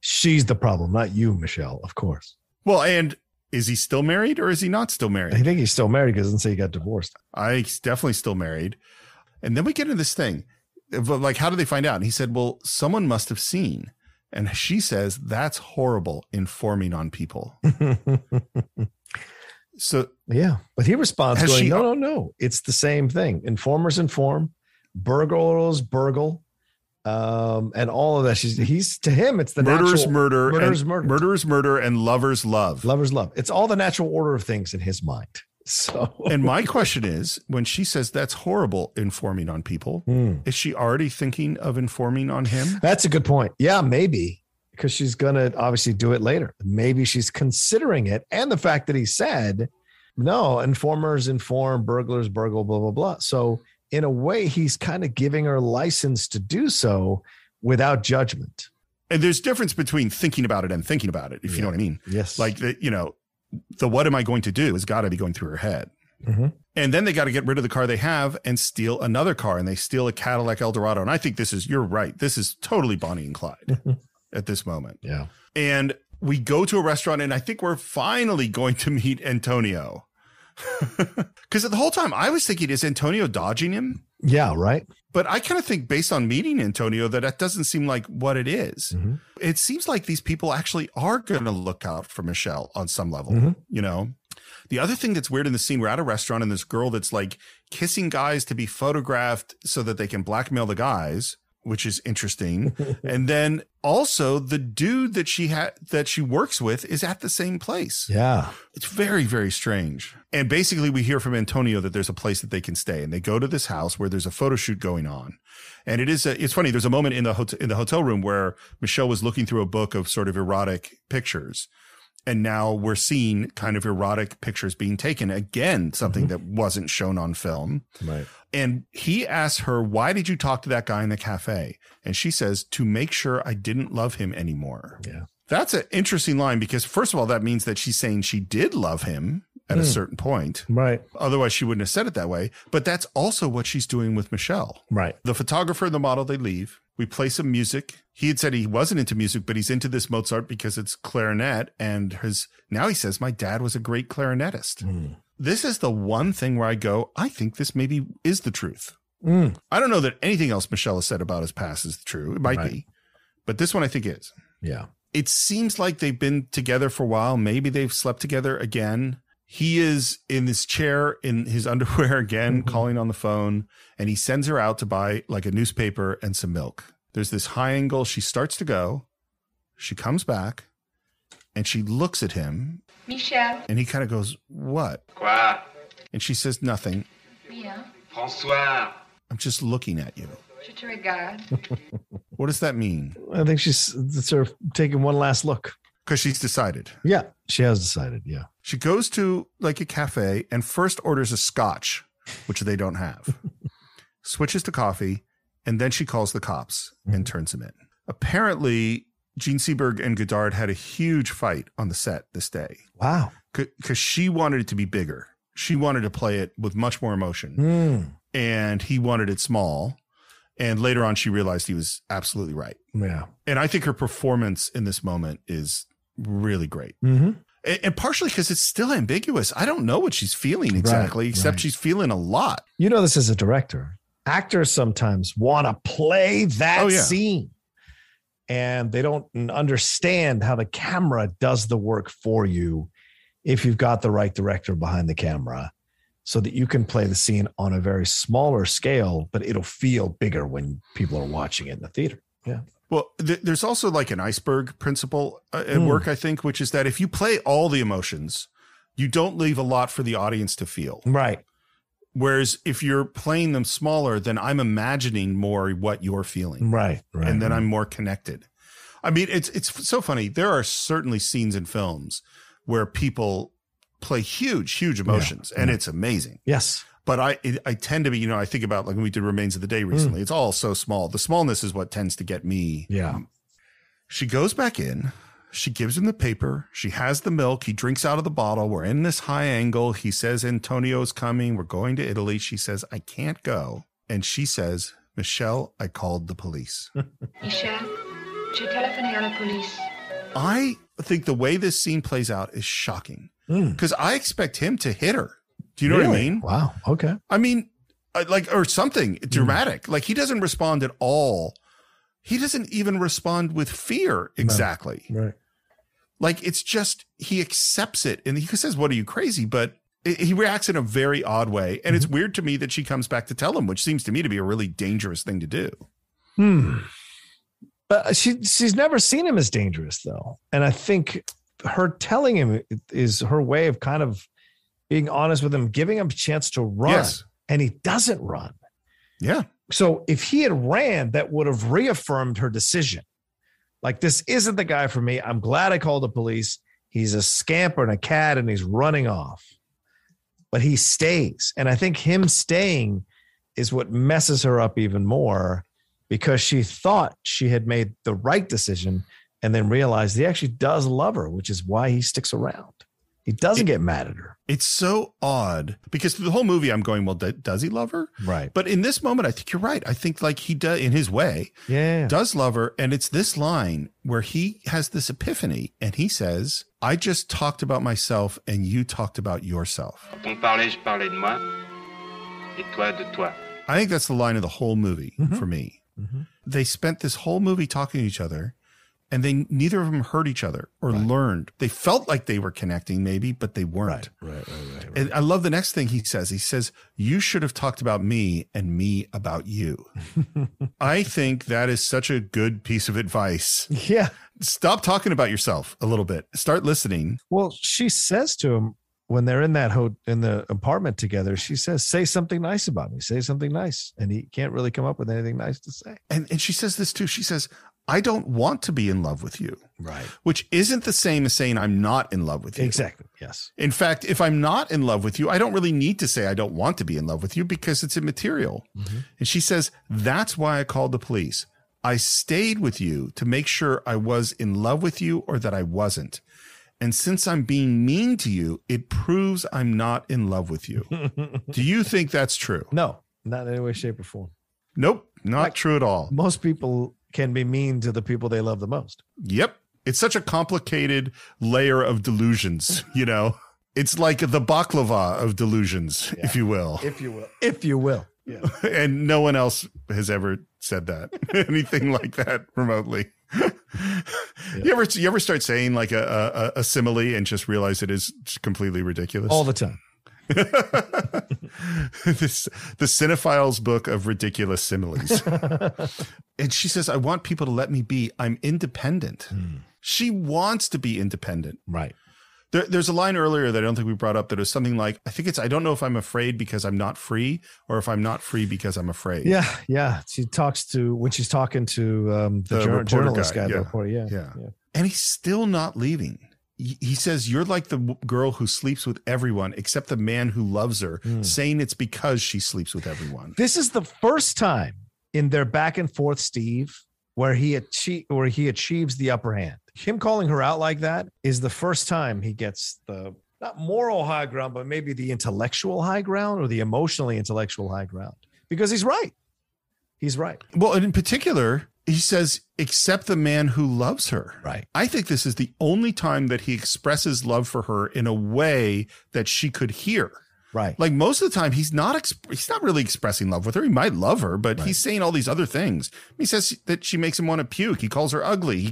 She's the problem, not you, Michelle, of course. Well, and is he still married or is he not still married? I think he's still married because it doesn't say he got divorced. He's definitely still married. And then we get into this thing. How do they find out? And he said, well, someone must have seen. And she says, that's horrible, informing on people. So, yeah. But he responds going, no. It's the same thing. Informers inform. Burglars burgle. And all of that. He's to him, it's the murderer's murder, murderer's murder, and lovers love. It's all the natural order of things in his mind. So, and my question is, when she says that's horrible informing on people, is she already thinking of informing on him? That's a good point. Yeah, maybe, because she's going to obviously do it later. Maybe she's considering it. And the fact that he said, no, informers inform, burglars burgle, blah, blah, blah. So in a way, he's kind of giving her license to do so without judgment. And there's difference between thinking about it and thinking about it, if you know what I mean. Yes. Like, you know, the what am I going to do has got to be going through her head. Mm-hmm. And then they got to get rid of the car they have and steal another car. And they steal a Cadillac Eldorado. And I think this is, you're right, this is totally Bonnie and Clyde at this moment. Yeah. And we go to a restaurant and I think we're finally going to meet Antonio. Because the whole time I was thinking, is Antonio dodging him? Yeah, right. But I kind of think based on meeting Antonio that that doesn't seem like what it is. Mm-hmm. It seems like these people actually are going to look out for Michelle on some level, you know. The other thing that's weird in the scene, we're at a restaurant and this girl that's like kissing guys to be photographed so that they can blackmail the guys, which is interesting. And then also the dude that she works with is at the same place. Yeah. It's very, very strange. And basically we hear from Antonio that there's a place that they can stay, and they go to this house where there's a photo shoot going on. And it's funny. There's a moment in the hotel room where Michelle was looking through a book of sort of erotic pictures. And now we're seeing kind of erotic pictures being taken again, something that wasn't shown on film. Right. And he asks her, why did you talk to that guy in the cafe? And she says, to make sure I didn't love him anymore. Yeah. That's an interesting line, because first of all, that means that she's saying she did love him at a certain point. Right. Otherwise, she wouldn't have said it that way. But that's also what she's doing with Michelle. Right. The photographer and the model, they leave. We play some music. He had said he wasn't into music, but he's into this Mozart because it's clarinet. And now he says, my dad was a great clarinetist. Mm. This is the one thing where I go, I think this maybe is the truth. Mm. I don't know that anything else Michelle has said about his past is true. It might be, but this one I think is. Yeah. It seems like they've been together for a while. Maybe they've slept together again. He is in this chair in his underwear again, calling on the phone, and he sends her out to buy like a newspaper and some milk. There's this high angle. She starts to go. She comes back and she looks at him. Michel. And he kind of goes, what? Quoi? And she says nothing. Mia. François. I'm just looking at you. Je te regarde. What does that mean? I think it's her taking one last look. Because she's decided. Yeah, she has decided. Yeah. She goes to like a cafe and first orders a scotch, which they don't have, switches to coffee, and then she calls the cops and turns them in. Apparently, Gene Seberg and Godard had a huge fight on the set this day. Wow. Because she wanted it to be bigger. She wanted to play it with much more emotion. Mm. And he wanted it small. And later on, she realized he was absolutely right. Yeah. And I think her performance in this moment is really great. Mm-hmm. And partially because it's still ambiguous. I don't know what she's feeling exactly, except she's feeling a lot. You know this as a director. Actors sometimes want to play that scene. And they don't understand how the camera does the work for you if you've got the right director behind the camera, so that you can play the scene on a very smaller scale, but it'll feel bigger when people are watching it in the theater. Yeah. Well, there's also like an iceberg principle at work, I think, which is that if you play all the emotions, you don't leave a lot for the audience to feel. Right. Whereas if you're playing them smaller, then I'm imagining more what you're feeling. Right. Right. And then I'm more connected. I mean, it's so funny. There are certainly scenes in films where people play huge, huge emotions and it's amazing. Yes. But I tend to be, you know, I think about like when we did Remains of the Day recently, it's all so small. The smallness is what tends to get me. Yeah. She goes back in. She gives him the paper. She has the milk. He drinks out of the bottle. We're in this high angle. He says, Antonio's coming. We're going to Italy. She says, I can't go. And she says, Michelle, I called the police. Michelle, j'ai téléphoné à la police. I think the way this scene plays out is shocking because I expect him to hit her. Do you know what I mean? Wow. Okay. I mean, like, or something dramatic. Like, he doesn't respond at all. He doesn't even respond with fear exactly. No. Right. Like, it's just, he accepts it. And he says, what are you, crazy? But he reacts in a very odd way. And it's weird to me that she comes back to tell him, which seems to me to be a really dangerous thing to do. But she's never seen him as dangerous, though. And I think her telling him is her way of kind of being honest with him, giving him a chance to run. Yes. And he doesn't run. Yeah. So if he had ran, that would have reaffirmed her decision. Like, this isn't the guy for me. I'm glad I called the police. He's a scamper and a cad, and he's running off. But he stays. And I think him staying is what messes her up even more, because she thought she had made the right decision and then realized he actually does love her, which is why he sticks around. He doesn't get mad at her. It's so odd, because through the whole movie, I'm going, well, does he love her? Right. But in this moment, I think you're right. I think, like, he does, in his way, does love her. And it's this line where he has this epiphany and he says, I just talked about myself and you talked about yourself. I think that's the line of the whole movie for me. Mm-hmm. They spent this whole movie talking to each other, and they neither of them heard each other or learned. They felt like they were connecting, maybe, but they weren't. Right. And I love the next thing he says. He says, you should have talked about me and me about you. I think that is such a good piece of advice. Yeah. Stop talking about yourself a little bit. Start listening. Well, she says to him when they're in that in the apartment together, she says, say something nice about me. Say something nice. And he can't really come up with anything nice to say. And she says this too. She says, I don't want to be in love with you. Right. Which isn't the same as saying I'm not in love with you. Exactly. Yes. In fact, if I'm not in love with you, I don't really need to say I don't want to be in love with you, because it's immaterial. Mm-hmm. And she says, that's why I called the police. I stayed with you to make sure I was in love with you or that I wasn't. And since I'm being mean to you, it proves I'm not in love with you. Do you think that's true? No, not in any way, shape, or form. Nope. Not like, true at all. Most people can be mean to the people they love the most. Yep. It's such a complicated layer of delusions, you know. It's like the baklava of delusions, if you will. If you will. Yeah. And no one else has ever said that, anything like that remotely. You ever start saying like a simile and just realize it is completely ridiculous? All the time. The Cine-Files book of ridiculous similes. And she says, I want people to let me be. I'm independent. Mm. She wants to be independent. Right. There's a line earlier that I don't think we brought up that was something like, I think it's, I don't know if I'm afraid because I'm not free, or if I'm not free because I'm afraid. Yeah. Yeah. She talks to, when she's talking to the journalist guy. The reporter, yeah. And he's still not leaving. He says, you're like the girl who sleeps with everyone except the man who loves her, saying it's because she sleeps with everyone. This is the first time in their back and forth, Steve, where he achieves the upper hand. Him calling her out like that is the first time he gets the, not moral high ground, but maybe the intellectual high ground, or the emotionally intellectual high ground, because he's right. He's right. Well, and in particular, he says, except the man who loves her. Right. I think this is the only time that he expresses love for her in a way that she could hear. Right. Like most of the time, he's not really expressing love with her. He might love her, but he's saying all these other things. He says that she makes him want to puke. He calls her ugly. He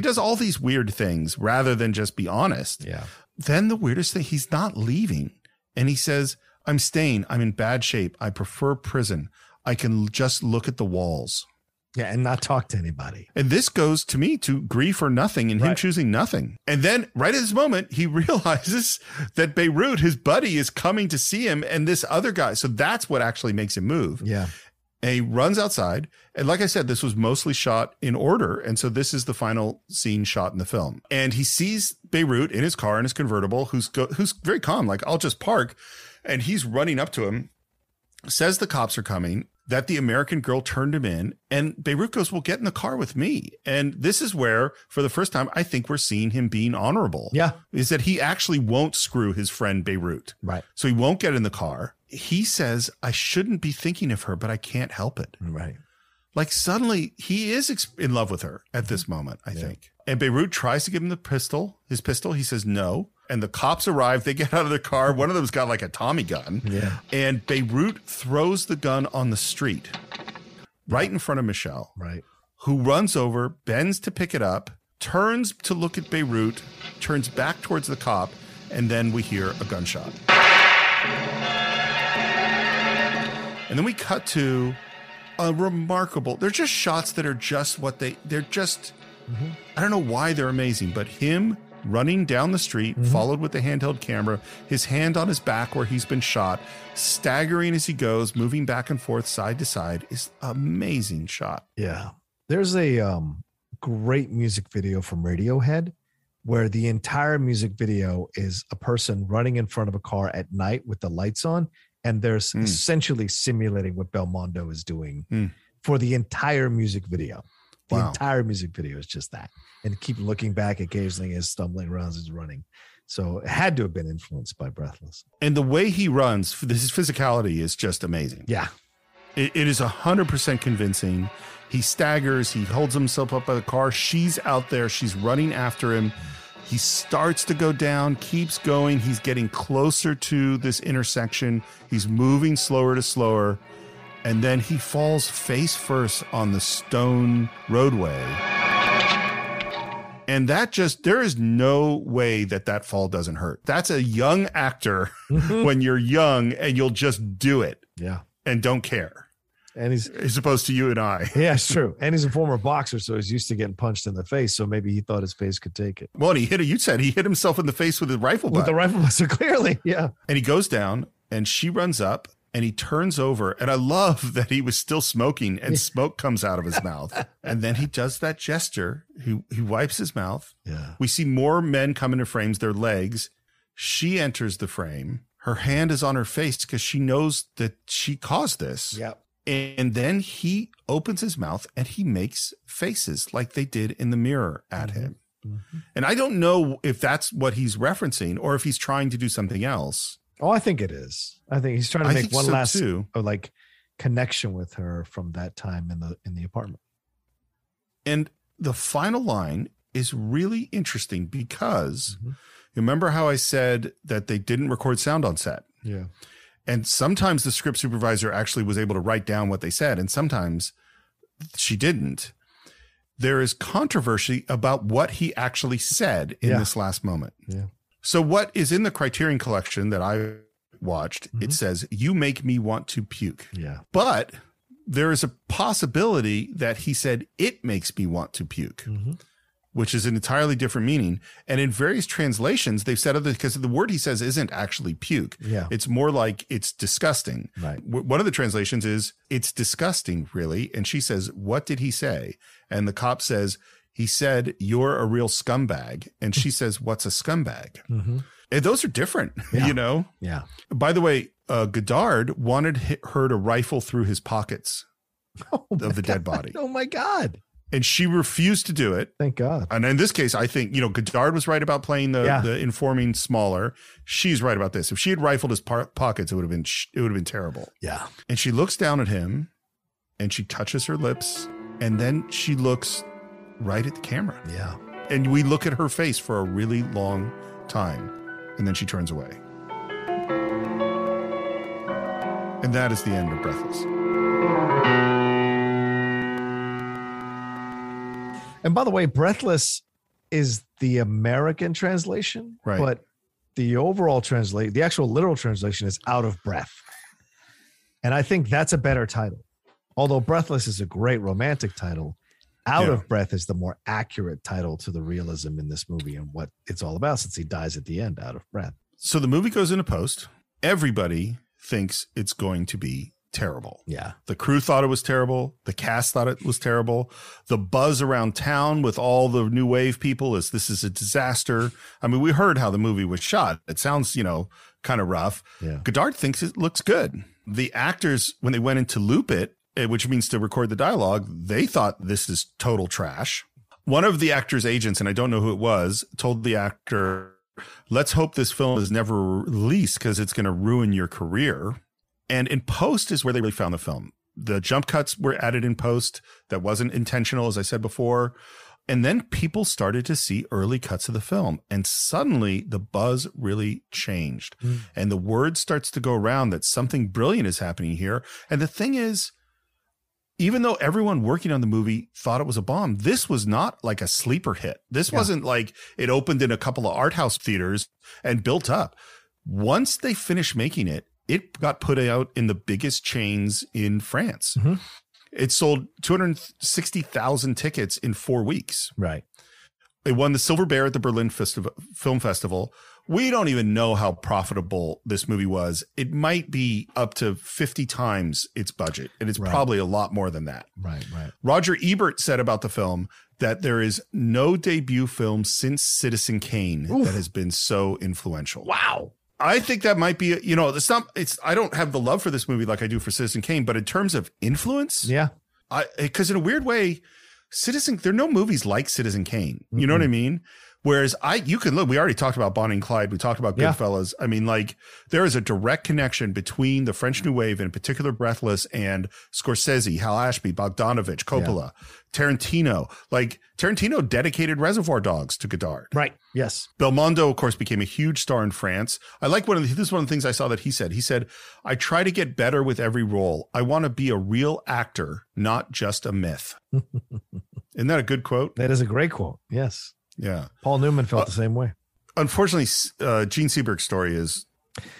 does all these weird things rather than just be honest. Yeah. Then the weirdest thing, he's not leaving. And he says, I'm staying. I'm in bad shape. I prefer prison. I can just look at the walls. Yeah, and not talk to anybody. And this goes to me to grief or nothing, and him choosing nothing. And then right at this moment, he realizes that Beirut, his buddy, is coming to see him, and this other guy. So that's what actually makes him move. Yeah. And he runs outside. And like I said, this was mostly shot in order. And so this is the final scene shot in the film. And he sees Beirut in his car, in his convertible, who's very calm, like, I'll just park. And he's running up to him, says the cops are coming, that the American girl turned him in, and Beirut goes, well, get in the car with me. And this is where, for the first time, I think we're seeing him being honorable. Yeah. Is that he actually won't screw his friend Beirut. Right. So he won't get in the car. He says, I shouldn't be thinking of her, but I can't help it. Right. Like suddenly he is in love with her at this moment, I think. And Beirut tries to give him his pistol. He says, no. And the cops arrive. They get out of their car. One of them's got like a Tommy gun. Yeah. And Beirut throws the gun on the street right in front of Michelle. Right. Who runs over, bends to pick it up, turns to look at Beirut, turns back towards the cop, and then we hear a gunshot. And then we cut to a remarkable, they're just shots that are just what they're just, I don't know why they're amazing, but him running down the street, followed with the handheld camera, his hand on his back where he's been shot, staggering as he goes, moving back and forth side to side, is an amazing shot. Yeah. There's a great music video from Radiohead where the entire music video is a person running in front of a car at night with the lights on, and they're essentially simulating what Belmondo is doing for the entire music video. The entire music video is just that. And keep looking back occasionally as stumbling around as running. So it had to have been influenced by Breathless. And the way he runs, his physicality is just amazing. Yeah. It is 100% convincing. He staggers. He holds himself up by the car. She's out there. She's running after him. He starts to go down, keeps going. He's getting closer to this intersection. He's moving slower to slower. And then he falls face first on the stone roadway. And that just, there is no way that that fall doesn't hurt. That's a young actor when you're young and you'll just do it. Yeah. And don't care. And he's as opposed to you and I. Yeah, it's true. And he's a former boxer, so he's used to getting punched in the face. So maybe he thought his face could take it. Well, and he hit you said he hit himself in the face with his rifle butt. With the rifle butt, so clearly, yeah. And he goes down and she runs up. And he turns over, and I love that he was still smoking, and smoke comes out of his mouth. And then he does that gesture. He wipes his mouth. Yeah. We see more men come into frames, their legs. She enters the frame. Her hand is on her face because she knows that she caused this. Yep. And then he opens his mouth, and he makes faces like they did in the mirror at him. Mm-hmm. And I don't know if that's what he's referencing or if he's trying to do something else. Oh, I think it is. I think he's trying to make one last connection with her from that time in the apartment. And the final line is really interesting because remember how I said that they didn't record sound on set? Yeah. And sometimes the script supervisor actually was able to write down what they said, and sometimes she didn't. There is controversy about what he actually said in this last moment. Yeah. So what is in the Criterion collection that I watched, it says, "You make me want to puke." Yeah. But there is a possibility that he said, "It makes me want to puke," which is an entirely different meaning. And in various translations, they've said other, because the word he says isn't actually puke. Yeah. It's more like it's disgusting. Right. One of the translations is, "It's disgusting, really." And she says, "What did he say?" And the cop says, "He said, you're a real scumbag." And she says, "What's a scumbag?" And those are different, you know? Yeah. By the way, Godard wanted her to rifle through his pockets of the dead body. Oh, my God. And she refused to do it. Thank God. And in this case, I think, you know, Godard was right about playing the informing smaller. She's right about this. If she had rifled his pockets, it would have been terrible. Yeah. And she looks down at him and she touches her lips, and then she looks right at the camera. Yeah. And we look at her face for a really long time, and then she turns away. And that is the end of Breathless. And by the way, Breathless is the American translation, right? But the overall translation, the actual literal translation, is "out of breath." And I think that's a better title. Although Breathless is a great romantic title, Out of Breath is the more accurate title to the realism in this movie and what it's all about, since he dies at the end, out of breath. So the movie goes into post. Everybody thinks it's going to be terrible. Yeah. The crew thought it was terrible. The cast thought it was terrible. The buzz around town with all the new wave people is, "This is a disaster." I mean, we heard how the movie was shot. It sounds, you know, kind of rough. Yeah. Godard thinks it looks good. The actors, when they went in to loop it, which means to record the dialogue, they thought this is total trash. One of the actor's agents, and I don't know who it was, told the actor, "Let's hope this film is never released because it's going to ruin your career." And in post is where they really found the film. The jump cuts were added in post. That wasn't intentional, as I said before. And then people started to see early cuts of the film, and suddenly the buzz really changed. And the word starts to go around that something brilliant is happening here. And the thing is, even though everyone working on the movie thought it was a bomb, this was not like a sleeper hit. This wasn't like it opened in a couple of art house theaters and built up. Once they finished making it, it got put out in the biggest chains in France. It sold 260,000 tickets in 4 weeks. Right. They won the Silver Bear at the Berlin Film Festival. We don't even know how profitable this movie was. It might be up to 50 times its budget, and it's probably a lot more than that. Right. Roger Ebert said about the film that there is no debut film since Citizen Kane that has been so influential. Wow. I think that might be, you know, I don't have the love for this movie like I do for Citizen Kane, but in terms of influence, because in a weird way, there are no movies like Citizen Kane. You know what I mean? Whereas we already talked about Bonnie and Clyde. We talked about Goodfellas. I mean, like, there is a direct connection between the French New Wave, and in particular Breathless, and Scorsese, Hal Ashby, Bogdanovich, Coppola, Tarantino. Like, Tarantino dedicated Reservoir Dogs to Godard. Right. Yes. Belmondo, of course, became a huge star in France. I like this is one of the things I saw that he said. He said, "I try to get better with every role. I want to be a real actor, not just a myth." Isn't that a good quote? That is a great quote. Yes. Yeah. Paul Newman felt the same way. Unfortunately, Gene Seberg's story is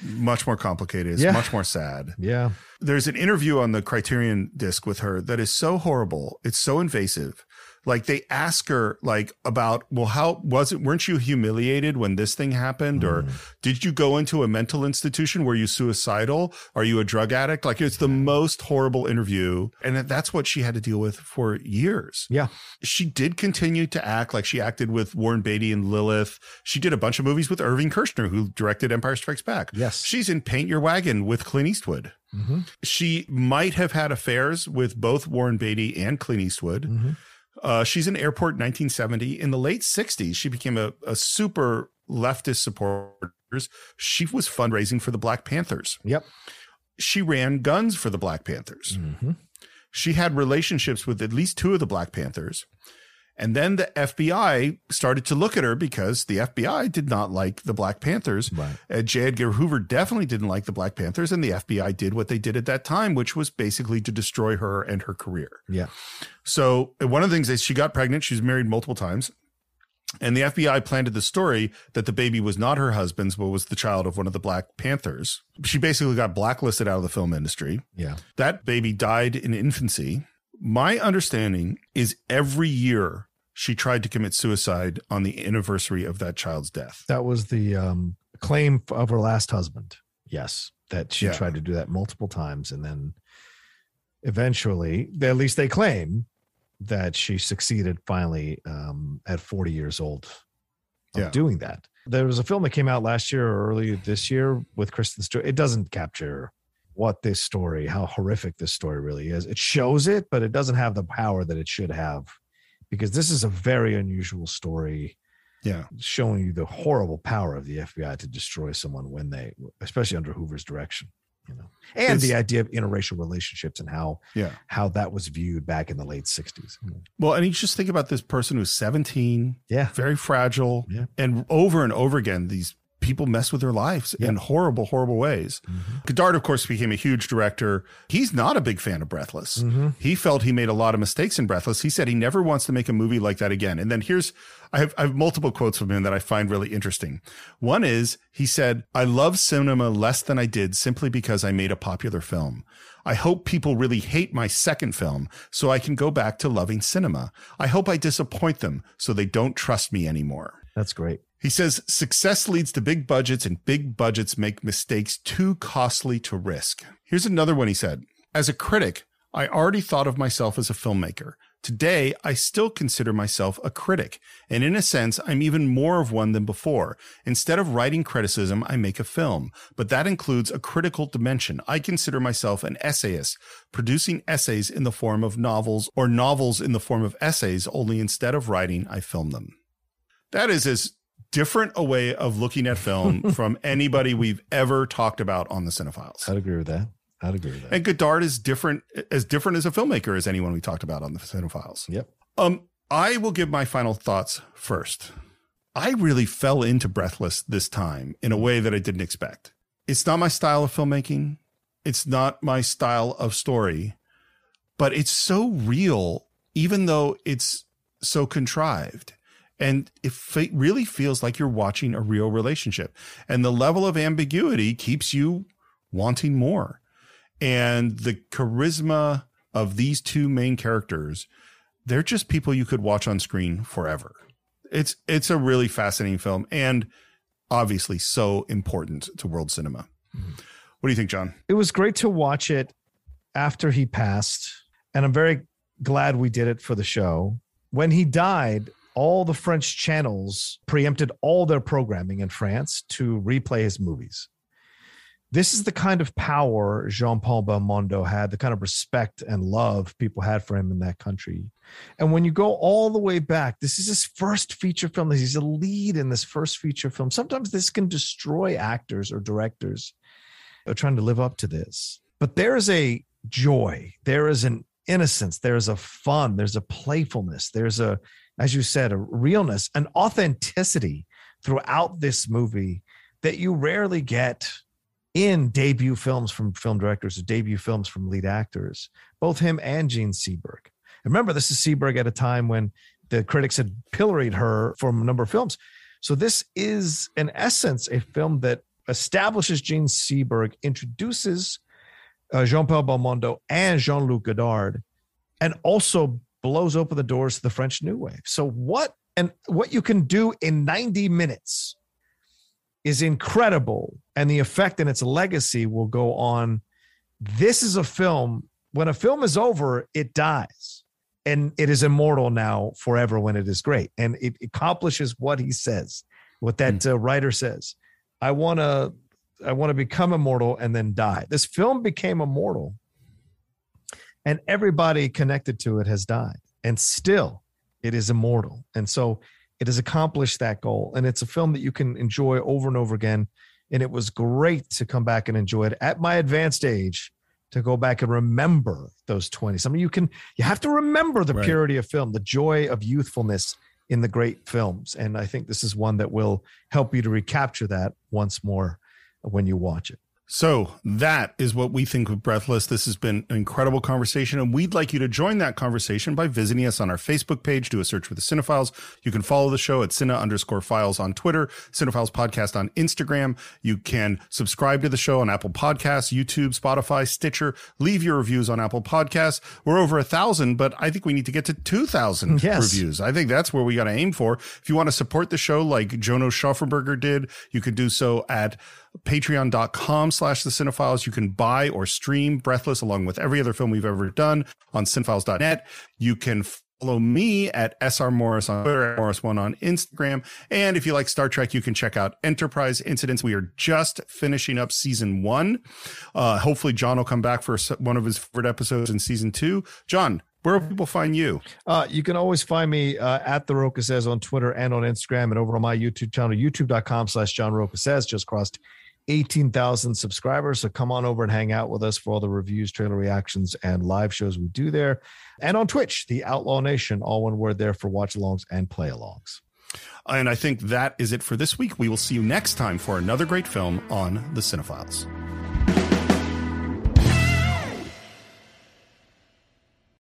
much more complicated. It's much more sad. Yeah. There's an interview on the Criterion disc with her that is so horrible. It's so invasive. Like, they ask her, like, about, well, how was it? Weren't you humiliated when this thing happened? Or did you go into a mental institution? Were you suicidal? Are you a drug addict? Like, it's the most horrible interview. And that's what she had to deal with for years. Yeah. She did continue to act. Like, she acted with Warren Beatty and Lilith. She did a bunch of movies with Irving Kershner, who directed Empire Strikes Back. Yes. She's in Paint Your Wagon with Clint Eastwood. Mm-hmm. She might have had affairs with both Warren Beatty and Clint Eastwood. Mm-hmm. She's in Airport 1970. In the late 60s, she became a super leftist supporter. She was fundraising for the Black Panthers. Yep. She ran guns for the Black Panthers. Mm-hmm. She had relationships with at least two of the Black Panthers. And then the FBI started to look at her because the FBI did not like the Black Panthers. Right. J. Edgar Hoover definitely didn't like the Black Panthers, and the FBI did what they did at that time, which was basically to destroy her and her career. Yeah. So one of the things is she got pregnant. She was married multiple times. And the FBI planted the story that the baby was not her husband's, but was the child of one of the Black Panthers. She basically got blacklisted out of the film industry. Yeah. That baby died in infancy. My understanding is every year she tried to commit suicide on the anniversary of that child's death. That was the claim of her last husband. Yes, that she tried to do that multiple times. And then eventually, at least they claim that she succeeded finally at 40 years old of doing that. There was a film that came out last year or earlier this year with Kristen Stewart. It doesn't capture how horrific this story really is. It shows it, but it doesn't have the power that it should have, because this is a very unusual story. Yeah. Showing you the horrible power of the FBI to destroy someone when they, especially under Hoover's direction, you know, and the idea of interracial relationships and how that was viewed back in the late 60s. Well, and you just think about this person who's 17, very fragile, and over again, these people mess with their lives in horrible, horrible ways. Mm-hmm. Godard, of course, became a huge director. He's not a big fan of Breathless. Mm-hmm. He felt he made a lot of mistakes in Breathless. He said he never wants to make a movie like that again. And then I have multiple quotes from him that I find really interesting. One is, he said, "I love cinema less than I did simply because I made a popular film. I hope people really hate my second film so I can go back to loving cinema. I hope I disappoint them so they don't trust me anymore." That's great. He says, "Success leads to big budgets, and big budgets make mistakes too costly to risk." Here's another one he said. "As a critic, I already thought of myself as a filmmaker. Today, I still consider myself a critic, and in a sense, I'm even more of one than before. Instead of writing criticism, I make a film, but that includes a critical dimension. I consider myself an essayist, producing essays in the form of novels, or novels in the form of essays, only instead of writing, I film them." That is as different a way of looking at film from anybody we've ever talked about on the Cine-Files. I'd agree with that. And Godard is different as a filmmaker as anyone we talked about on the Cine-Files. Yep. I will give my final thoughts first. I really fell into Breathless this time in a way that I didn't expect. It's not my style of filmmaking. It's not my style of story, but it's so real, even though it's so contrived. And it really feels like you're watching a real relationship, and the level of ambiguity keeps you wanting more. And the charisma of these two main characters, they're just people you could watch on screen forever. It's a really fascinating film and obviously so important to world cinema. Mm-hmm. What do you think, John? It was great to watch it after he passed, and I'm very glad we did it for the show. When he died, all the French channels preempted all their programming in France to replay his movies. This is the kind of power Jean-Paul Belmondo had, the kind of respect and love people had for him in that country. And when you go all the way back, this is his first feature film. He's a lead in this first feature film. Sometimes this can destroy actors or directors who are trying to live up to this. But there is a joy. There is an innocence. There is a fun. There's a playfulness. There's a, as you said, a realness, an authenticity throughout this movie that you rarely get in debut films from film directors or debut films from lead actors, both him and Gene Seberg. Remember, this is Seberg at a time when the critics had pilloried her for a number of films. So this is, in essence, a film that establishes Gene Seberg, introduces Jean-Paul Belmondo and Jean-Luc Godard, and also blows open the doors to the French New Wave. So what you can do in 90 minutes is incredible, and the effect and its legacy will go on. This is a film, when a film is over, it dies, and it is immortal now forever when it is great. And it accomplishes what he says, what that writer says. I want to become immortal and then die. This film became immortal, and everybody connected to it has died, and still it is immortal. And so it has accomplished that goal, and it's a film that you can enjoy over and over again, and it was great to come back and enjoy it at my advanced age, to go back and remember those 20s. I mean, you have to remember the purity of film, the joy of youthfulness in the great films, and I think this is one that will help you to recapture that once more when you watch it. So that is what we think of Breathless. This has been an incredible conversation, and we'd like you to join that conversation by visiting us on our Facebook page. Do a search for The Cine-Files. You can follow the show at Cine_Files on Twitter, Cine-Files Podcast on Instagram. You can subscribe to the show on Apple Podcasts, YouTube, Spotify, Stitcher. Leave your reviews on Apple Podcasts. We're over 1,000, but I think we need to get to 2,000 reviews. I think that's where we got to aim for. If you want to support the show like Jono Schaefer-Cotter did, you could do so at patreon.com/The Cine-Files. You can buy or stream Breathless along with every other film we've ever done on cinefiles.net. You can follow me at SR Morris on Twitter, Morris1 on Instagram. And if you like Star Trek, you can check out Enterprise Incidents. We are just finishing up season 1. Hopefully John will come back for one of his favorite episodes in season 2. John, where will people find you? You can always find me at The Roca Says on Twitter and on Instagram, and over on my YouTube channel, youtube.com/JohnRocaSays. Just crossed 18,000 subscribers. So come on over and hang out with us for all the reviews, trailer reactions, and live shows we do there. And on Twitch, The Outlaw Nation, all one word there, for watch alongs and play alongs. And I think that is it for this week. We will see you next time for another great film on The Cine-Files.